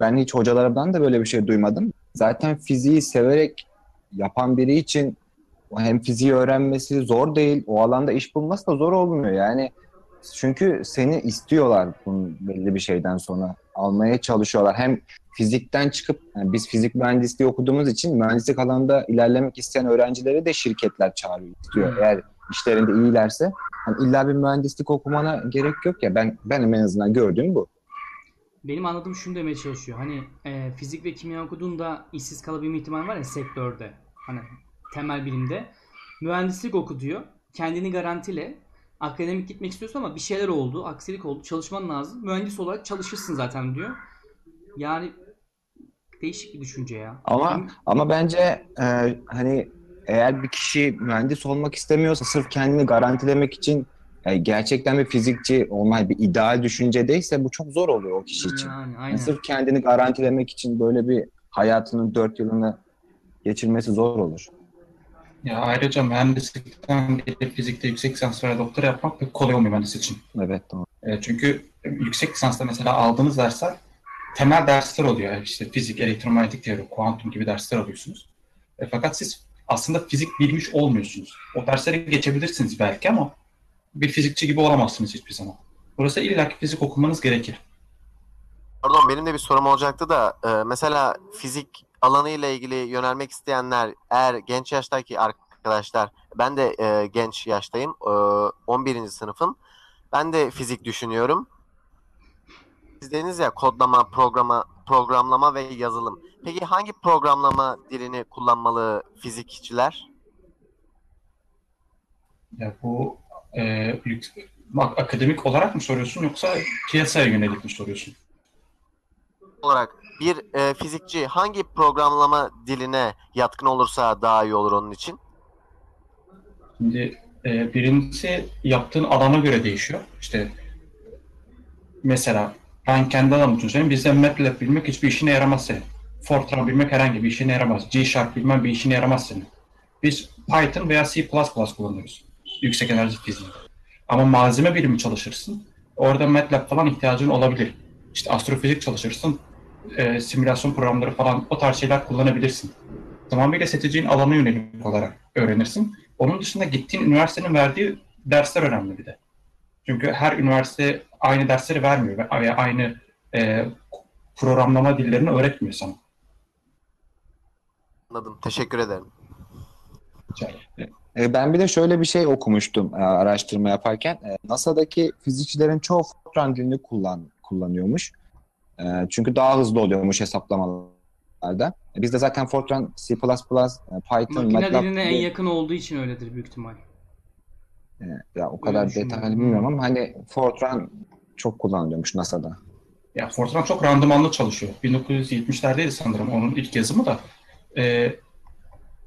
ben hiç hocalarımdan da böyle bir şey duymadım. Zaten fiziği severek yapan biri için hem fiziği öğrenmesi zor değil, o alanda iş bulması da zor olmuyor yani. Çünkü seni istiyorlar bunun belli bir şeyden sonra. Almaya çalışıyorlar. Hem fizikten çıkıp, yani biz fizik mühendisliği okuduğumuz için mühendislik alanında ilerlemek isteyen öğrencileri de şirketler çağırıyor, istiyor. Eğer işlerinde iyilerse. Yani illa bir mühendislik okumana gerek yok ya. Ben en azından gördüğüm bu. Benim anladığım şunu demeye çalışıyor. Hani fizik ve kimya okuduğunda işsiz kalabilme ihtimali var ya sektörde. Hani temel bilimde. Mühendislik oku diyor. Kendini garantile. Akademik gitmek istiyorsun ama bir şeyler oldu, aksilik oldu, çalışman lazım. Mühendis olarak çalışırsın zaten diyor. Yani değişik bir düşünce ya. Ama bence hani eğer bir kişi mühendis olmak istemiyorsa sırf kendini garantilemek için gerçekten bir fizikçi olmayı bir ideal düşüncedeyse bu çok zor oluyor o kişi için. Yani sırf kendini garantilemek için böyle bir hayatının 4 yılını geçirmesi zor olur. Ya ayrıca mühendislikten gelip fizikte yüksek lisans veya doktora yapmak pek kolay olmuyor mühendis için. Evet, doğru. Çünkü yüksek lisansta mesela aldığınız dersler temel dersler oluyor. İşte fizik, elektromanyetik teori, kuantum gibi dersler alıyorsunuz. Fakat siz aslında fizik bilmiş olmuyorsunuz. O dersleri geçebilirsiniz belki ama bir fizikçi gibi olamazsınız hiçbir zaman. Burası illaki fizik okumanız gerekir. Pardon, benim de bir sorum olacaktı da mesela fizik alanıyla ilgili yönelmek isteyenler, eğer genç yaştaki arkadaşlar, ben de genç yaştayım, 11. sınıfım, ben de fizik düşünüyorum. Siz dediniz ya kodlama, programlama ve yazılım. Peki hangi programlama dilini kullanmalı fizikçiler? Ya bu akademik olarak mı soruyorsun yoksa piyasaya yönelik mi soruyorsun? Olarak bir fizikçi hangi programlama diline yatkın olursa daha iyi olur onun için? Şimdi birincisi yaptığın alana göre değişiyor. İşte mesela ben kendi alanım için söyleyeyim. Bizde MATLAB bilmek hiçbir işine yaramaz senin. Fortran bilmek herhangi bir işine yaramaz. C# bilmem bir işine yaramaz senin. Biz Python veya C++ kullanıyoruz. Yüksek enerji fiziği. Ama malzeme bilimi çalışırsın. Orada MATLAB falan ihtiyacın olabilir. İşte astrofizik çalışırsın, simülasyon programları falan o tarz şeyler kullanabilirsin. Tamamıyla seçeceğin alana yönelik olarak öğrenirsin. Onun dışında gittiğin üniversitenin verdiği dersler önemli bir de. Çünkü her üniversite aynı dersleri vermiyor veya aynı programlama dillerini öğretmiyor sana. Anladım, teşekkür ederim. Ben bir de şöyle bir şey okumuştum araştırma yaparken. NASA'daki fizikçilerin çoğu Fortran dilini kullanıyormuş. Çünkü daha hızlı oluyormuş hesaplamalarda. Bizde zaten Fortran, C++, Python, makine diline en yakın olduğu için öyledir büyük ihtimal. Ya o kadar detaylı bilmiyorum ama hani Fortran çok kullanılıyormuş NASA'da. Ya Fortran çok randımanlı çalışıyor. 1970'lerdeydi sanırım onun ilk yazımı da.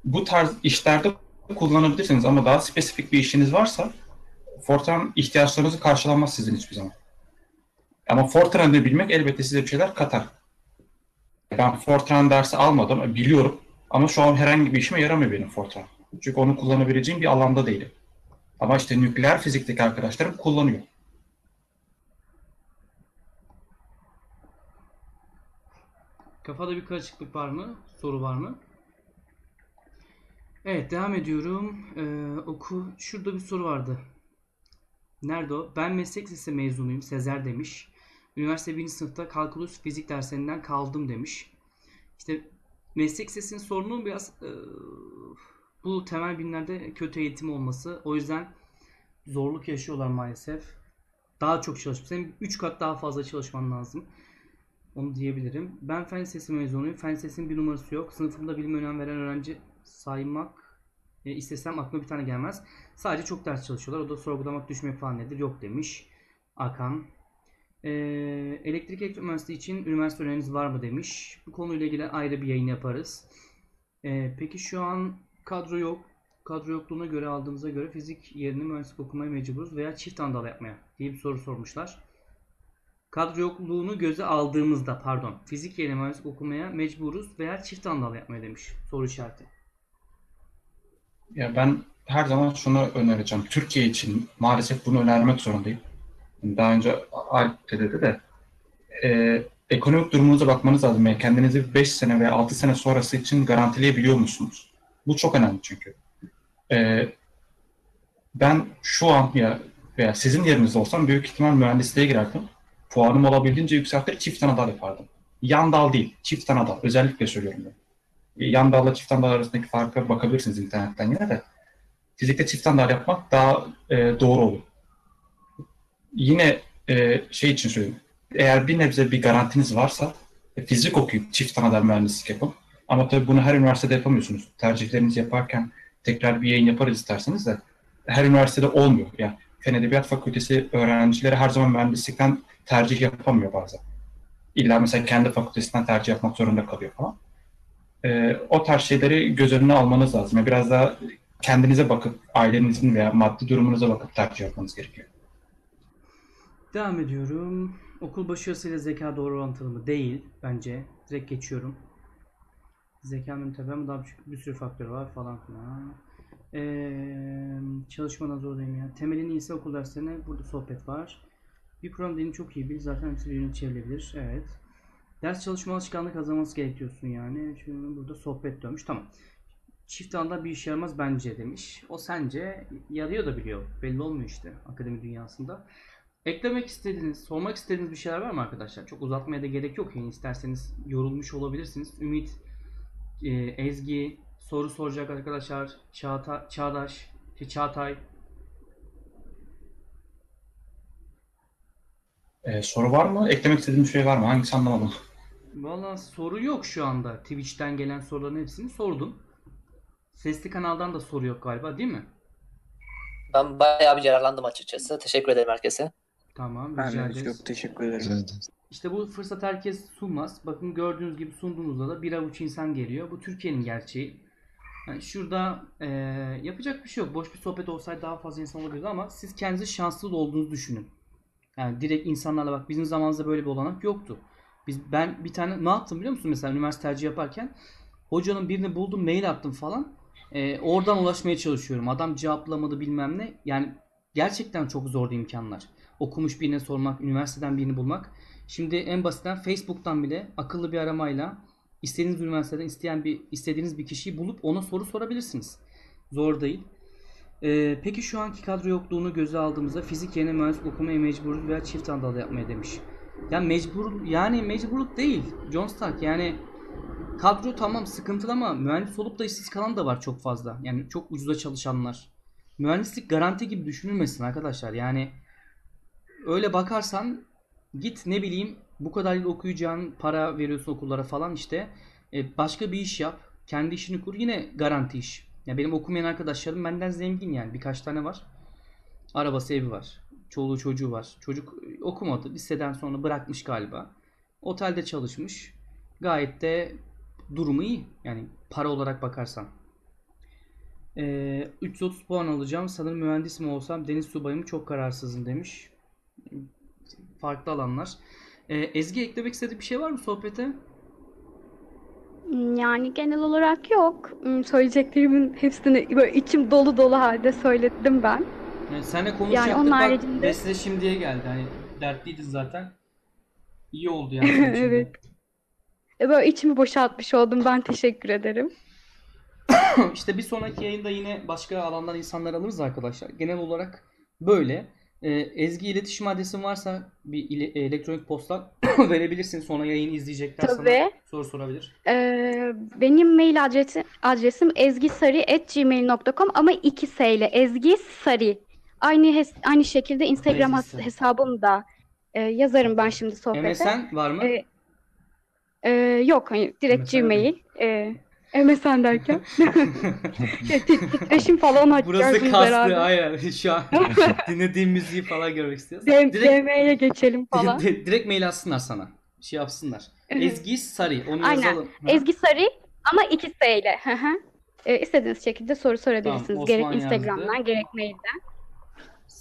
Bu tarz işlerde kullanabilirsiniz ama daha spesifik bir işiniz varsa Fortran ihtiyaçlarınızı karşılamaz sizin hiçbir zaman. Ama Fortran'ı bilmek elbette size bir şeyler katar. Ben Fortran dersi almadım, biliyorum ama şu an herhangi bir işime yaramıyor benim Fortran. Çünkü onu kullanabileceğim bir alanda değilim. Ama işte nükleer fizikteki arkadaşlarım kullanıyor. Kafada bir karışıklık var mı? Soru var mı? Evet, devam ediyorum. Şurada bir soru vardı. Nerede o? Ben meslek lisesi mezunuyum. Sezer demiş. Üniversite 1. sınıfta kalkulus fizik derslerinden kaldım demiş. İşte meslek lisesinin sorunu biraz bu temel bilimlerde kötü eğitim olması. O yüzden zorluk yaşıyorlar maalesef. Daha çok çalışıp senin 3 kat daha fazla çalışman lazım. Onu diyebilirim. Ben fen lisesi mezunuyum. Fen lisesinin bir numarası yok. Sınıfımda bilime önem veren öğrenci saymak istesem aklıma bir tane gelmez. Sadece çok ders çalışıyorlar. O da sorgulamak, düşmek falan nedir? Yok demiş. Akan. Elektrik elektronik mühendisliği için üniversite öneriniz var mı demiş. Bu konuyla ilgili ayrı bir yayın yaparız. Peki şu an kadro yok. Kadro yokluğuna göre aldığımıza göre fizik yerine mühendislik okumaya mecburuz veya çift andal yapmaya diye bir soru sormuşlar. Kadro yokluğunu göze aldığımızda, pardon, fizik yerine mühendislik okumaya mecburuz veya çift andal yapmaya demiş. Soru işareti. Ya ben her zaman şunu önereceğim. Türkiye için maalesef bunu önermek zorundayım. Daha önce Alp dedi de ekonomik durumunuza bakmanız lazım. Yani kendinizi 5 sene veya 6 sene sonrası için garantileyebiliyor musunuz? Bu çok önemli çünkü. Ben şu an ya veya sizin yerinizde olsam büyük ihtimal mühendisliğe girerdim. Puanım olabildiğince yükseltir, çift anadal yapardım. Yan dal değil, çift anadal. Özellikle söylüyorum ben. Yan dalla çift andal arasındaki farka bakabilirsiniz internetten yine de. Fizikte çift andal yapmak daha doğru olur. Yine şey için söyleyeyim. Eğer bir nebze bir garantiniz varsa fizik okuyup çift andal mühendislik yapın. Ama tabii bunu her üniversitede yapamıyorsunuz. Tercihlerinizi yaparken tekrar bir yayın yaparız isterseniz de her üniversitede olmuyor. Yani Fen Edebiyat Fakültesi öğrencileri her zaman mühendislikten tercih yapamıyor bazen. İlla mesela kendi fakültesinden tercih yapmak zorunda kalıyor falan. O tarz şeyleri göz önüne almanız lazım. Yani biraz daha kendinize bakıp, ailenizin veya maddi durumunuza bakıp tercih yapmanız gerekiyor. Devam ediyorum. Okul başarısıyla zeka doğru orantılı mı? Değil bence. Direkt geçiyorum. Zekanın tabi mi? Daha bir sürü faktör var falan filan. Çalışmadan zor değil mi ya? Temelini ise okul derslerine burada sohbet var. Bir program dilini çok iyi bil. Zaten hepsi birbirine çevrilebilir. Evet. Ders çalışma alışkanlığı kazanması gerekiyorsun yani. Çünkü burada sohbet dönmüş. Tamam. Çift anda bir işe yaramaz bence demiş. O sence yarıyor da biliyor. Belli olmuyor işte akademi dünyasında. Eklemek istediğiniz, sormak istediğiniz bir şeyler var mı arkadaşlar? Çok uzatmaya da gerek yok. Yani isterseniz yorulmuş olabilirsiniz. Ümit, Ezgi, soru soracak arkadaşlar. Çağatay. Soru var mı? Eklemek istediğim şey var mı? Hangisi anlamadım? Valla soru yok şu anda. Twitch'ten gelen soruların hepsini sordum. Sesli kanaldan da soru yok galiba değil mi? Ben bayağı bir yararlandım açıkçası. Teşekkür ederim herkese. Tamam. Ben çok teşekkür ederim. İşte bu fırsat herkes sunmaz. Bakın gördüğünüz gibi sunduğunuzda da bir avuç insan geliyor. Bu Türkiye'nin gerçeği. Yani şurada yapacak bir şey yok. Boş bir sohbet olsaydı daha fazla insan olabilirdi ama siz kendinizi şanslı olduğunuzu düşünün. Yani direkt insanlarla bak bizim zamanımızda böyle bir olanak yoktu. Ben bir tane ne yaptım biliyor musun? Mesela üniversite tercih yaparken hocanın birini buldum, mail attım falan. Oradan ulaşmaya çalışıyorum. Adam cevaplamadı bilmem ne. Yani gerçekten çok zordu imkanlar. Okumuş birine sormak, üniversiteden birini bulmak. Şimdi en basitten Facebook'tan bile akıllı bir aramayla istediğiniz üniversiteden istediğiniz bir kişiyi bulup ona soru sorabilirsiniz. Zor değil. Peki şu anki kadro yokluğunu göze aldığımızda fizik yerine mühendislik okumaya mecburuz veya çift andal yapmaya demiş. Yani mecburluk değil. John Stark yani kadro tamam sıkıntılı ama mühendis olup da işsiz kalan da var çok fazla. Yani çok ucuza çalışanlar. Mühendislik garanti gibi düşünülmesin arkadaşlar. Yani öyle bakarsan git ne bileyim bu kadar yıl okuyacağın para veriyorsun okullara falan işte. Başka bir iş yap. Kendi işini kur yine garanti iş. Ya benim okumayan arkadaşlarım benden zengin yani birkaç tane var. Arabası, evi var. Çoluğu çocuğu var. Çocuk okumadı. Liseden sonra bırakmış galiba. Otelde çalışmış. Gayet de durumu iyi. Yani para olarak bakarsan. 330 puan alacağım. Sanırım mühendis mi olsam, deniz subayı mı, çok kararsızım demiş. Farklı alanlar. Ezgi, eklemek istediği bir şey var mı sohbete? Yani genel olarak yok. Söyleyeceklerimin hepsini böyle içim dolu dolu halde söyledim ben. Yani seninle konuşacaktık yani, bak haricinde... size şimdiye geldi. Hani dertliydiniz zaten. İyi oldu yani. Evet. Böyle içimi boşaltmış oldum. Ben teşekkür ederim. İşte bir sonraki yayında yine başka alandan insanlar alırız arkadaşlar. Genel olarak böyle. Ezgi, iletişim adresin varsa bir elektronik posta verebilirsin. Sonra yayını izleyecekler. Tabii. Sana soru sorabilir. Benim mail adresim ezgisari@gmail.com ama 2S ile Ezgi Sarı. Aynı şekilde Instagram hesabım da yazarım ben şimdi sohbete. MSN var mı? Yok, hani direkt MSN Gmail. MSN derken. Titreşim falan açıyoruz herhalde. Burası kastı, aynen. Şu an dinlediğim müziği falan görmek istiyoruz. DM'ye geçelim falan. Direkt mail atsınlar sana. Şey yapsınlar. Ezgi Sarı. Onu aynen yazalım. Ezgi Sarı ama 2S ile. İstediğiniz şekilde soru sorabilirsiniz. Tamam, gerek Instagram'dan, gerek mailden.